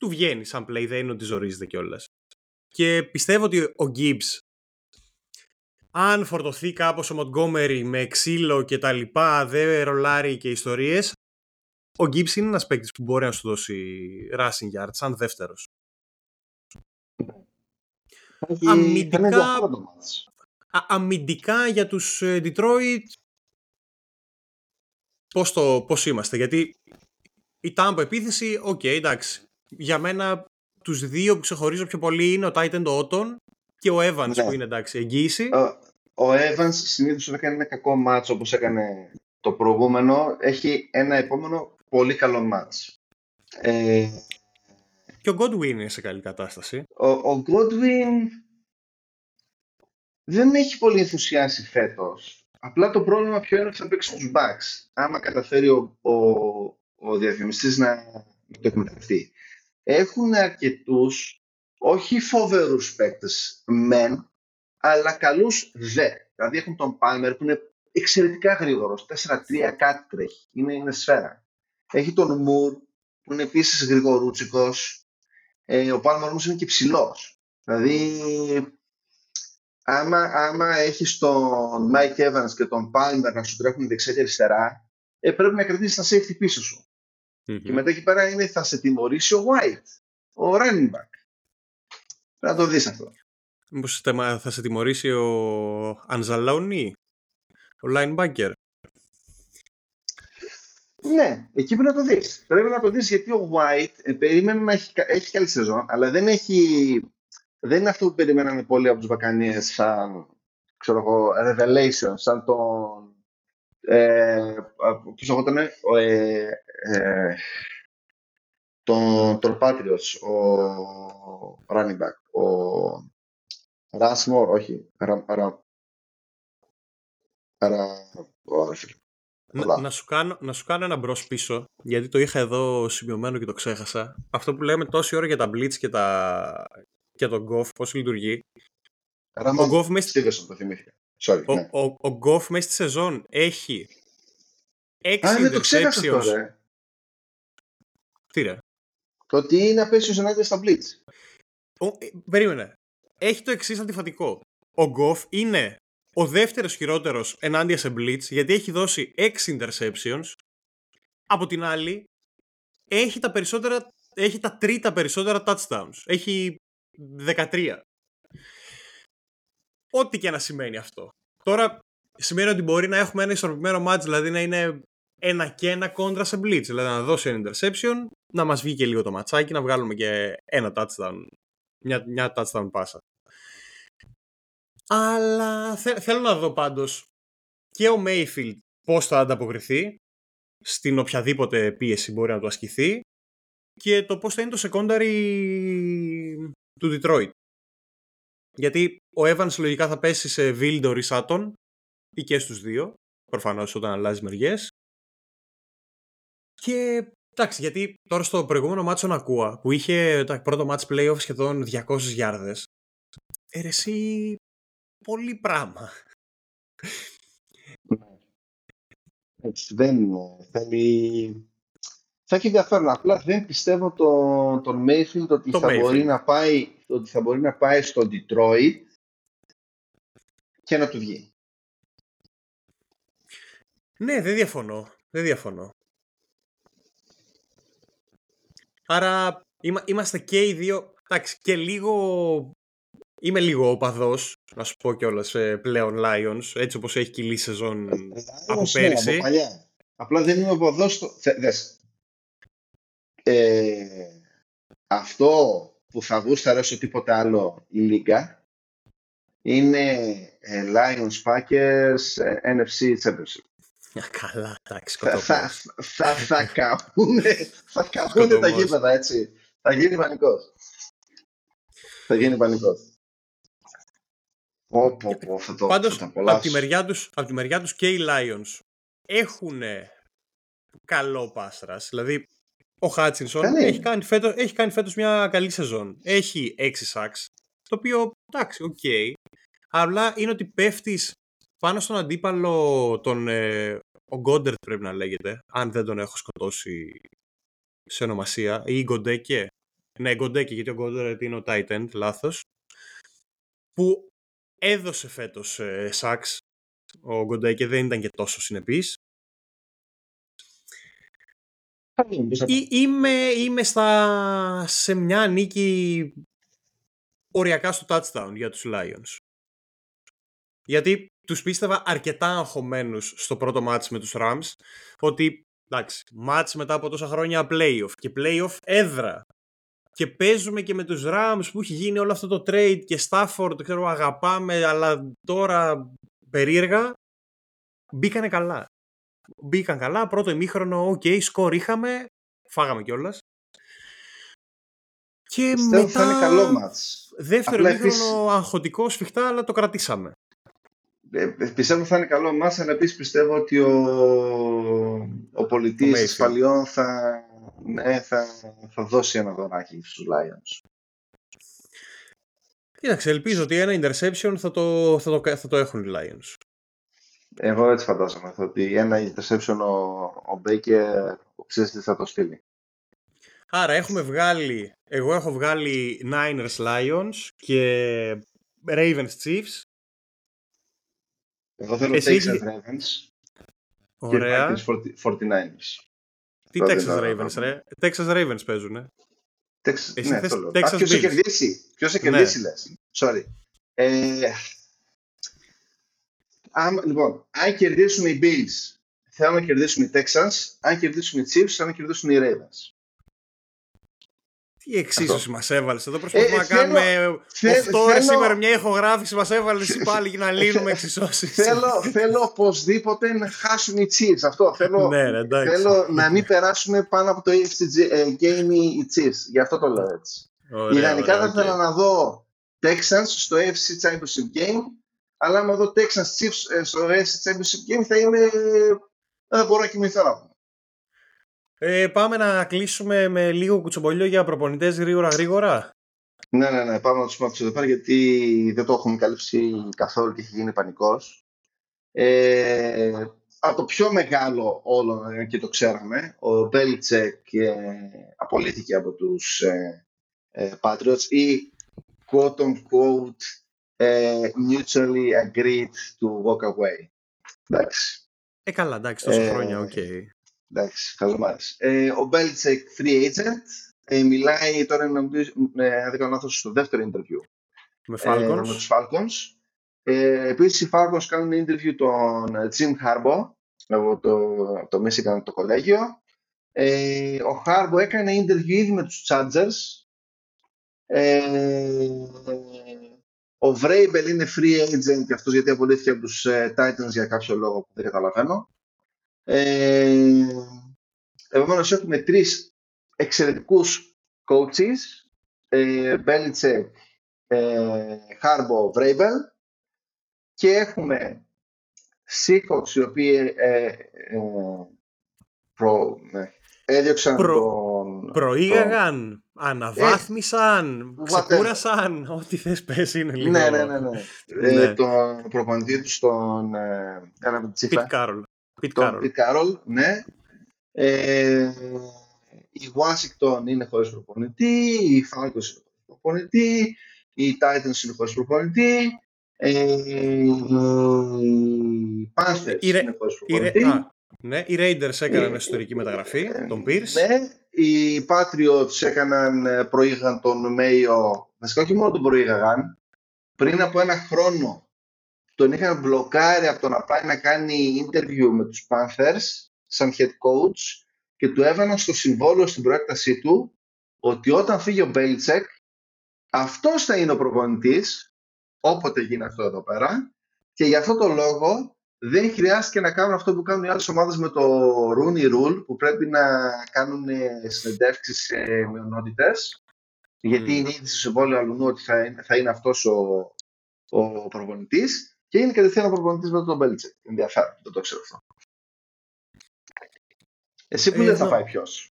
του βγαίνει σαν play, δεν είναι ότι ζορίζεται κιόλας. Και πιστεύω ότι ο Gibbs, αν φορτωθεί κάπως ο Montgomery με ξύλο και τα λοιπά, δε ρολάρει και ιστορίες, ο Gibbs είναι ένας παίκτης που μπορεί να σου δώσει rushing yards σαν δεύτερος. Έχει... αμυντικά... Α, αμυντικά για τους Detroit πώς, το, πώς είμαστε, γιατί η Tampa επίθεση, οκ, okay, εντάξει, για μένα τους δύο που ξεχωρίζω πιο πολύ είναι ο Titan, ο Otton και ο Evans, ναι, που είναι εντάξει εγγύηση. Ο, ο Evans συνήθως όταν κάνει ένα κακό μάτσο όπως έκανε το προηγούμενο, έχει ένα επόμενο πολύ καλό μάτς. Ε, και ο Godwin είναι σε καλή κατάσταση. Ο, ο Godwin δεν έχει πολύ ενθουσιάσει φέτος. Απλά το πρόβλημα ποιο είναι ότι θα παίξει τους Bucks. Άμα καταφέρει ο, ο, ο διαφημιστής να το εκμεταλλευτεί. Έχουν αρκετούς, όχι φοβερούς παίκτες μεν, αλλά καλούς δε. Δηλαδή έχουν τον Palmer που είναι εξαιρετικά γρήγορος. τέσσερα τρία κάτι τρέχει. Είναι, είναι σφαίρα. Έχει τον Moore που είναι επίσης γρηγορούτσικος. Ε, ο Palmer όμως είναι και ψηλός. Δηλαδή άμα, άμα έχεις τον Mike Evans και τον Palmer να σου τρέχουν δεξιά και αριστερά, ε, πρέπει να κρατήσεις τα safety πίσω σου. Mm-hmm. Και μετά εκεί πέρα είναι θα σε τιμωρήσει ο White, ο running back. Να το δεις αυτό. Μήπως θα σε τιμωρήσει ο Anzalone, ο linebacker. Ναι, εκεί πρέπει να το δεις. Πρέπει να το δεις γιατί ο White ε, περίμενε να έχει, έχει καλή σεζόν, αλλά δεν, έχει, δεν είναι αυτό που περιμέναμε πολλοί από τους Βακανίες σαν, ξέρω εγώ, revelation, σαν τον ε, πώς αγόταν, ε, ε, ε, τον, τον Patriots, ο running back, ο Rushmore, όχι, ρα, ρα, ρα, ο Να, να, σου κάνω, να σου κάνω ένα μπρος πίσω, γιατί το είχα εδώ σημειωμένο και το ξέχασα. Αυτό που λέμε τόση ώρα για τα blitz και, τα... και τον Goff, πώς λειτουργεί. Ραμά, ο Goff μέσα στη... ναι. στη σεζόν έχει έξι interceptions. Α, δεν το ξέχασα αυτό, ρε. Τι ρε. Το ότι είναι απέσιος ενάντια στα blitz. Ο... Ε, περίμενε. Έχει το εξής αντιφατικό. Ο Goff είναι ο δεύτερος χειρότερος ενάντια σε blitz, γιατί έχει δώσει έξι interceptions. Από την άλλη, έχει τα, περισσότερα, έχει τα τρίτα περισσότερα touchdowns. Έχει δεκατρία. Ό,τι και να σημαίνει αυτό. Τώρα, σημαίνει ότι μπορεί να έχουμε ένα ισορροπημένο match, δηλαδή να είναι ένα και ένα κόντρα σε blitz. Δηλαδή να δώσει ένα interception, να μας βγει και λίγο το ματσάκι, να βγάλουμε και ένα touchdown, μια, μια touchdown πάσα. Αλλά θε, θέλω να δω πάντως και ο Mayfield πώς θα ανταποκριθεί στην οποιαδήποτε πίεση μπορεί να του ασκηθεί και το πώς θα είναι το secondary του Detroit. Γιατί ο Evans λογικά θα πέσει σε Vildor ή Sutton ή και στους δύο, προφανώς όταν αλλάζει μεριές. Και εντάξει, γιατί τώρα στο προηγούμενο μάτσο Νακούα που είχε το πρώτο match playoff σχεδόν διακόσιες γιάρδες, ε, εσύ... πολύ πράγμα. Έτσι, δεν είναι. Θέλει... Θα έχει ενδιαφέρον. Απλά δεν πιστεύω τον, τον Mayfield ότι, το θα Mayfield. Μπορεί να πάει, ότι θα μπορεί να πάει στο Detroit και να του βγει. Ναι, δεν διαφωνώ. Δεν διαφωνώ. Άρα είμα, είμαστε και οι δύο. Εντάξει, και λίγο... Είμαι λίγο οπαδός, να σου πω κιόλας, πλέον Lions, έτσι όπως έχει κυλήσει σεζόν από πέρυσι. Από παλιά. Απλά δεν είμαι οπαδός στο... Δες. Ε, αυτό που θα γούσταρε όσο τίποτα άλλο η Λίγκα είναι ε, Lions Packers ε, εν εφ σι Championship. Καλά, εντάξει. Θα, θα, θα, θα καπούνε, θα καπούνε τα γήπεδα, έτσι. Θα γίνει πανικός. Θα γίνει πανικός. Πω, πω, πω, θα το, πάντως θα από, τη μεριά τους, από τη μεριά τους και οι Lions έχουν καλό πάστρας. Δηλαδή ο Hutchinson έχει κάνει, φέτος, έχει κάνει φέτος μια καλή σεζόν. Έχει έξι σαξ, το οποίο εντάξει, οκ okay, αλλά είναι ότι πέφτεις πάνω στον αντίπαλο τον, ε, ο Goddard πρέπει να λέγεται, αν δεν τον έχω σκοτώσει σε ονομασία, ή Γκοντέκε. Ναι, Γκοντέκε, γιατί ο Goddard είναι ο tight end, λάθος, που έδωσε φέτος ε, σαξ. Ο Γκοντέκε δεν ήταν και τόσο συνεπής. Ή, είμαι, είμαι στα, σε μια νίκη οριακά στο touchdown για τους Lions. Γιατί τους πίστευα αρκετά αγχωμένους στο πρώτο μάτς με τους Rams, ότι εντάξει, μάτς μετά από τόσα χρόνια playoff και playoff έδρα. Και παίζουμε και με τους Rams που έχει γίνει όλο αυτό το trade και Stafford, το ξέρω, αγαπάμε, αλλά τώρα περίεργα, μπήκανε καλά. Μπήκαν καλά, πρώτο ημίχρονο, οκ, okay, σκορ είχαμε, φάγαμε κιόλας. Και πιστεύω μετά θα είναι καλό μάτς. Δεύτερο ημίχρονο επίσης... αγχωτικό, σφιχτά, αλλά το κρατήσαμε. Ε, πιστεύω θα είναι καλό μάτς, αλλά επίσης πιστεύω ότι ο, ο πολιτής Ισπανιών θα... Ναι, θα, θα δώσει ένα δωράκι στους Lions. Κοίταξε, ελπίζω ότι ένα interception θα το, θα το, θα το έχουν οι Lions. Εγώ έτσι φαντάζομαι ότι ένα interception ο, ο Baker ξέρεις τι θα το στείλει. Άρα έχουμε βγάλει, εγώ έχω βγάλει Niners Lions και Ravens Chiefs. Εγώ θέλω Εσύ... Texas Ravens. Ωραία. Και Vikings φορτινάινερς. Τι Texas Ravens, ρε. Texas Ravens παίζουνε. Texas, ναι, θες... το Texas. Α, ποιος σε κερδίσει. Ποιος σε κερδίσει, ναι. Λες. Sorry. Ε, αν, λοιπόν, αν κερδίσουν οι Bills, θέλω να κερδίσουν οι Texans. Αν κερδίσουν οι Chiefs, θέλω να κερδίσουν οι Ravens. Τι εξίσωση μας έβαλες. Εδώ προσπαθούμε ε, να θέλω, κάνουμε θέλω, οκτώ ώρες θέλω... σήμερα μια ηχογράφηση. Μας έβαλες πάλι για να λύνουμε εξισώσεις. Θέλω, θέλω οπωσδήποτε να χάσουν οι Chiefs. Αυτό θέλω, ναι, ρε, θέλω να μην περάσουμε πάνω από το έι εφ σι Game οι Chiefs. Γι' αυτό το λέω έτσι. Ιδανικά θα ήθελα okay. να δω Texans στο έι εφ σι Championship Game. Αλλά άμα δω Texans Chiefs στο έι εφ σι Championship Game θα είμαι... Δεν μπορώ να κοιμηθώ. Ε, πάμε να κλείσουμε με λίγο κουτσομπολιό για προπονητές γρήγορα γρήγορα. Ναι, ναι, ναι, πάμε να τους πούμε εδώ πέρα γιατί δεν το έχουμε καλύψει καθόλου και έχει γίνει πανικός. Ε, από το πιο μεγάλο όλο και το ξέραμε, ο Μπέλιτσεκ ε, απολύθηκε από τους ε, ε, Patriots ή quote unquote ε, mutually agreed to walk away. Εντάξει. Ε, καλά, εντάξει, τόσα ε, χρόνια, οκ. Okay. Εντάξει, ε, ο Μπέλτσεκ free agent ε, μιλάει τώρα, αν δεν κάνω λάθος, στο δεύτερο interview με, ε, με τους Falcons. Ε, επίσης οι Falcons κάνουν interview τον Jim Harbaugh από το, το Michigan, το κολέγιο. Ε, ο Harbaugh έκανε interview ήδη με τους Chargers. Ε, ο Vrabel είναι free agent αυτός γιατί απολύθηκε από τους ε, Titans για κάποιο λόγο που δεν καταλαβαίνω. Ε, επομένως έχουμε τρεις εξαιρετικούς coaches, Μπέλιτσε, Χάρμπο, Βρέιμπελ, και έχουμε Seahawks οι οποίοι ε, ε, προ, ναι, έδιωξαν προ, τον... Προήγαγαν, τον... αναβάθμισαν, ε, ξεκούρασαν, ό,τι θες πες είναι λίγο... Ναι, ναι, ναι, ναι. ε, ναι. Τον προπονητή τους, τον... Πιτ Κάρολ. Τον Pete Carroll, ναι. Ε, η Washington είναι χωρίς προπονητή, η Falcons είναι χωρίς προπονητή, η Titans είναι χωρίς προπονητή, ε, οι Panthers η, είναι χωρίς προπονητή. Η, α, ναι, οι Raiders έκαναν εσωτερική μεταγραφή, τον Pierce. Ναι, οι Patriots έκαναν, προήγαν τον Μέιο, βασικά όχι μόνο τον προήγαγαν, πριν από ένα χρόνο τον είχαν μπλοκάρει από το να πάει να κάνει interview με τους Panthers σαν head coach και του έβαλαν στο συμβόλαιο στην προέκτασή του ότι όταν φύγει ο Μπέλιτσεκ αυτός θα είναι ο προπονητής όποτε γίνει αυτό εδώ πέρα, και γι' αυτό το λόγο δεν χρειάστηκε να κάνουν αυτό που κάνουν οι άλλες ομάδες με το Rooney Rule που πρέπει να κάνουν συνεντεύξεις μειονότητες γιατί mm. είναι ήδη στο συμβόλαιο αλλού ότι θα είναι, θα είναι αυτός ο, ο προπονητής. Και είναι κατευθείαν ο προπονητής μετά τον Μπέλτσεκ. Ενδιαφέρον, δεν το ξέρω αυτό. Εσύ που ε, δεν εδώ... θα πάει ποιος.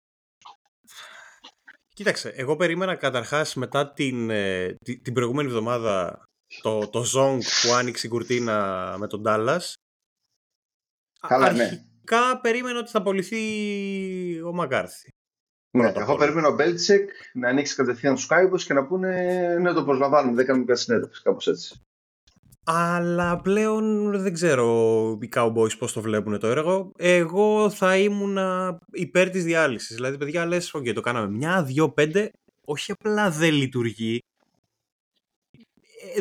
Κοίταξε, εγώ περίμενα καταρχάς μετά την, την, την προηγούμενη εβδομάδα το, το Zonk που άνοιξε η κουρτίνα με τον Ντάλλας. Καλά, ναι. Αρχικά περίμενα ότι θα απολυθεί ο Μακάρθι. Ναι, εγώ περίμενα ο Μπέλτσεκ να ανοίξει κατευθείαν τους κάιμπους και να πούνε ναι, το προσλαμβάνουμε, δεν κάνουμε κάποια συνέντευξη, κάπως έτσι. Αλλά πλέον δεν ξέρω οι Cowboys πώς το βλέπουν το έργο. Εγώ θα ήμουνα υπέρ της διάλυσης. Δηλαδή, παιδιά, λες, okay, το κάναμε μια, δύο, πέντε. Όχι απλά δεν λειτουργεί.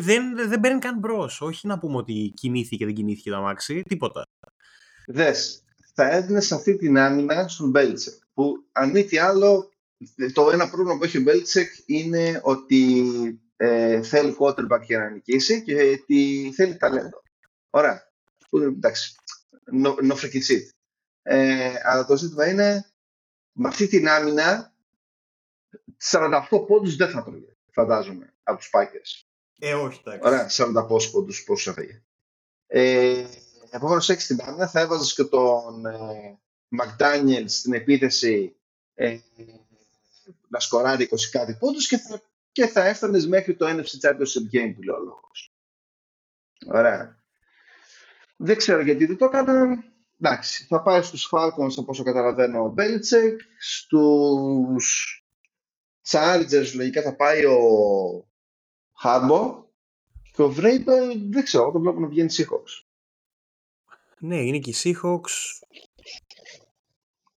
Δεν, δεν παίρνει καν μπρος. Όχι να πούμε ότι κινήθηκε, δεν κινήθηκε το αμάξι. Τίποτα. Δες, θα έδινες αυτή την άμυνα στον Μπέλτσεκ. Που αν μη τι άλλο, το ένα πρόβλημα που έχει ο Μπέλτσεκ είναι ότι... Ε, θέλει quarterback για να νικήσει και ε, θέλει ταλέντο. Ωραία. Εντάξει. No, no freaking shit. Ε, αλλά το ζήτημα είναι με αυτή την άμυνα σαράντα οκτώ πόντους δεν θα τρώγε, φαντάζομαι, από τους Πάκερς. Ε, όχι, εντάξει. Ωραία, σαράντα πόντους πόσο έφαγε. Ε, Επομένως, έξι στην άμυνα, θα έβαζες και τον ε, McDaniel στην επίθεση ε, να σκοράρει είκοσι κάτι πόντους και θα, και θα έφτανες μέχρι το εν εφ σι Championship Game που λέει ο λόγος. Ωραία. Δεν ξέρω γιατί δεν το έκανα. Εντάξει, θα πάει στους Falcons, όπως καταλαβαίνω, ο Belichick. Στους Chargers, λογικά, θα πάει ο Harbaugh. Και ο Vrabel, δεν ξέρω, τον βλέπω να βγαίνει Seahawks. Ναι, είναι και οι Seahawks.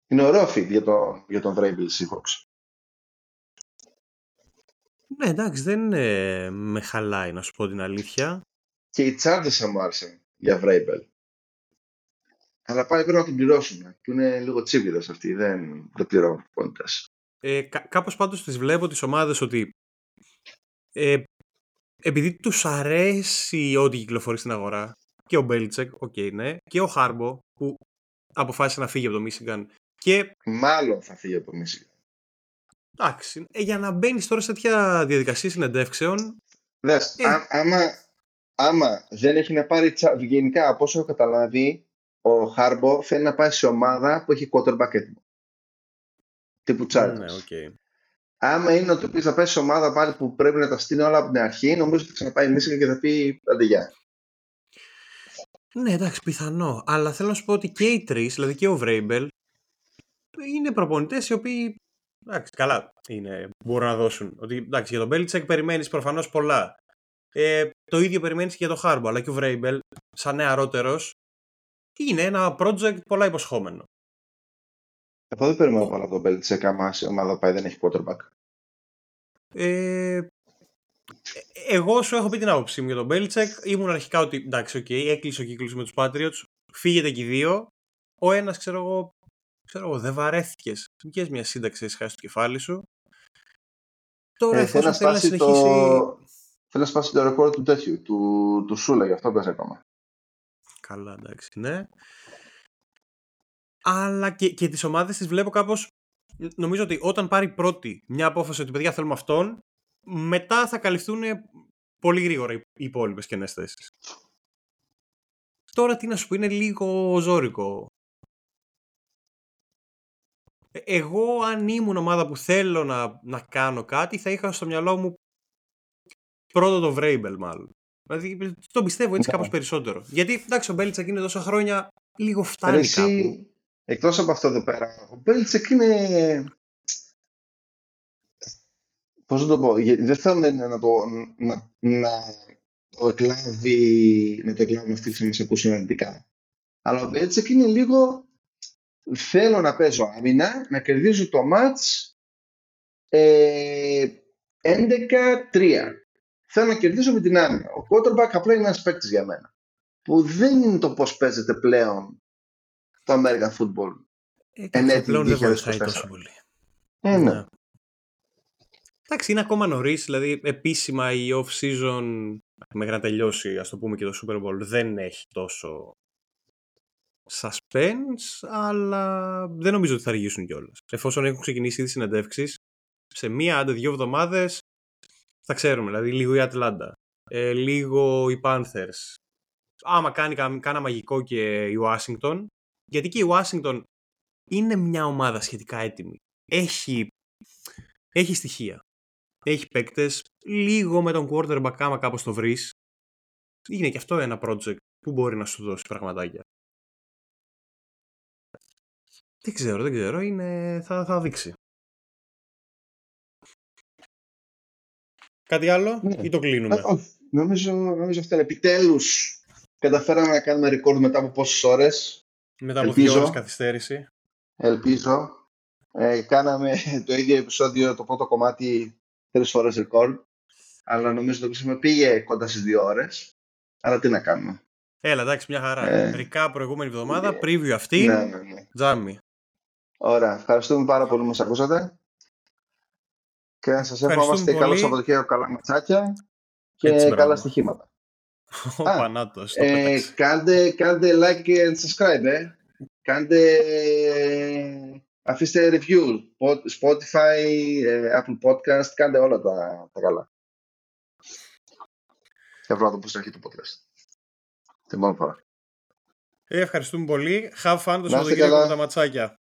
Είναι ωραίο fit για, το, για τον Vrabel Seahawks. Ναι, εντάξει, δεν ε, με χαλάει, να σου πω την αλήθεια. Και οι Chargers μου άρεσαν για Vrabel. Αλλά πάλι πρέπει να την πληρώσουμε. Που είναι λίγο τσίπιδες αυτοί. Δεν το πληρώνουν πόντας. Ε, κα- κάπως πάντως τις βλέπω τις ομάδες ότι ε, επειδή τους αρέσει ό,τι κυκλοφορεί στην αγορά και ο Μπέλιτσεκ, okay, ναι, και ο Χάρμπο που αποφάσισε να φύγει από το Μίσιγκαν και... Μάλλον θα φύγει από το Μίσιγκαν. Εντάξει. Ε, για να μπαίνεις τώρα σε τέτοια διαδικασία συνεντεύξεων... Δες, ε... α, άμα, άμα δεν έχει να πάρει τσα... γενικά από όσο έχω καταλάβει, ο Χάρμπο θέλει να πάει σε ομάδα που έχει quarterback έτοιμο. Τύπου Chargers. Ναι, okay. Άμα είναι ότι θα πάει σε ομάδα πάλι που πρέπει να τα στείλει όλα από την αρχή, νομίζω ότι θα ξαναπάει Μίσιγκαν και θα πει αντιγιά. Ναι, εντάξει, πιθανό. Αλλά θέλω να σου πω ότι και οι τρεις, δηλαδή και ο Vrabel, είναι προπονητές οι οποίοι. Εντάξει, καλά είναι, μπορούν να δώσουν. Ότι, εντάξει, για τον Belichick περιμένεις προφανώς πολλά. Ε, το ίδιο περιμένεις και για τον Harbaugh. Αλλά και ο Vrabel, σαν νεαρότερος, είναι ένα project πολλά υποσχόμενο. Εγώ δεν περιμένω πολλά από τον Belichick, άμα η ομάδα πάει δεν έχει quarterback. Ε, εγώ σου έχω πει την άποψή μου για τον Belichick. Ήμουν αρχικά ότι εντάξει, okay, έκλεισε ο κύκλος με τους Patriots, φύγετε και οι δύο. Ο ένας, ξέρω εγώ, ξέρω εγώ δεν βαρέθηκες. Βγες μια σύνταξη, χάσεις το κεφάλι σου. Τώρα ε, θέλω να συνεχίσει. Το... Θέλω να σπάσει το ρεκόρ του τέτοιου, του, του Σούλα, γι' αυτό πες ακόμα. Καλά, εντάξει, ναι. Αλλά και, και τις ομάδες τις βλέπω κάπως. Νομίζω ότι όταν πάρει πρώτη μια απόφαση ότι παιδιά θέλουμε αυτόν, μετά θα καλυφθούν πολύ γρήγορα οι υπόλοιπες κενές θέσεις. Τώρα τι να σου πω, είναι λίγο ζώρικο. Εγώ αν ήμουν ομάδα που θέλω να, να κάνω κάτι, θα είχα στο μυαλό μου πρώτο το Vrabel μάλλον. Δηλαδή το πιστεύω έτσι κάπως περισσότερο. Γιατί εντάξει, ο Belichick είναι τόσα χρόνια, λίγο φτάνει εσύ, κάπου. Εκτός από αυτό εδώ πέρα, ο Belichick είναι... Πώς να το πω, δεν θέλουμε να το, να, να το εκλάβουμε αυτή τη στιγμή σε ακούσει αρνητικά. Αλλά ο Belichick είναι λίγο... Θέλω να παίζω άμυνα, να κερδίζω το μάτς ε, έντεκα τρία. Θέλω να κερδίσω με την άμυνα. Ο quarterback απλά είναι ένας παίκτης για μένα. Που δεν είναι το πώς παίζεται πλέον το American Football. Ε, πλέον δεν βοηθάει τόσο πολύ. Ε, ναι. Ε, εντάξει, είναι ακόμα νωρίς. Δηλαδή, επίσημα η off-season μέχρι να τελειώσει, ας το πούμε, και το Super Bowl δεν έχει τόσο suspense, αλλά δεν νομίζω ότι θα αργήσουν κιόλας. Εφόσον έχουν ξεκινήσει ήδη συνεντεύξεις, σε μία άντε δύο εβδομάδες θα ξέρουμε, δηλαδή λίγο η Ατλάντα, ε, λίγο οι Panthers. Άμα κάνει κα, κάνα μαγικό και η Ουάσιγκτον, γιατί και η Ουάσιγκτον είναι μια ομάδα σχετικά έτοιμη. Έχει, έχει στοιχεία. Έχει παίκτες. Λίγο με τον quarterback, άμα κάπως το βρεις, είναι και αυτό ένα project που μπορεί να σου δώσει πραγματάκια. Δεν ξέρω, δεν ξέρω. Είναι... Θα, θα δείξει. Κάτι άλλο ναι. Ή το κλείνουμε. Α, νομίζω, νομίζω αυτό είναι. Επιτέλους καταφέραμε να κάνουμε record μετά από πόσες ώρες. Μετά από δύο ώρες καθυστέρηση. Ελπίζω. Ε, κάναμε το ίδιο επεισόδιο, το πρώτο κομμάτι, τρεις φορές record. Αλλά νομίζω ότι πήγε κοντά στις δύο ώρες. Αλλά τι να κάνουμε. Έλα, εντάξει, μια χαρά. Ε, Ρικά προηγούμενη εβδομάδα, ε, preview αυτή. Ναι, ναι, ναι. Τζάμι. Ωραία. Ευχαριστούμε πάρα πολύ που μας ακούσατε. Και να σας εύχομαι καλό Σαββατοκύριακο, καλά ματσάκια και έτσι, καλά στοιχήματα. Ο Α, Πανάτος, ε, κάντε, κάντε like and subscribe. Ε. κάντε, αφήστε review, Spotify, Apple Podcast, κάντε όλα τα, τα καλά. Θα βρω να το πω στην αρχή του podcast. Την μόνη φορά. Ευχαριστούμε πολύ. Have fun το Σαββατοκύριακο με τα ματσάκια.